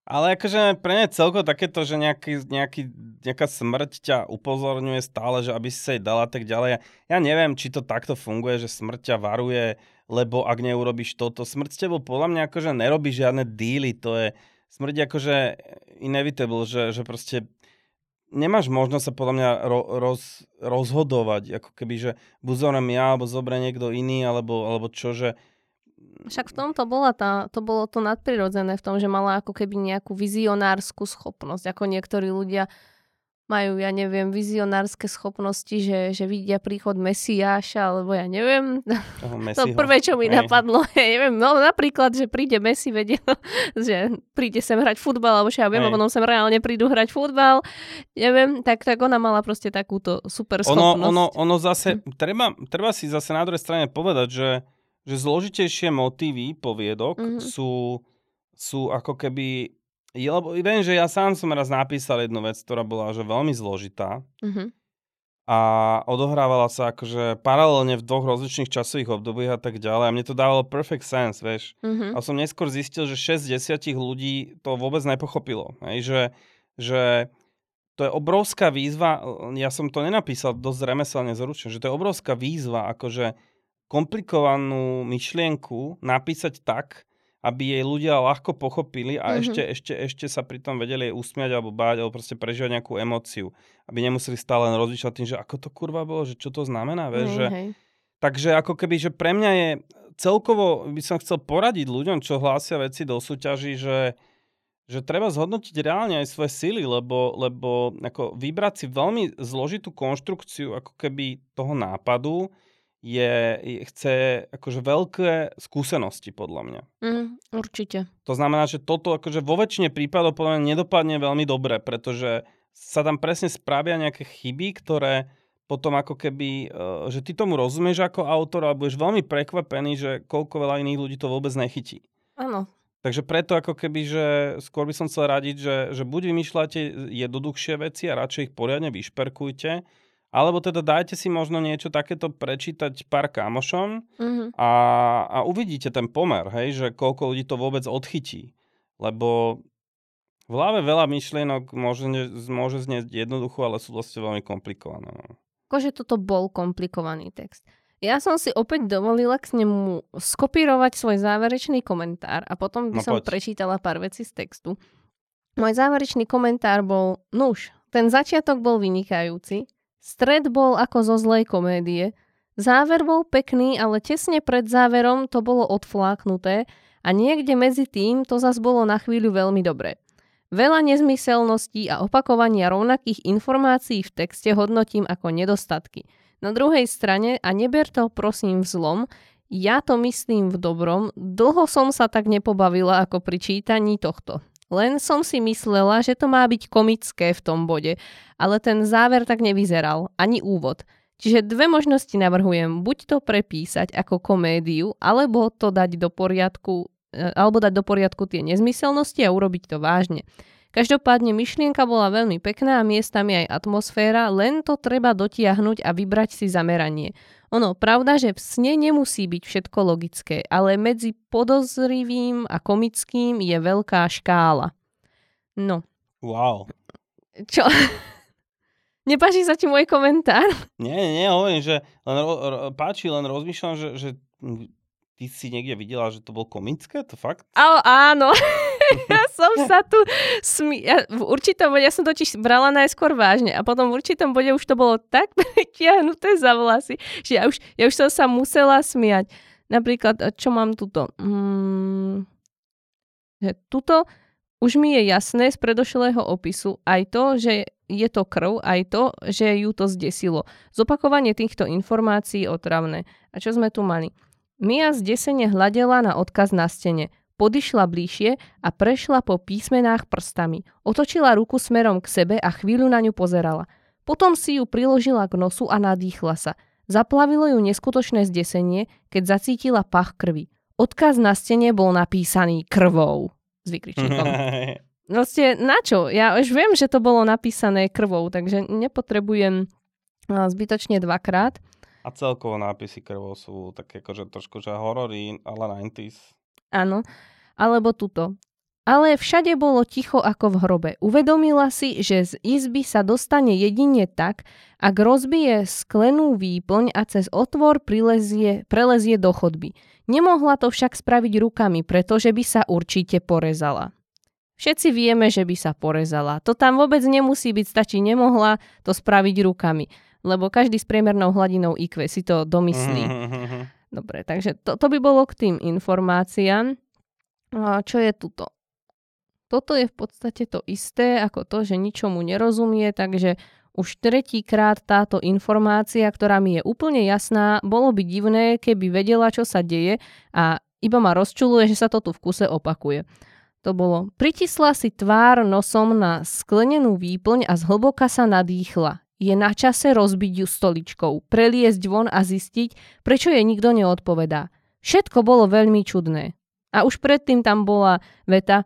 Ale akože pre ne celko takéto, že nejaký, nejaký, nejaká smrť ťa upozorňuje stále, že aby si sa jej dala tak ďalej. Ja neviem, či to takto funguje, že smrť ťa varuje, lebo ak neurobiš toto. Smrť s tebou podľa mňa akože nerobí žiadne díly, to je smrť akože inevitable, že, že proste nemáš možnosť sa podľa mňa roz, rozhodovať, ako keby, že buď zoberiem ja, alebo zoberie niekto iný, alebo, alebo čo, že však v tom to bola tá, to bolo to nadprirodzené v tom, že mala ako keby nejakú vizionársku schopnosť, ako niektorí ľudia majú, ja neviem, vizionárske schopnosti, že, že vidia príchod Mesiáša, alebo ja neviem, oh, to prvé, čo mi Aj. napadlo, ja neviem, no napríklad, že príde Messi, vedel, že príde sem hrať futbal, alebo čo ja viem, Aj. a potom sem reálne prídu hrať futbal, neviem, tak, tak ona mala proste takúto super schopnosť. Ono, ono, ono zase, hm. treba, treba si zase na druhej strane povedať, že že zložitejšie motívy poviedok mm-hmm. sú, sú ako keby... Je, lebo viem, že ja sám som raz napísal jednu vec, ktorá bola že veľmi zložitá mm-hmm. a odohrávala sa akože paralelne v dvoch rozličných časových obdobiach a tak ďalej. A mne to dávalo perfect sense, vieš. Mm-hmm. A som neskôr zistil, že šesť z desať ľudí to vôbec nepochopilo. Hej? Že, že to je obrovská výzva, ja som to nenapísal dosť remeselne zručne, že to je obrovská výzva, akože komplikovanú myšlienku napísať tak, aby jej ľudia ľahko pochopili a mm-hmm. ešte, ešte, ešte sa pritom vedeli jej usmiať alebo báť alebo proste prežívať nejakú emóciu. Aby nemuseli stále rozlišovať tým, že ako to kurva bolo, že čo to znamená. Vieš, hej, že... hej. Takže ako keby, že pre mňa je celkovo, by som chcel poradiť ľuďom, čo hlásia veci do súťaží, že, že treba zhodnotiť reálne aj svoje síly, lebo, lebo ako vybrať si veľmi zložitú konštrukciu ako keby toho nápadu, je, chce akože veľké skúsenosti, podľa mňa. Mm, určite. To znamená, že toto akože vo väčšine prípadov podľa mňa nedopadne veľmi dobre, pretože sa tam presne spravia nejaké chyby, ktoré potom ako keby, že ty tomu rozumieš ako autor a budeš veľmi prekvapený, že koľko veľa iných ľudí to vôbec nechytí. Áno. Takže preto ako keby, že skôr by som chcel radiť, že, že buď vymýšľate jednoduchšie veci a radšej ich poriadne vyšperkujte, alebo teda dajte si možno niečo takéto prečítať pár kamošom mm-hmm. a, a uvidíte ten pomer, hej, že koľko ľudí to vôbec odchytí. Lebo v hlave veľa myšlienok môže, môže znieť jednoducho, ale sú vlastne veľmi komplikované. No. Akože toto bol komplikovaný text. Ja som si opäť dovolila k nemu skopírovať svoj záverečný komentár a potom by no, som poď. prečítala pár vecí z textu. Môj záverečný komentár bol, nuž, ten začiatok bol vynikajúci, stred bol ako zo zlej komédie. Záver bol pekný, ale tesne pred záverom to bolo odfláknuté a niekde medzi tým to zas bolo na chvíľu veľmi dobré. Veľa nezmyselností a opakovania rovnakých informácií v texte hodnotím ako nedostatky. Na druhej strane, a neber to prosím v zlom, ja to myslím v dobrom, dlho som sa tak nepobavila ako pri čítaní tohto. Len som si myslela, že to má byť komické v tom bode, ale ten záver tak nevyzeral, ani úvod. Čiže dve možnosti navrhujem, buď to prepísať ako komédiu, alebo to dať do poriadku, alebo dať do poriadku tie nezmyselnosti a urobiť to vážne. Každopádne myšlienka bola veľmi pekná a miestami aj atmosféra, len to treba dotiahnuť a vybrať si zameranie. Ono, pravda, že v sne nemusí byť všetko logické, ale medzi podozrivým a komickým je veľká škála. No. Wow. Čo? Nepáči sa ti môj komentár? Nie, nie, hovorím, že len ro, ro, páči, len rozmýšľam, že, že ty si niekde videla, že to bolo komické? To fakt? Á, áno. Ja som sa tu smi... Ja v určitom bode, ja som totiž brala najskôr vážne a potom v určitom bode už to bolo tak pretiahnuté za vlasy, že ja už, ja už som sa musela smiať. Napríklad, čo mám tuto? Hmm, že tuto už mi je jasné z predošlého opisu aj to, že je to krv, aj to, že ju to zdesilo. Zopakovanie týchto informácií je otravné. A čo sme tu mali? Mia zdesene hľadela na odkaz na stene. Podišla bližšie a prešla po písmenách prstami. Otočila ruku smerom k sebe a chvíľu na ňu pozerala. Potom si ju priložila k nosu a nadýchla sa. Zaplavilo ju neskutočné zdesenie, keď zacítila pach krvi. Odkaz na stene bol napísaný krvou. S vykričníkom. Vlastne na čo? Ja už viem, že to bolo napísané krvou, takže nepotrebujem zbytočne dvakrát. A celkovo nápisy krvou sú také akože trošku, že horory, ale deväťdesiate. Áno. Alebo tuto. Ale všade bolo ticho ako v hrobe. Uvedomila si, že z izby sa dostane jedine tak, ak rozbije sklenú výplň a cez otvor prilezie, prelezie do chodby. Nemohla to však spraviť rukami, pretože by sa určite porezala. Všetci vieme, že by sa porezala. To tam vôbec nemusí byť, stačí nemohla to spraviť rukami, lebo každý s priemernou hladinou í kvé si to domyslí. Dobre, takže to, to by bolo k tým informáciám. A čo je tuto? Toto je v podstate to isté ako to, že ničomu nerozumie, takže už tretíkrát táto informácia, ktorá mi je úplne jasná, bolo by divné, keby vedela, čo sa deje a iba ma rozčuluje, že sa to tu v kuse opakuje. To bolo, pritisla si tvár nosom na sklenenú výplň a zhlboka sa nadýchla. Je na čase rozbiť ju stoličkou, preliesť von a zistiť, prečo jej nikto neodpovedá. Všetko bolo veľmi čudné. A už predtým tam bola veta,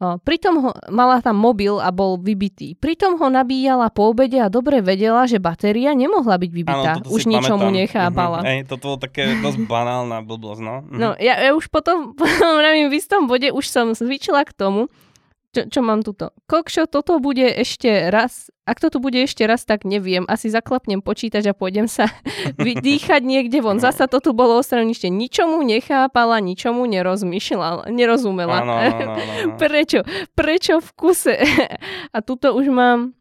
pritom ho, mala tam mobil a bol vybitý. Pritom ho nabíjala po obede a dobre vedela, že batéria nemohla byť vybitá. Áno, už ničomu pamätám. Nechápala. Mm-hmm. Ej, toto bolo také dosť banálna blbosť, no. Mm-hmm. No, ja, ja už potom, neviem, v istom bode už som zvyčila k tomu, čo, čo mám tuto. Kokšo, toto bude ešte raz, ak to tu bude ešte raz, tak neviem. Asi zaklapnem počítač a pôjdem sa vydýchať niekde von. Zasa to tu bolo ostranište. Ničomu nechápala, ničomu nerozmýšľala, nerozumela. Áno, áno, áno. Prečo? Prečo v kuse? A tuto už mám.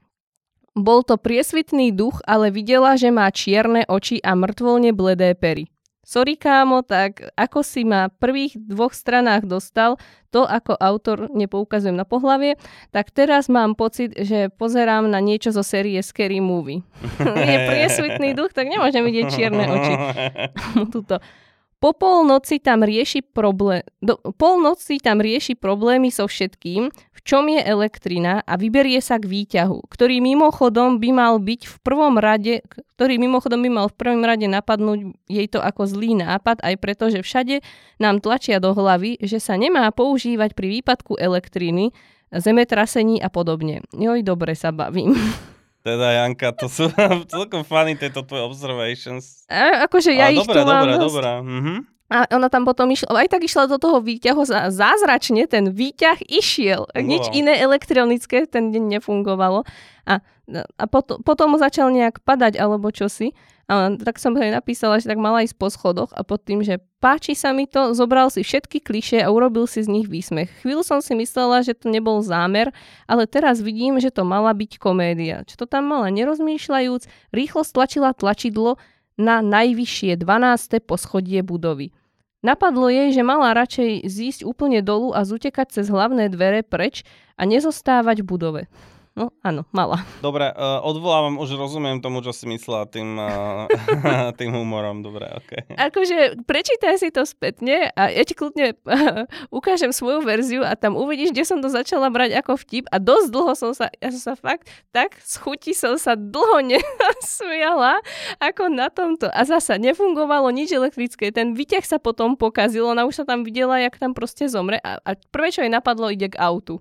Bol to priesvitný duch, ale videla, že má čierne oči a mŕtvolne bledé pery. Sorry kámo, tak ako si ma prvých dvoch stranách dostal, to ako autor nepoukazujem na pohlavie, tak teraz mám pocit, že pozerám na niečo zo série Scary Movie. Je priesvitný duch, tak nemôžem vidieť čierne oči. Tuto. Po polnoci tam rieši problém, do polnoci tam rieši problémy so všetkým, v čom je elektrina a vyberie sa k výťahu, ktorý mimochodom by mal byť v prvom rade, ktorý mimochodom by mal v prvom rade napadnúť jej to ako zlý nápad, aj preto, že všade nám tlačia do hlavy, že sa nemá používať pri výpadku elektriny, zemetrasení a podobne. Joj, dobre sa bavím. Teda, Janka, to sú celkom funny tieto tvoje observations. A, akože ja Ale ich dobré, tu mám. Dobré, dobré. Mhm. A ona tam potom išla, aj tak išla do toho výťahu, zázračne ten výťah išiel. No. Nič iné elektronické ten deň nefungovalo. A, a pot, potom začal nejak padať, alebo čosi. A tak som to napísala, že tak mala ísť po schodoch a pod tým, že páči sa mi to, zobral si všetky klišé a urobil si z nich výsmech. Chvíľu som si myslela, že to nebol zámer, ale teraz vidím, že to mala byť komédia. Čo to tam mala, nerozmýšľajúc, rýchlo stlačila tlačidlo na najvyššie dvanáste poschodie budovy. Napadlo jej, že mala radšej zísť úplne dolu a zutekať cez hlavné dvere preč a nezostávať v budove. No áno, mala. Dobre, uh, odvolávam, už rozumiem tomu, čo si myslela tým, uh, tým humorom. Dobre, okej. Okay. Akože prečítaj si to spätne a ja ti kľudne uh, ukážem svoju verziu a tam uvidíš, kde som to začala brať ako vtip a dosť dlho som sa, ja som sa fakt tak z chuti som sa dlho nesmiala ako na tomto. A zasa nefungovalo nič elektrické. Ten výťah sa potom pokazil, ona už sa tam videla, jak tam proste zomre a, a prvé, čo jej napadlo, ide k autu,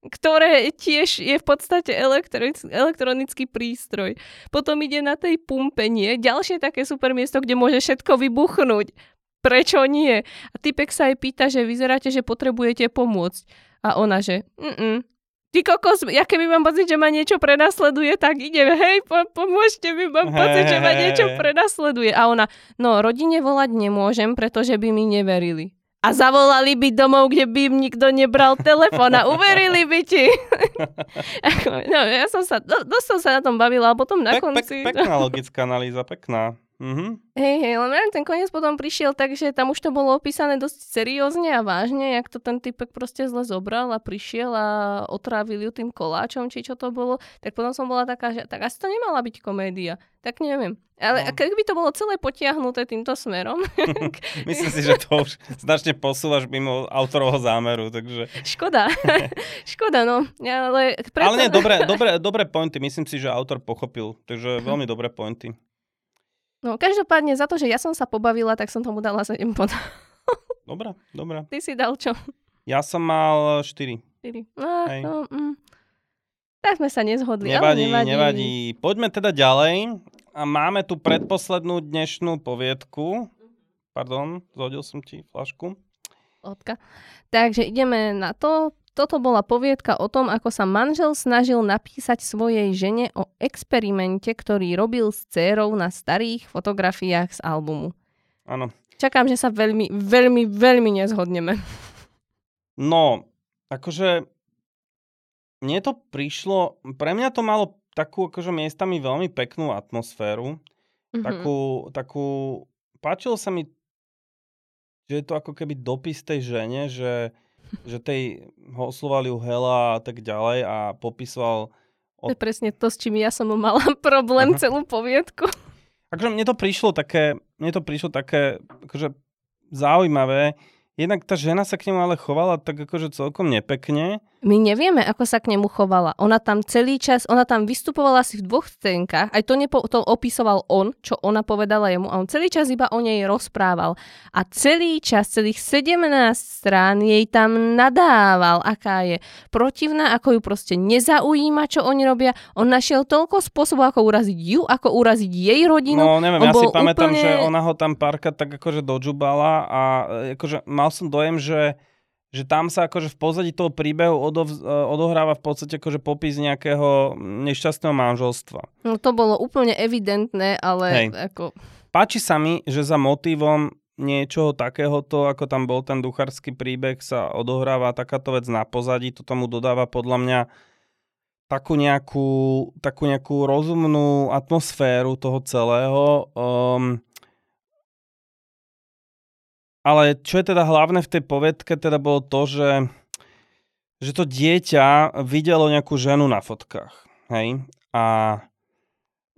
ktoré tiež je v podstate elektronický, elektronický prístroj. Potom ide na tej pumpe, nie? Ďalšie také super miesto, kde môže všetko vybuchnúť. Prečo nie? A typek sa aj pýta, že vyzeráte, že potrebujete pomôcť. A ona, že mm-mm. Ty kokos, ja keby mám pocit, že ma niečo prenasleduje, tak idem, hej, pomôžte mi, mám pocit, že ma niečo prenasleduje. A ona, no rodine volať nemôžem, pretože by mi neverili. A zavolali by domov, kde by im nikto nebral telefón a uverili by ti. No, ja som sa, do, dosť som sa na tom bavila, a potom na pek, konci... Pek, pekná logická analýza, pekná. Mhm. Hej, hej, len ten koniec potom prišiel, takže tam už to bolo opísané dosť seriózne a vážne, jak to ten typek proste zle zobral a prišiel a otrávil ju tým koláčom, či čo to bolo. Tak potom som bola taká, že tak asi to nemala byť komédia. Tak neviem. Ale no. Keby to bolo celé potiahnuté týmto smerom. Myslím si, že to už značne posúvaš mimo autorovho zámeru, takže... Škoda. Škoda, no. Ale, preto... Ale nie, dobré, dobré, dobré pointy. Myslím si, že autor pochopil. Takže veľmi dobré pointy. No, každopádne za to, že ja som sa pobavila, tak som tomu dala sedem bodov. Dobre, dobre. Ty si dal čo? Ja som mal štyri. štyri. No, no, mm. Tak sme sa nezhodli. Nevadí, ale nevadí, nevadí. Poďme teda ďalej. A máme tu predposlednú dnešnú poviedku. Pardon, zhodil som ti flašku. Odka. Takže ideme na to. Toto bola poviedka o tom, ako sa manžel snažil napísať svojej žene o experimente, ktorý robil s dcérou na starých fotografiách z albumu. Áno. Čakám, že sa veľmi, veľmi, veľmi nezhodneme. No, akože mne to prišlo, pre mňa to malo takú akože miestami veľmi peknú atmosféru. Mm-hmm. Takú, takú, páčilo sa mi, že je to ako keby dopis tej žene, že že tej ho oslovali Hela a tak ďalej a popisoval... Od... To je presne to, s čím ja som mala problém Aha. celú poviedku. Akože mne to prišlo také, mne to prišlo také akože zaujímavé. Jednak tá žena sa k nemu ale chovala tak akože celkom nepekne. My nevieme, ako sa k nemu chovala. Ona tam celý čas, ona tam vystupovala asi v dvoch scénkach. Aj to, nepo, to opisoval on, čo ona povedala jemu. A on celý čas iba o nej rozprával. A celý čas, celých sedemnásť strán jej tam nadával, aká je protivná, ako ju proste nezaujíma, čo oni robia. On našiel toľko spôsobov, ako uraziť ju, ako uraziť jej rodinu. No neviem, on ja si pamätám, úplne... že ona ho tam párkrát tak akože dožubala a akože mal som dojem, že, že tam sa akože v pozadí toho príbehu odov, odohráva v podstate akože popis nejakého nešťastného manželstva. No to bolo úplne evidentné, ale Hej. ako... Páči sa mi, že za motívom niečoho takéhoto, ako tam bol ten duchársky príbeh, sa odohráva takáto vec na pozadí. To tomu dodáva podľa mňa takú nejakú, takú nejakú rozumnú atmosféru toho celého. Um, Ale čo je teda hlavné v tej poviedke, teda bolo to, že, že to dieťa videlo nejakú ženu na fotkách. Hej? A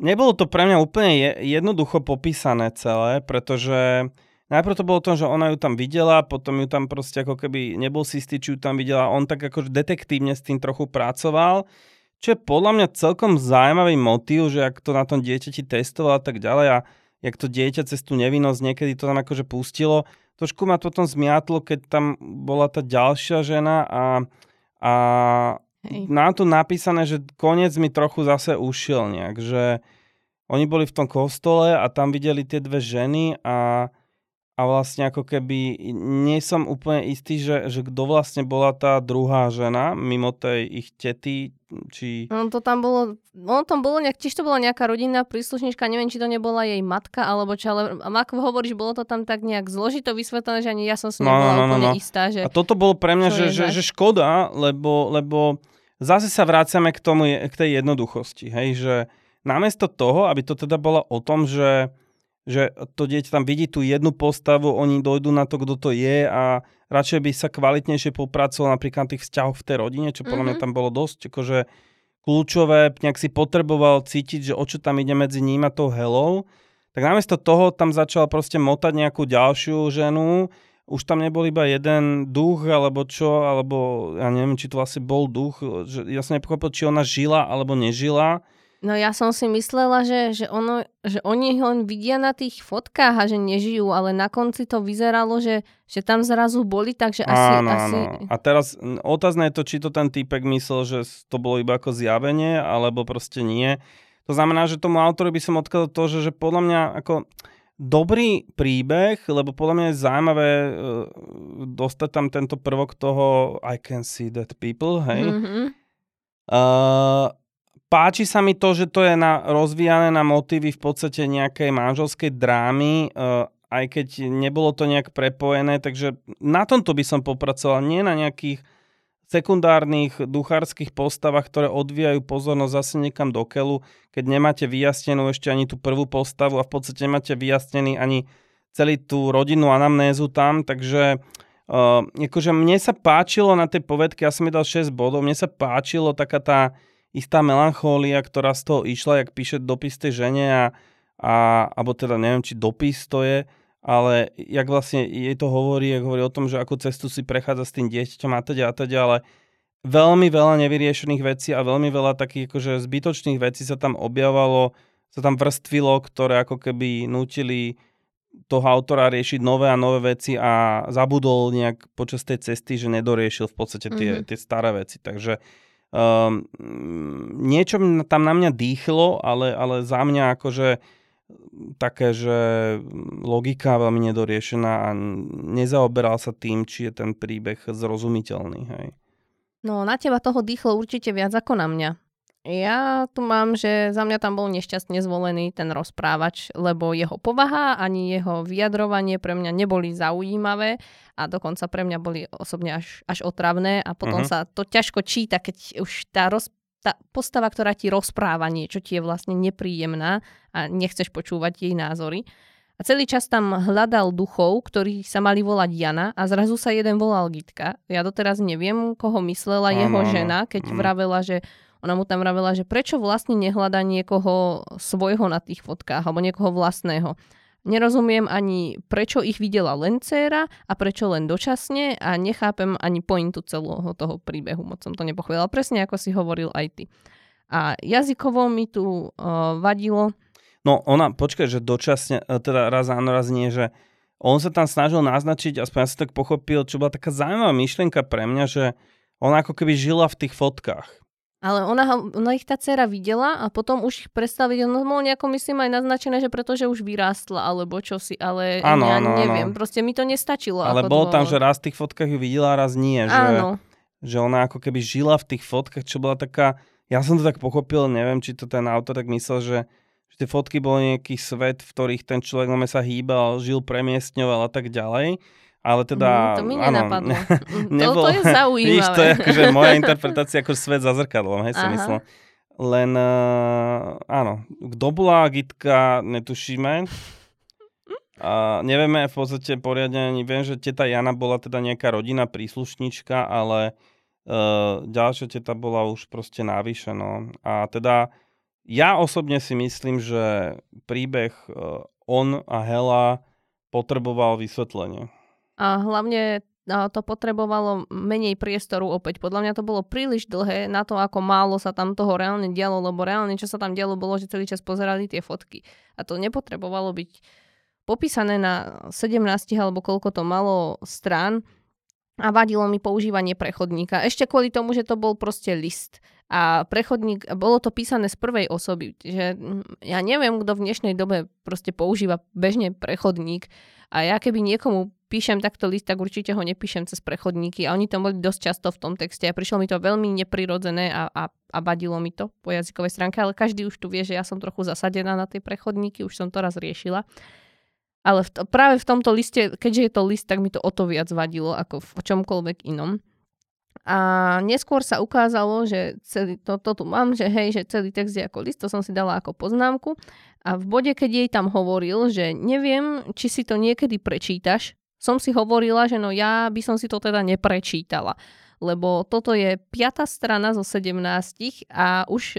nebolo to pre mňa úplne jednoducho popísané celé, pretože najprv to bolo to, že ona ju tam videla, potom ju tam proste ako keby nebol si istý, či ju tam videla. On tak akože detektívne s tým trochu pracoval, čo je podľa mňa celkom zaujímavý motív, že ak to na tom dieťati testoval a tak ďalej a jak to dieťa cez tú nevinnosť niekedy to tam akože pustilo. Trošku ma potom zmiatlo, keď tam bola tá ďalšia žena a, a nám to napísané, že koniec mi trochu zase ušiel nejak, že oni boli v tom kostole a tam videli tie dve ženy a, a vlastne ako keby nie som úplne istý, že, že kto vlastne bola tá druhá žena, mimo tej ich tety, či... No to tam bolo, ono tam bolo nejak, tiež to bola nejaká rodinná príslušnička, neviem, či to nebola jej matka, alebo čo, ale ako hovoríš, bolo to tam tak nejak zložito vysvetlené, že ani ja som si nebola no, no, úplne no. istá, že... A toto bolo pre mňa, že, že, že škoda, lebo, lebo zase sa vrácame k tomu, k tej jednoduchosti, hej, že namiesto toho, aby to teda bolo o tom, že, že to dieťa tam vidí tú jednu postavu, oni dojdú na to, kto to je a radšej by sa kvalitnejšie popracovalo napríklad na tých vzťahoch v tej rodine, čo podľa mňa tam bolo dosť akože kľúčové, nejak si potreboval cítiť, že o čo tam ide medzi ním a tou Helou, tak namiesto toho tam začal proste motať nejakú ďalšiu ženu, už tam nebol iba jeden duch, alebo čo, alebo ja neviem, či to vlastne bol duch, ja som nepochopil, či ona žila, alebo nežila. No ja som si myslela, že, že, ono, že oni len vidia na tých fotkách a že nežijú, ale na konci to vyzeralo, že, že tam zrazu boli, takže asi... Áno, asi... áno. A teraz otázne je to, či to ten týpek myslel, že to bolo iba ako zjavenie, alebo proste nie. To znamená, že tomu autoru by som odkázal to, že, že podľa mňa ako dobrý príbeh, lebo podľa mňa je zaujímavé uh, dostať tam tento prvok toho I can see that people, hej? Mm-hmm. Uh, Páči sa mi to, že to je na, rozvíjane na motívy v podstate nejakej manželskej drámy, e, aj keď nebolo to nejak prepojené, takže na tomto by som popracoval, nie na nejakých sekundárnych duchárskych postavách, ktoré odvíjajú pozornosť zase niekam do keľu, keď nemáte vyjasnenú ešte ani tú prvú postavu a v podstate nemáte vyjasnený ani celý tú rodinnú anamnézu tam, takže... E, akože mne sa páčilo na tej poviedke, ja som mi dal šesť bodov, mne sa páčilo taká tá istá melanchólia, ktorá z toho išla, jak píše dopis tej žene a, a alebo teda neviem, či dopis to je, ale jak vlastne jej to hovorí, jak hovorí o tom, že akú cestu si prechádza s tým dieťaťom a teda a teda, ale veľmi veľa nevyriešených vecí a veľmi veľa takých akože zbytočných vecí sa tam objavovalo, sa tam vrstvilo, ktoré ako keby nútili toho autora riešiť nové a nové veci a zabudol nejak počas tej cesty, že nedoriešil v podstate tie, mm-hmm. tie staré veci, takže Um, niečo tam na mňa dýchlo, ale, ale za mňa akože také, že logika veľmi nedoriešená a nezaoberal sa tým, či je ten príbeh zrozumiteľný. Hej. No, na teba toho dýchlo určite viac ako na mňa. Ja tu mám, že za mňa tam bol nešťastne zvolený ten rozprávač, lebo jeho povaha ani jeho vyjadrovanie pre mňa neboli zaujímavé a dokonca pre mňa boli osobne až, až otravné a potom uh-huh. sa to ťažko číta, keď už tá, roz, tá postava, ktorá ti rozpráva niečo, ti je vlastne nepríjemná a nechceš počúvať jej názory. A celý čas tam hľadal duchov, ktorí sa mali volať Jana a zrazu sa jeden volal Gitka. Ja doteraz neviem, koho myslela no, jeho no, žena, keď no. vravela, že ona mu tam vravela, že prečo vlastne nehľadá niekoho svojho na tých fotkách alebo niekoho vlastného. Nerozumiem ani, prečo ich videla len dcéra a prečo len dočasne a nechápem ani pointu celého toho príbehu. Moc som to nepochopila. Presne ako si hovoril aj ty. A jazykovo mi tu uh, vadilo... No ona, počkaj, že dočasne, teda raz áno, raz nie, že on sa tam snažil naznačiť, aspoň ja si tak pochopil, čo bola taká zaujímavá myšlienka pre mňa, že ona ako keby žila v tých fotkách. Ale ona, ona ich tá dcéra videla a potom už ich predstaviť, no bolo nejako myslím aj naznačené, že pretože už vyrástla, alebo čosi, ale ano, ja ano, neviem, ano. Proste mi to nestačilo. Ale bolo tam, že raz v tých fotkách ju videla, raz nie, že, že ona ako keby žila v tých fotkách, čo bola taká, ja som to tak pochopil, neviem, či to ten autor tak myslel, že že tie fotky bol nejaký svet, v ktorých ten človek na sa hýbal, žil, premiestňoval a tak ďalej. Ale teda... Mm, to mi nenapadlo. Áno, to, to je zaujímavé. Víš, to je akože moja interpretácia ako svet za zrkadlom, hej, som myslel. Len, uh, áno, kto bola Gitka, netušíme. Uh, nevieme v podstate poriadne, viem, že teta Jana bola teda nejaká rodina, príslušnička, ale uh, ďalšia teta bola už proste navyše, no. A teda... Ja osobne si myslím, že príbeh On a Hela potreboval vysvetlenie. A hlavne to potrebovalo menej priestoru opäť. Podľa mňa to bolo príliš dlhé na to, ako málo sa tam toho reálne dialo, lebo reálne, čo sa tam dialo, bolo, že celý čas pozerali tie fotky. A to nepotrebovalo byť popísané na sedemnástich alebo koľko to malo strán. A vadilo mi používanie prechodníka. Ešte kvôli tomu, že to bol proste list. A prechodník, bolo to písané z prvej osoby. Že ja neviem, kto v dnešnej dobe proste používa bežne prechodník. A ja keby niekomu píšem takto list, tak určite ho nepíšem cez prechodníky. A oni tam boli dosť často v tom texte. A prišlo mi to veľmi neprirodzené a, a, a vadilo mi to po jazykovej stránke. Ale každý už tu vie, že ja som trochu zasadená na tie prechodníky. Už som to raz riešila. Ale v to, práve v tomto liste, keďže je to list, tak mi to o to viac vadilo ako v čomkoľvek inom. A neskôr sa ukázalo, že celý, to, to tu mám, že hej, že celý text je ako list, to som si dala ako poznámku. A v bode, keď jej tam hovoril, že neviem, či si to niekedy prečítaš, som si hovorila, že no ja by som si to teda neprečítala. Lebo toto je piata strana zo sedemnástich a už e,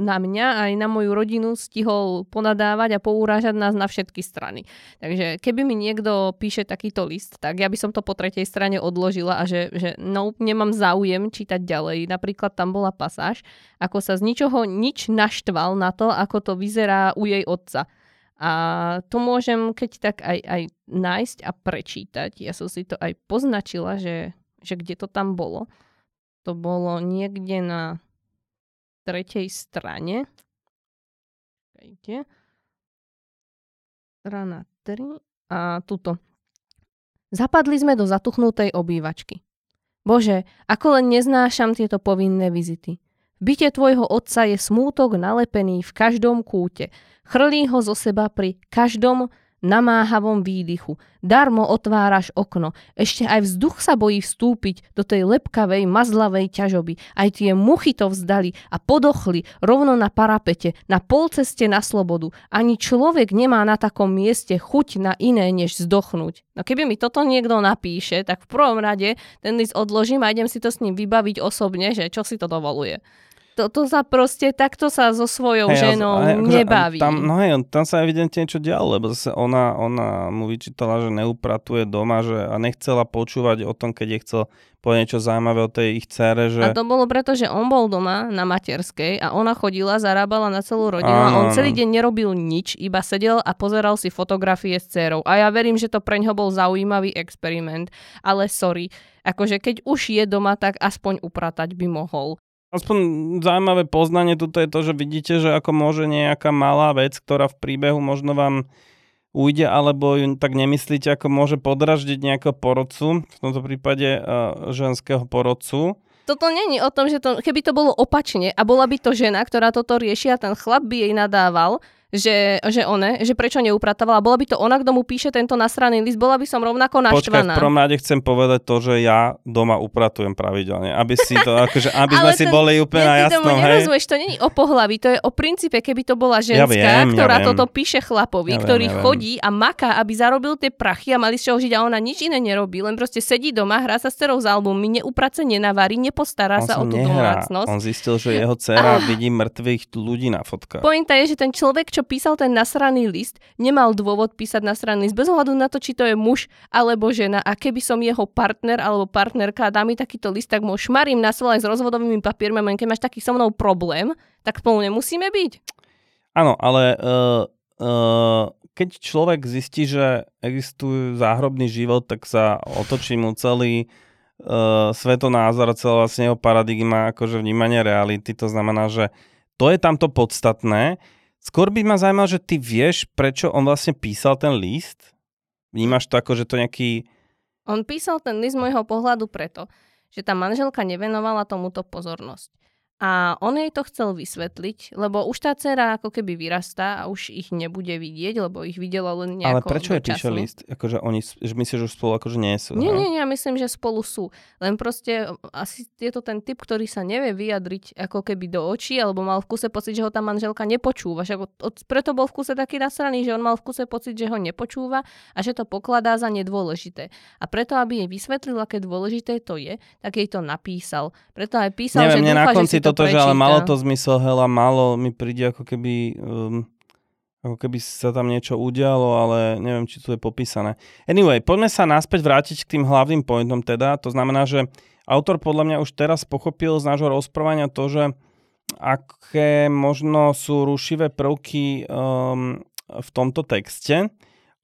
na mňa aj na moju rodinu stihol ponadávať a pourážať nás na všetky strany. Takže keby mi niekto píše takýto list, tak ja by som to po tretej strane odložila a že, že no, nemám záujem čítať ďalej. Napríklad tam bola pasáž, ako sa z ničoho nič naštval na to, ako to vyzerá u jej otca. A to môžem keď tak aj, aj nájsť a prečítať. Ja som si to aj poznačila, že... že kde to tam bolo. To bolo niekde na tretej strane. Strana tri a tuto. Zapadli sme do zatuchnutej obývačky. Bože, ako len neznášam tieto povinné vizity. V byte tvojho otca je smútok nalepený v každom kúte. Chrlí ho zo seba pri každom namáhavom výdychu. Darmo otváraš okno. Ešte aj vzduch sa bojí vstúpiť do tej lepkavej, mazlavej ťažoby. Aj tie muchy to vzdali a podochli rovno na parapete, na polceste na slobodu. Ani človek nemá na takom mieste chuť na iné, než zdochnúť. No keby mi toto niekto napíše, tak v prvom rade ten list odložím a idem si to s ním vybaviť osobne, že čo si to dovoluje. Toto sa proste, takto sa so svojou hey, ženou ale, akože, nebaví. Tam, no hej, tam sa evidentne niečo dialo, lebo zase ona, ona mu vyčítala, že neupratuje doma že, a nechcela počúvať o tom, keď je chcel povedať niečo zaujímavé o tej ich dcére. Že... A to bolo preto, že on bol doma na materskej a ona chodila, zarábala na celú rodinu a on celý deň nerobil nič, iba sedel a pozeral si fotografie s dcérou. A ja verím, že to preňho bol zaujímavý experiment, ale sorry, akože keď už je doma, tak aspoň upratať by mohol. Aspoň zaujímavé poznanie tuto je to, že vidíte, že ako môže nejaká malá vec, ktorá v príbehu možno vám ujde, alebo ju tak nemyslíte, ako môže podraždiť nejakého porodcu, v tomto prípade uh, ženského porodcu. toto není o tom, že to, keby to bolo opačne a bola by to žena, ktorá toto rieši a ten chlap by jej nadával, že, že one, že prečo neupratovala. Bola by to ona, kto mu píše tento nasraný list, bola by som rovnako naštvaná. Počkaj, v prvom rade chcem povedať to, že ja doma upratujem pravidelne, aby si to, akože, aby sme ten, si boli úplne na jasnom, hej. Nerozumieš, to není o pohlaví, to je o princípe, keby to bola ženská, ja viem, ktorá ja toto píše chlapovi, ja ktorý ja chodí a maká, aby zarobil tie prachy a mali z čoho žiť a ona nič iné nerobí, len proste sedí doma, hrá sa s dcerou z albumi, neuprace, nenavarí, nepostará on sa o tú domácnosť. On zistil, že jeho dcéra ah. vidí mŕtvych ľudí na fotkách. Pointa je, že ten človek, čo písal ten nasraný list, nemal dôvod písať nasraný list bez ohľadu na to, či to je muž alebo žena. A keby som jeho partner alebo partnerka a dá mi takýto list, tak mu šmarím na stole s rozvodovými papiermi, len keď máš taký so mnou problém, tak spolu nemusíme byť. Áno, ale uh, uh, keď človek zistí, že existuje záhrobný život, tak sa otočí mu celý uh, svetonázor, celá vlastne jeho paradigma, akože vnímanie reality. To znamená, že to je tamto podstatné. Skôr by ma zaujímalo, že ty vieš, prečo on vlastne písal ten list? Vnímaš to ako, že to nejaký... On písal ten list z môjho pohľadu preto, že tá manželka nevenovala tomuto pozornosť. A on jej to chcel vysvetliť, lebo už tá dcera ako keby vyrastá a už ich nebude vidieť, lebo ich videla len nejako... Ale prečo je píše list? Akože oni, že myslíš, že už spolu akože nie sú? Nie, nie, nie, myslím, že spolu sú. Len proste asi je to ten typ, ktorý sa nevie vyjadriť ako keby do očí, alebo mal v kuse pocit, že ho tá manželka nepočúva. Že preto bol v kuse taký nasraný, že on mal v kuse pocit, že ho nepočúva a že to pokladá za nedôležité. A preto, aby jej vysvetlil, aké dôležité to je, tak jej to napísal. Preto aj písal, neviem, že dúfa, že toto, že ale malo to zmysel, hela, málo mi príde, ako keby, um, ako keby sa tam niečo udialo, ale neviem, či tu je popísané. Anyway, poďme sa naspäť vrátiť k tým hlavným pointom teda. To znamená, že autor podľa mňa už teraz pochopil z nášho rozprávania to, že aké možno sú rušivé prvky um, v tomto texte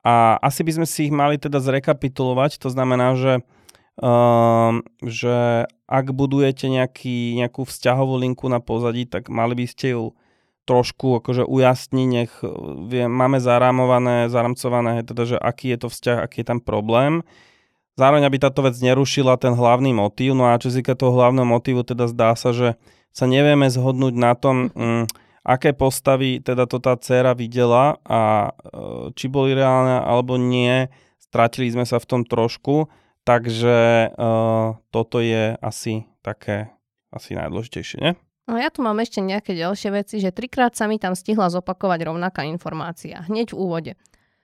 a asi by sme si ich mali teda zrekapitulovať. To znamená, že Uh, že ak budujete nejaký, nejakú vzťahovú linku na pozadí, tak mali by ste ju trošku akože ujasniť, nech vie, máme zarámované, zaramcované, teda, že aký je to vzťah, aký je tam problém. Zároveň, aby táto vec nerušila ten hlavný motív, no a čo zíka toho hlavného motívu, teda zdá sa, že sa nevieme zhodnúť na tom, um, aké postavy teda to tá dcéra videla a uh, či boli reálne alebo nie, stratili sme sa v tom trošku. Takže uh, toto je asi také asi najdôležitejšie, nie? No ja tu mám ešte nejaké ďalšie veci, že trikrát sa mi tam stihla zopakovať rovnaká informácia. Hneď v úvode.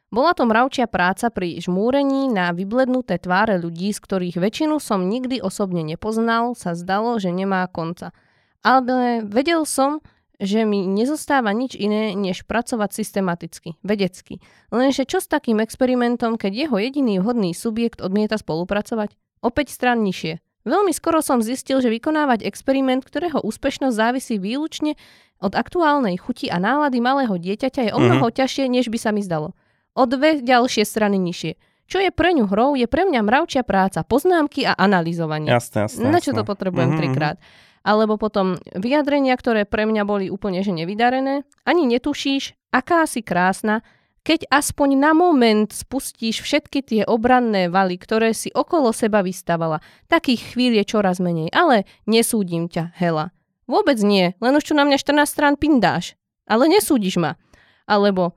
Bola to mravčia práca pri žmúrení na vyblednuté tváre ľudí, z ktorých väčšinu som nikdy osobne nepoznal, sa zdalo, že nemá konca. Ale vedel som, že mi nezostáva nič iné, než pracovať systematicky, vedecky. Lenže čo s takým experimentom, keď jeho jediný vhodný subjekt odmieta spolupracovať? Opäť strán nižšie. Veľmi skoro som zistil, že vykonávať experiment, ktorého úspešnosť závisí výlučne od aktuálnej chuti a nálady malého dieťaťa, je omnoho mm-hmm. ťažšie, než by sa mi zdalo. O dve ďalšie strany nižšie. Čo je pre ňu hrou, je pre mňa mravčia práca, poznámky a analyzovanie. Jasne, jasne, na čo jasne. To potrebujem mm-hmm. trikrát? Alebo potom vyjadrenia, ktoré pre mňa boli úplne že nevydarené. Ani netušíš, aká si krásna, keď aspoň na moment spustíš všetky tie obranné valy, ktoré si okolo seba vystavala. Takých chvíľ je čoraz menej, ale nesúdim ťa, hela. Vôbec nie, len už čo na mňa štrnásť strán pindáš, ale nesúdiš ma. Alebo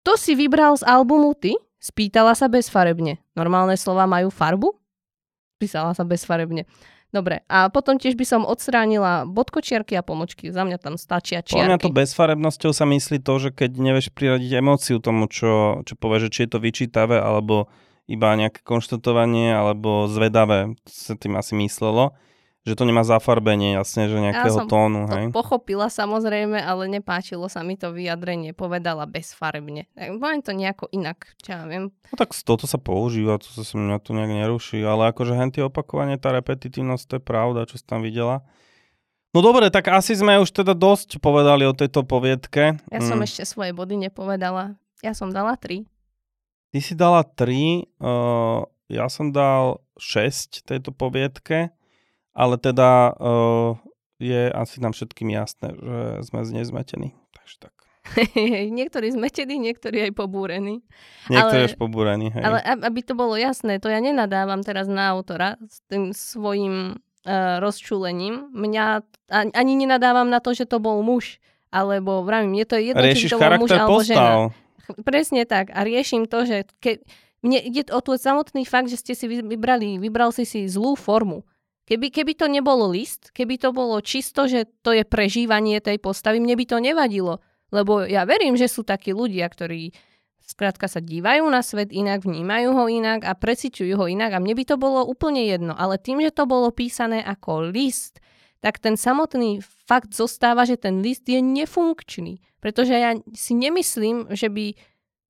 to si vybral z albumu ty? Spýtala sa bezfarebne. Normálne slova majú farbu? Písala sa bezfarebne. Dobre, a potom tiež by som odstránila bodkočiarky a pomočky. Za mňa tam stačia čiarky. Po mňa to bezfarebnosťou sa myslí to, že keď nevieš priradiť emóciu tomu, čo, čo povieš, či je to vyčítavé, alebo iba nejaké konštatovanie, alebo zvedavé, sa tým asi myslelo. Že to nemá zafarbenie, jasne, že nejakého ja tónu. Ja som to pochopila samozrejme, ale nepáčilo sa mi to vyjadrenie. Povedala bezfarbne. Poviem to nejako inak, čo ja viem. No tak toto sa používa, to sa sa mňa to nejak neruší, ale akože henty opakovanie, tá repetitívnosť, to je pravda, čo si tam videla. No dobre, tak asi sme už teda dosť povedali o tejto poviedke. Ja mm. som ešte svoje body nepovedala. Ja som dala tri. Ty si dala tri, uh, ja som dal šesť tejto poviedke. Ale teda uh, je asi nám všetkým jasné, že sme nezmetení. Takže tak. Niektorí zmetení, niektorí aj pobúrení. Niektorí ale, už pobúrení. Hej. Ale aby to bolo jasné, to ja nenadávam teraz na autora s tým svojím rozčúlením. Mňa ani nenadávam na to, že to bol muž, alebo vravím, mne to je jedno, či to bol muž alebo žena. Presne tak. A riešim to, že ke... mne ide o to samotný fakt, že ste si vybrali, vybral si si zlú formu. Keby, keby to nebolo list, keby to bolo čisto, že to je prežívanie tej postavy, mne by to nevadilo. Lebo ja verím, že sú takí ľudia, ktorí skrátka sa dívajú na svet inak, vnímajú ho inak a preciťujú ho inak a mne by to bolo úplne jedno. Ale tým, že to bolo písané ako list, tak ten samotný fakt zostáva, že ten list je nefunkčný. Pretože ja si nemyslím, že by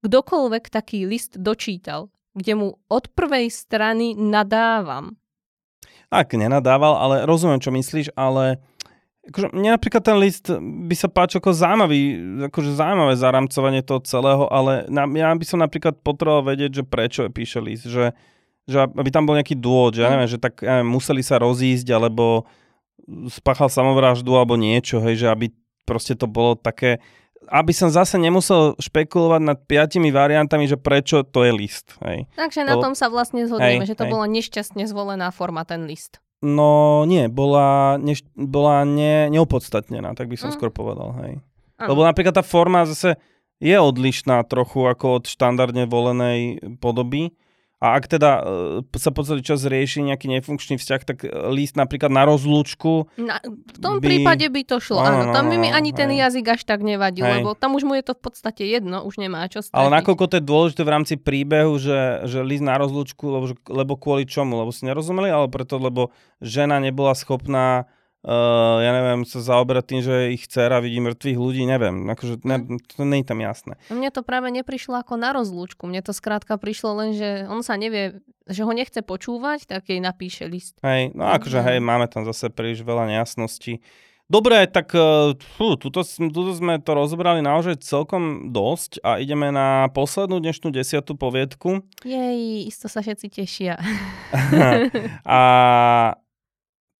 kdokoľvek taký list dočítal, kde mu od prvej strany nadávam. Tak, nenadával, ale rozumiem, čo myslíš, ale akože, mne napríklad ten list by sa páčil ako zaujímavý, akože zaujímavé zaramcovanie toho celého, ale na, ja by som napríklad potreboval vedieť, že prečo píše list, že, že aby tam bol nejaký dôvod, že ja neviem, že tak ja neviem, museli sa rozísť, alebo spáchal samovraždu, alebo niečo, hej, že aby proste to bolo také, aby som zase nemusel špekulovať nad piatimi variantami, že prečo to je list. Hej. Takže na tom sa vlastne zhodneme, hej, že to hej. bola nešťastne zvolená forma, ten list. No nie, bola, neš- bola ne- neopodstatnená, tak by som mm. skôr povedal. Hej. Lebo napríklad tá forma zase je odlišná trochu ako od štandardne volenej podoby. A ak teda e, sa po celý čas rieši nejaký nefunkčný vzťah, tak list napríklad na rozlúčku... Na, v tom by... prípade by to šlo, áno. No, tam by mi ani hej. ten jazyk až tak nevadil, hej. lebo tam už mu je to v podstate jedno, už nemá čo stratiť. Ale nakoľko to je dôležité v rámci príbehu, že, že list na rozlúčku, lebo, lebo kvôli čomu? Lebo si nerozumeli, ale preto, lebo žena nebola schopná, e, ja neviem, sa zaoberať tým, že ich dcéra vidí mŕtvych ľudí, neviem. Akože, ne, to nie je tam jasné. Mne to práve neprišlo ako na rozlúčku, mne to skrátka prišlo len, že on sa nevie, že ho nechce počúvať, tak jej napíše list. Hej, no akože hej, máme tam zase príliš veľa nejasností. Dobre, tak fú, tuto, tuto sme to rozobrali naozaj celkom dosť a ideme na poslednú dnešnú desiatú poviedku. Jej, isto sa všetci tešia. A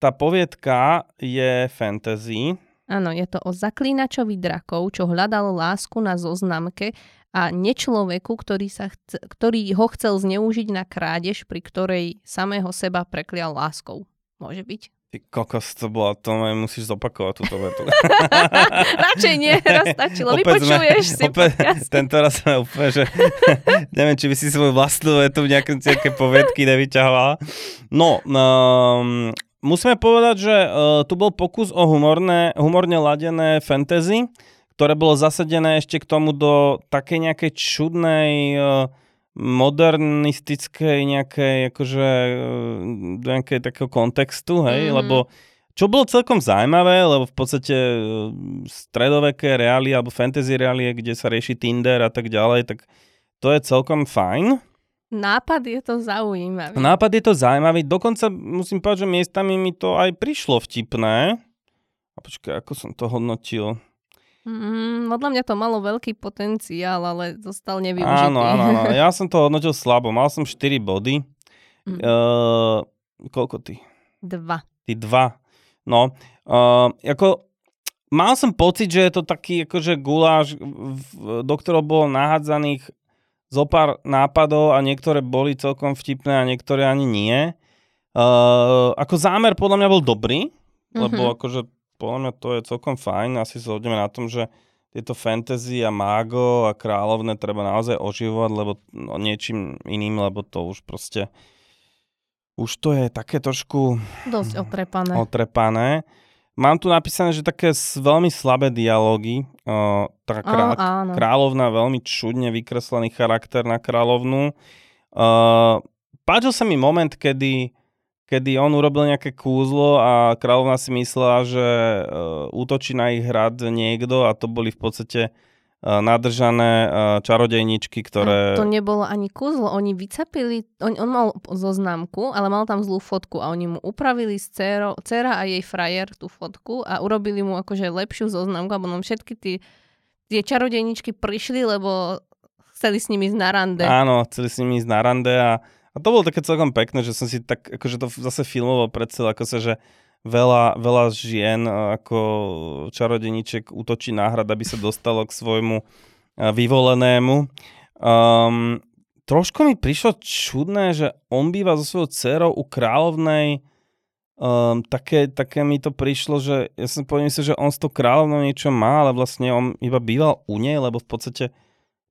tá poviedka je fantasy. Áno, je to o zaklínačovi drakov, čo hľadal lásku na zoznamke a nečloveku, ktorý, sa chce, ktorý ho chcel zneužiť na krádež, pri ktorej samého seba preklial láskou. Môže byť? Ty kokos, to bola, to musíš zopakovať túto vetu. Radšej nie, raz stačilo, vypočuješ si podcast. Tento raz sme úplne, že neviem, či by si svoju vlastnú vetu v nejaké poviedky nevyťahovala. No, um, musíme povedať, že uh, tu bol pokus o humorné, humorne ladené fantasy, ktoré bolo zasadené ešte k tomu do takej nejakej čudnej, uh, modernistickej nejakej, akože, uh, nejakej takého kontextu, hej, mm. lebo čo bolo celkom zaujímavé, lebo v podstate uh, stredoveké reálie alebo fantasy reálie, kde sa rieši Tinder a tak ďalej, tak to je celkom fajn. Nápad je to zaujímavý. Nápad je to zaujímavý. Dokonca musím povedať, že miestami mi to aj prišlo vtipné. A počkaj, ako som to hodnotil? Mm, podľa mňa to malo veľký potenciál, ale zostal nevyužitý. Áno, áno, áno. Ja som to hodnotil slabo. Mal som štyri body. Mm. Uh, koľko ty? Dva. Ty dva. No, uh, ako... Mal som pocit, že je to taký akože guláš, do ktorého bolo nahádzaných zo pár nápadov a niektoré boli celkom vtipné a niektoré ani nie. Uh, ako zámer podľa mňa bol dobrý, mm-hmm. lebo akože podľa mňa to je celkom fajn. Asi sa zhodneme na tom, že tieto fantasy a mágo a kráľovné treba naozaj oživovať, lebo no, niečím iným, lebo to už proste už to je také trošku dosť otrepané. otrepané. Mám tu napísané, že také veľmi slabé dialógy. Tá krá- oh, kráľovná, veľmi čudne vykreslený charakter na kráľovnú. Uh, páčil sa mi moment, kedy, kedy on urobil nejaké kúzlo a kráľovná si myslela, že uh, útočí na ich hrad niekto a to boli v podstate uh, nadržané uh, čarodejničky, ktoré... A to nebolo ani kúzlo, oni vycapili, on, on mal zoznamku, ale mal tam zlú fotku a oni mu upravili s dcéro, dcéra a jej frajer tú fotku a urobili mu akože lepšiu zoznamku, a potom všetky tí tie čarodejničky prišli, lebo chceli s nimi ísť na rande. Áno, chceli s nimi ísť na rande a, a to bolo také celkom pekné, že som si tak, akože to zase filmoval predsa, ako sa, že veľa, veľa žien ako čarodejniček útočí na hrad, aby sa dostalo k svojmu vyvolenému. Um, trošku mi prišlo čudné, že on býva so svojou dcerou u kráľovnej Um, také, také mi to prišlo, že ja som povedal si, že on s tou kráľovnou niečo má, ale vlastne on iba býval u nej, lebo v podstate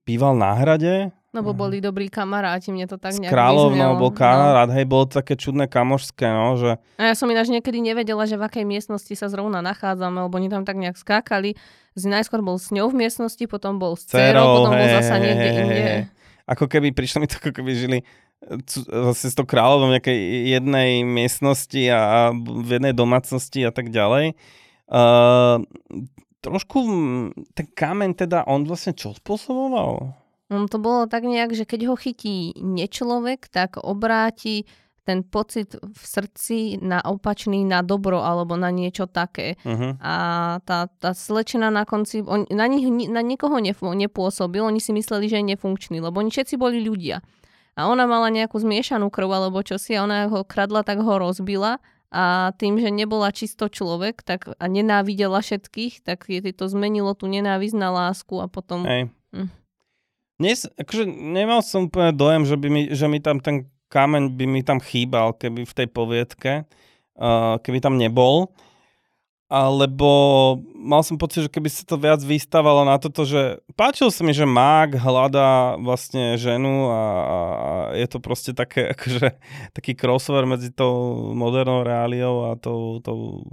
býval na hrade. Lebo no, boli dobrí kamaráti, mne to tak nejak vyznelo. S kráľovnou bol kamarát, no. Hej, bolo také čudné kamošské, no, že... A ja som ináč niekedy nevedela, že v akej miestnosti sa zrovna nachádzame, lebo oni tam tak nejak skákali. Najskôr bol s ňou v miestnosti, potom bol s dcerou, potom hej, bol zasa niekde inde. Ako keby, prišlo mi to, ako keby žili... zase s to kráľovom v nejakej jednej miestnosti a v jednej domácnosti a tak ďalej. Uh, trošku ten kameň teda, on vlastne čo spôsoboval? No, to bolo tak nejak, že keď ho chytí nečlovek, tak obráti ten pocit v srdci na opačný, na dobro alebo na niečo také. Uh-huh. A tá, tá slečna na konci, on, na, nich, na nikoho nepôsobil, oni si mysleli, že je nefunkčný, lebo oni všetci boli ľudia. A ona mala nejakú zmiešanú krv alebo čosi a ona ho kradla, tak ho rozbila a tým, že nebola čisto človek tak a nenávidela všetkých, tak je to zmenilo tú nenávisť na lásku a potom... Hej. Hm. Dnes, akože nemal som úplne dojem, že, by mi, že mi tam ten kameň by mi tam chýbal, keby v tej poviedke, uh, keby tam nebol. Alebo mal som pocit, že keby sa to viac vystávalo na toto, že páčilo sa mi, že mák hľadá vlastne ženu a, a je to proste také, akože, taký crossover medzi tou modernou reáliou a tou, tou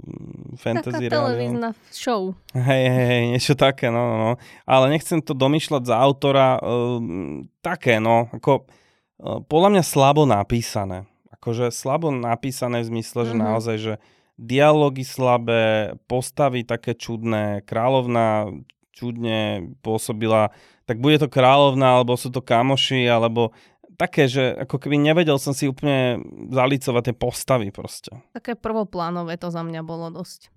fantasy reáliou. Taká televízna show. Hej, hej, hej, niečo také, no, no. Ale nechcem to domýšľať za autora. Uh, také, no, ako uh, podľa mňa slabo napísané. Akože slabo napísané v zmysle, mm-hmm. že naozaj, že dialógy slabé, postavy také čudné, kráľovná čudne pôsobila, tak bude to kráľovná, alebo sú to kamoši, alebo také, že ako keby nevedel som si úplne zalicovať tie postavy proste. Také prvoplánové to za mňa bolo dosť.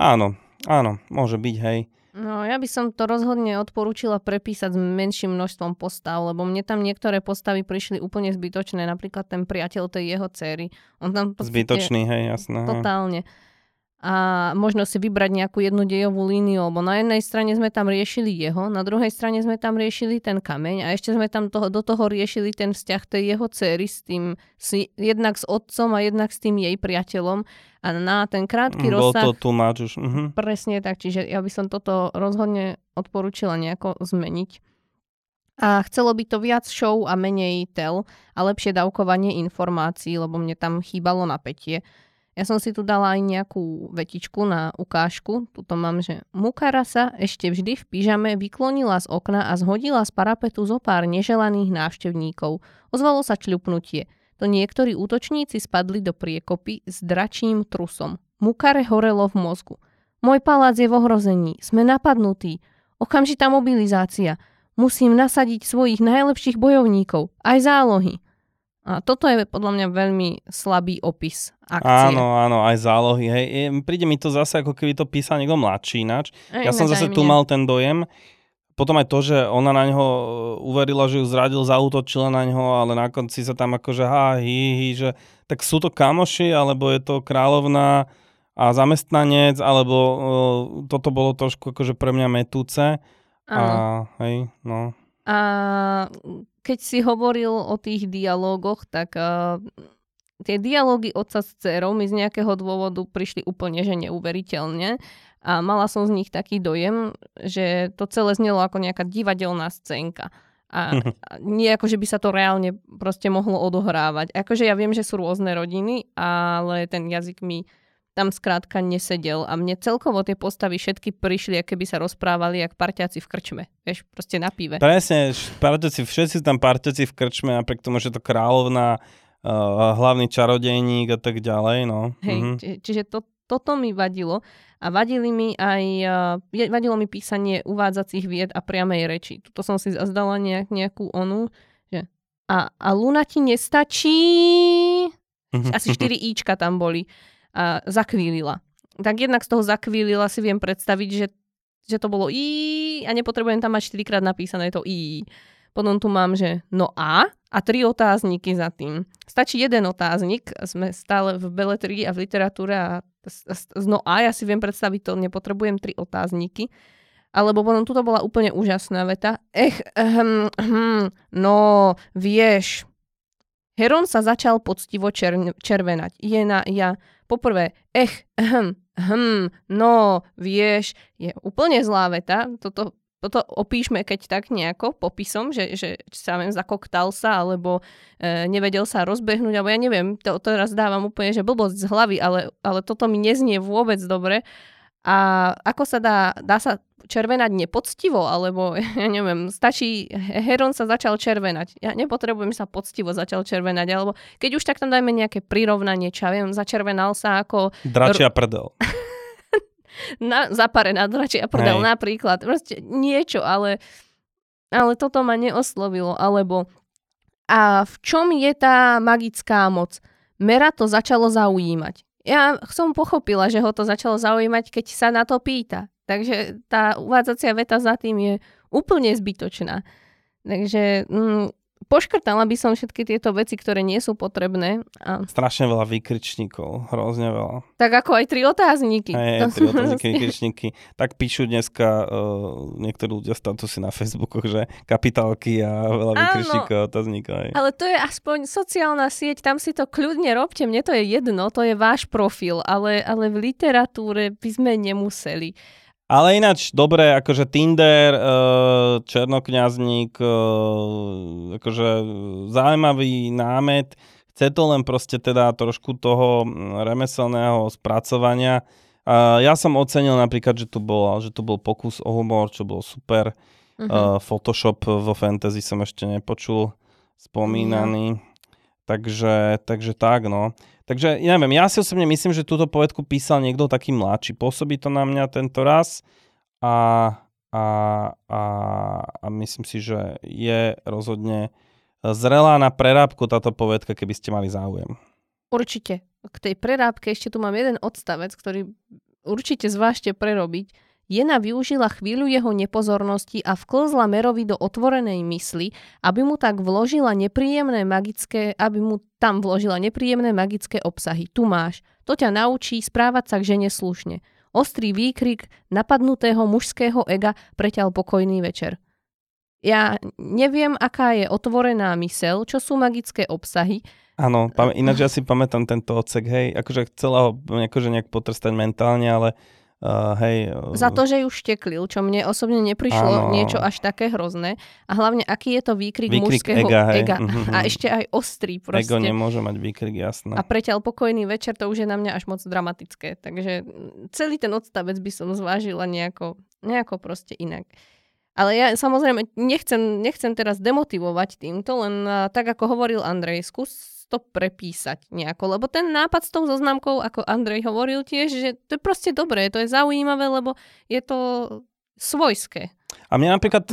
Áno, áno, môže byť, hej. No, ja by som to rozhodne odporúčila prepísať s menším množstvom postav, lebo mne tam niektoré postavy prišli úplne zbytočné, napríklad ten priateľ tej jeho dcery. On tam zbytočný, hej, jasné. Totálne. A možno si vybrať nejakú jednu dejovú líniu, lebo na jednej strane sme tam riešili jeho, na druhej strane sme tam riešili ten kameň a ešte sme tam toho, do toho riešili ten vzťah tej jeho dcery s tým, s, jednak s otcom a jednak s tým jej priateľom a na ten krátky bol rozsah... Bol to tlumáč už. Mhm. Presne tak, čiže ja by som toto rozhodne odporúčila nejako zmeniť. A chcelo by to viac show a menej tel a lepšie dávkovanie informácií, lebo mne tam chýbalo napätie. Ja som si tu dala aj nejakú vetičku na ukážku. Tuto mám, že Mukara sa ešte vždy v pyžame vyklonila z okna a zhodila z parapetu zo pár neželaných návštevníkov. Ozvalo sa čľupnutie. To niektorí útočníci spadli do priekopy s dračím trusom. Mukare horelo v mozgu. Môj palác je v ohrození. Sme napadnutí. Okamžitá mobilizácia. Musím nasadiť svojich najlepších bojovníkov. Aj zálohy. A toto je podľa mňa veľmi slabý opis akcie. Áno, áno, aj zálohy. Hej. Príde mi to zase, ako keby to písal niekto mladší ináč. Ja som zase tu mal ten dojem. Potom aj to, že ona na ňoho uverila, že ju zradil, zaútočila na ňoho, ale na konci sa tam akože há, hí, hí, že tak sú to kamoši, alebo je to kráľovná a zamestnanec, alebo uh, toto bolo trošku akože pre mňa metúce. Áno. A hej, no... A keď si hovoril o tých dialógoch, tak uh, tie dialógy otca s dcerou mi z nejakého dôvodu prišli úplne, že neuveriteľne. A mala som z nich taký dojem, že to celé znelo ako nejaká divadelná scénka. A, a nie ako, že by sa to reálne proste mohlo odohrávať. Akože ja viem, že sú rôzne rodiny, ale ten jazyk mi tam skrátka nesedel a mne celkovo tie postavy všetky prišli, ak keby sa rozprávali jak parťáci v krčme. Vieš, proste na pive. Presne, parťáci, všetci tam parťáci v krčme a napriek tomu, že to kráľovná, uh, hlavný čarodejník a tak ďalej, no. Hej, mhm. či, čiže to, toto mi vadilo a vadili mi aj, uh, vadilo mi písanie uvádzacích vied a priamej reči. Tuto som si zdala nejak, nejakú onu, že a, a Luna ti nestačí. Asi štyri íčka tam boli. A zakvílila. Tak jednak z toho zakvílila si viem predstaviť, že, že to bolo i a nepotrebujem tam mať štyrikrát napísané to i. Potom tu mám, že no a a tri otázniky za tým. Stačí jeden otáznik, sme stále v beletrii a v literatúre a no a ja si viem predstaviť to, nepotrebujem tri otázniky. Alebo potom tuto bola úplne úžasná veta. Ech, ehm, ehm, no vieš. Heron sa začal poctivo čer- červenať. Je na ja Poprvé, ech, hm, hm, no, vieš, je úplne zlá veta. Toto, toto opíšme keď tak nejako popisom, že, že sa viem, zakoktal sa, alebo e, nevedel sa rozbehnúť, alebo ja neviem, to teraz dávam úplne, že blbosť z hlavy, ale, ale toto mi neznie vôbec dobre. A ako sa dá, dá sa červenať nepoctivo, alebo ja neviem, stačí, Heron sa začal červenať. Ja nepotrebujem sa poctivo začal červenať, alebo keď už tak tam dajme nejaké prirovnanie, čo viem, začervenal sa ako... Dračia prdel. na, zaparená dračia prdel, hej. Napríklad. Proste niečo, ale, ale toto ma neoslovilo, alebo... A v čom je tá magická moc? Mera to začalo zaujímať. Ja som pochopila, že ho to začalo zaujímať, keď sa na to pýta. Takže tá uvádzacia veta za tým je úplne zbytočná. Takže mm, poškrtala by som všetky tieto veci, ktoré nie sú potrebné. A... Strašne veľa výkričníkov, hrozne veľa. Tak ako aj tri otázniky. Aj, aj tri otázniky, výkričníky. Tak píšu dneska uh, niektorí ľudia statusy na Facebooku, že kapitálky a veľa výkričníkov a otáznikov. Aj. Ale to je aspoň sociálna sieť, tam si to kľudne robte, mne to je jedno, to je váš profil, ale, ale v literatúre by sme nemuseli. Ale ináč, dobre, akože Tinder, Černokňazník, akože zaujímavý námet. Chce to len proste teda trošku toho remeselného spracovania. Ja som ocenil napríklad, že tu bol, že tu bol pokus o humor, čo bolo super. Uh-huh. Photoshop vo fantasy som ešte nepočul spomínaný. Uh-huh. Takže, takže tak, no. Takže, ja neviem, ja si osobne myslím, že túto poviedku písal niekto taký mladší. Pôsobí to na mňa tento raz a, a, a, a myslím si, že je rozhodne zrelá na prerábku táto poviedka, keby ste mali záujem. Určite. K tej prerábke ešte tu mám jeden odstavec, ktorý určite zvážte prerobiť. Jena využila chvíľu jeho nepozornosti a vklzla Merovi do otvorenej mysli, aby mu tak vložila nepríjemné magické, aby mu tam vložila nepríjemné magické obsahy. Tu máš. To ťa naučí správať sa k žene slušne. Ostrý výkrik napadnutého mužského ega preťal pokojný večer. Ja neviem, aká je otvorená myseľ, čo sú magické obsahy. Áno, pam- ináč ja si pamätám tento odsek, hej, akože chcela ho akože nejak potrstať mentálne, ale Uh, hej, uh... za to, že ju šteklil, čo mne osobne neprišlo ano. Niečo až také hrozné. A hlavne, aký je to výkrik, výkrik mužského ega. ega. A ešte aj ostrý proste. Ego nemôže mať výkrik, jasné. A preťal pokojný večer, to už je na mňa až moc dramatické. Takže celý ten odstavec by som zvážila nejako, nejako proste inak. Ale ja samozrejme nechcem, nechcem teraz demotivovať týmto, len tak, ako hovoril Andrej, skús to prepísať nejako, lebo ten nápad s tou zoznamkou, ako Andrej hovoril tiež, že to je proste dobré, to je zaujímavé, lebo je to svojské. A mňa napríklad,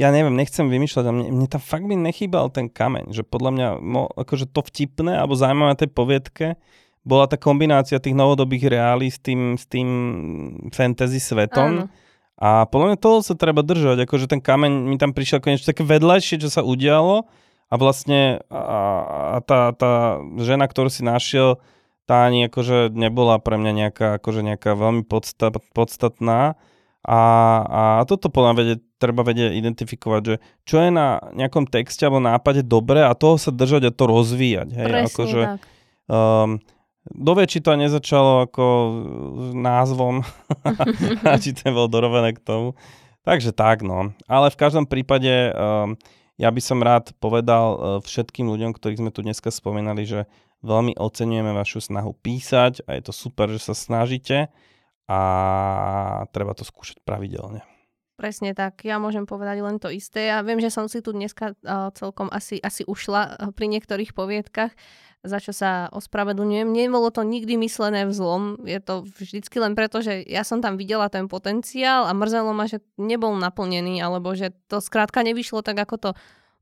ja neviem, nechcem vymýšľať, a mne, mne tam fakt by nechýbal ten kameň, že podľa mňa mo, akože to vtipné, alebo zaujímavé tej poviedke, bola tá kombinácia tých novodobých reálí s tým, s tým fantasy svetom. Áno. A podľa mňa toho sa treba držať, akože ten kameň mi tam prišiel konečne také vedľajšie, čo sa udialo. A vlastne a, a tá, tá žena, ktorú si našiel, tá ani akože nebola pre mňa nejaká, akože nejaká veľmi podsta, podstatná. A, a toto podľa mňa vedieť, treba vedieť identifikovať, že čo je na nejakom texte alebo nápade dobre a toho sa držať a to rozvíjať. Hej? Presne akože, tak. Um, Doveči to nezačalo ako názvom, či to bolo dorobené k tomu. Takže tak, no. Ale v každom prípade... Um, Ja by som rád povedal všetkým ľuďom, ktorých sme tu dneska spomínali, že veľmi oceňujeme vašu snahu písať a je to super, že sa snažíte a treba to skúšať pravidelne. Presne tak, ja môžem povedať len to isté. Ja viem, že som si tu dneska celkom asi, asi ušla pri niektorých poviedkach, za čo sa ospravedlňujem. Nebolo to nikdy myslené v zlom, je to vždycky len preto, že ja som tam videla ten potenciál a mrzelo ma, že nebol naplnený, alebo že to skrátka nevyšlo tak, ako to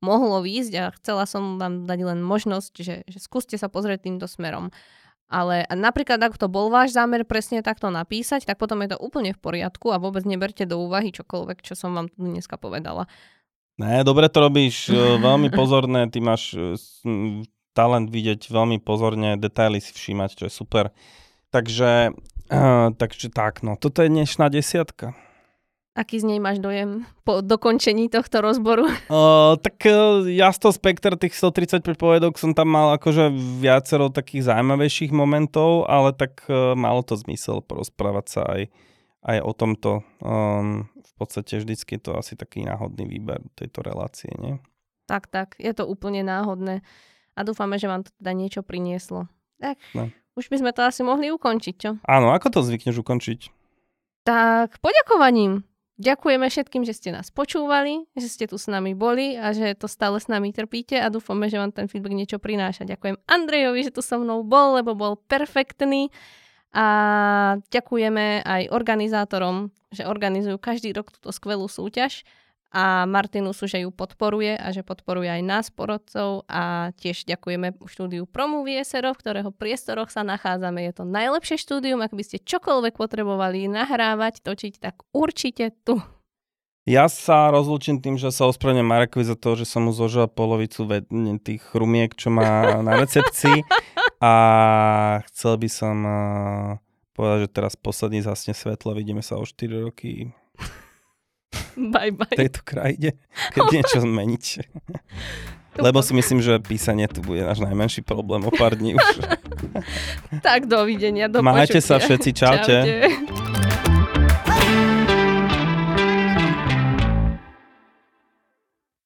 mohlo výjsť a chcela som vám dať len možnosť, že, že skúste sa pozrieť týmto smerom. Ale napríklad, ak to bol váš zámer presne takto napísať, tak potom je to úplne v poriadku a vôbec neberte do úvahy čokoľvek, čo som vám tu dneska povedala. Ne, dobre to robíš, veľmi pozorné, ty máš talent vidieť veľmi pozorne, detaily si všímať, čo je super. Takže, takže tak, no toto je dnešná desiatka. Aký z nej máš dojem po dokončení tohto rozboru? Uh, tak ja z toho spektra tých stotridsaťpäť poviedok som tam mal akože viacero takých zaujímavejších momentov, ale tak uh, malo to zmysel porozprávať sa aj, aj o tomto. Um, v podstate vždycky je to asi taký náhodný výber tejto relácie, nie? Tak, tak. Je to úplne náhodné. A dúfame, že vám to teda niečo prinieslo. Tak, ne. Už by sme to asi mohli ukončiť, čo? Áno, ako to zvykneš ukončiť? Tak, poďakovaním. Ďakujeme všetkým, že ste nás počúvali, že ste tu s nami boli a že to stále s nami trpíte a dúfame, že vám ten feedback niečo prináša. Ďakujem Andrejovi, že tu so mnou bol, lebo bol perfektný a ďakujeme aj organizátorom, že organizujú každý rok túto skvelú súťaž a Martinusu, že ju podporuje a že podporuje aj nás, porodcov a tiež ďakujeme štúdiu Promovie es er o, v ktorého priestoroch sa nachádzame. Je to najlepšie štúdium, ak by ste čokoľvek potrebovali nahrávať, točiť, tak určite tu. Ja sa rozlúčim tým, že sa ospravedlňujem Marekovi za to, že som mu zožil polovicu tých rumiek, čo má na recepcii a chcel by som povedať, že teraz posledný zasne svetlo, vidíme sa o štyri roky. Bye, bye. Tejto krajine, keď niečo zmeniť. Lebo si myslím, že písanie tu bude náš najmenší problém o pár dní už. Tak dovidenia, do počutia. Majte sa všetci, čaute. čaute.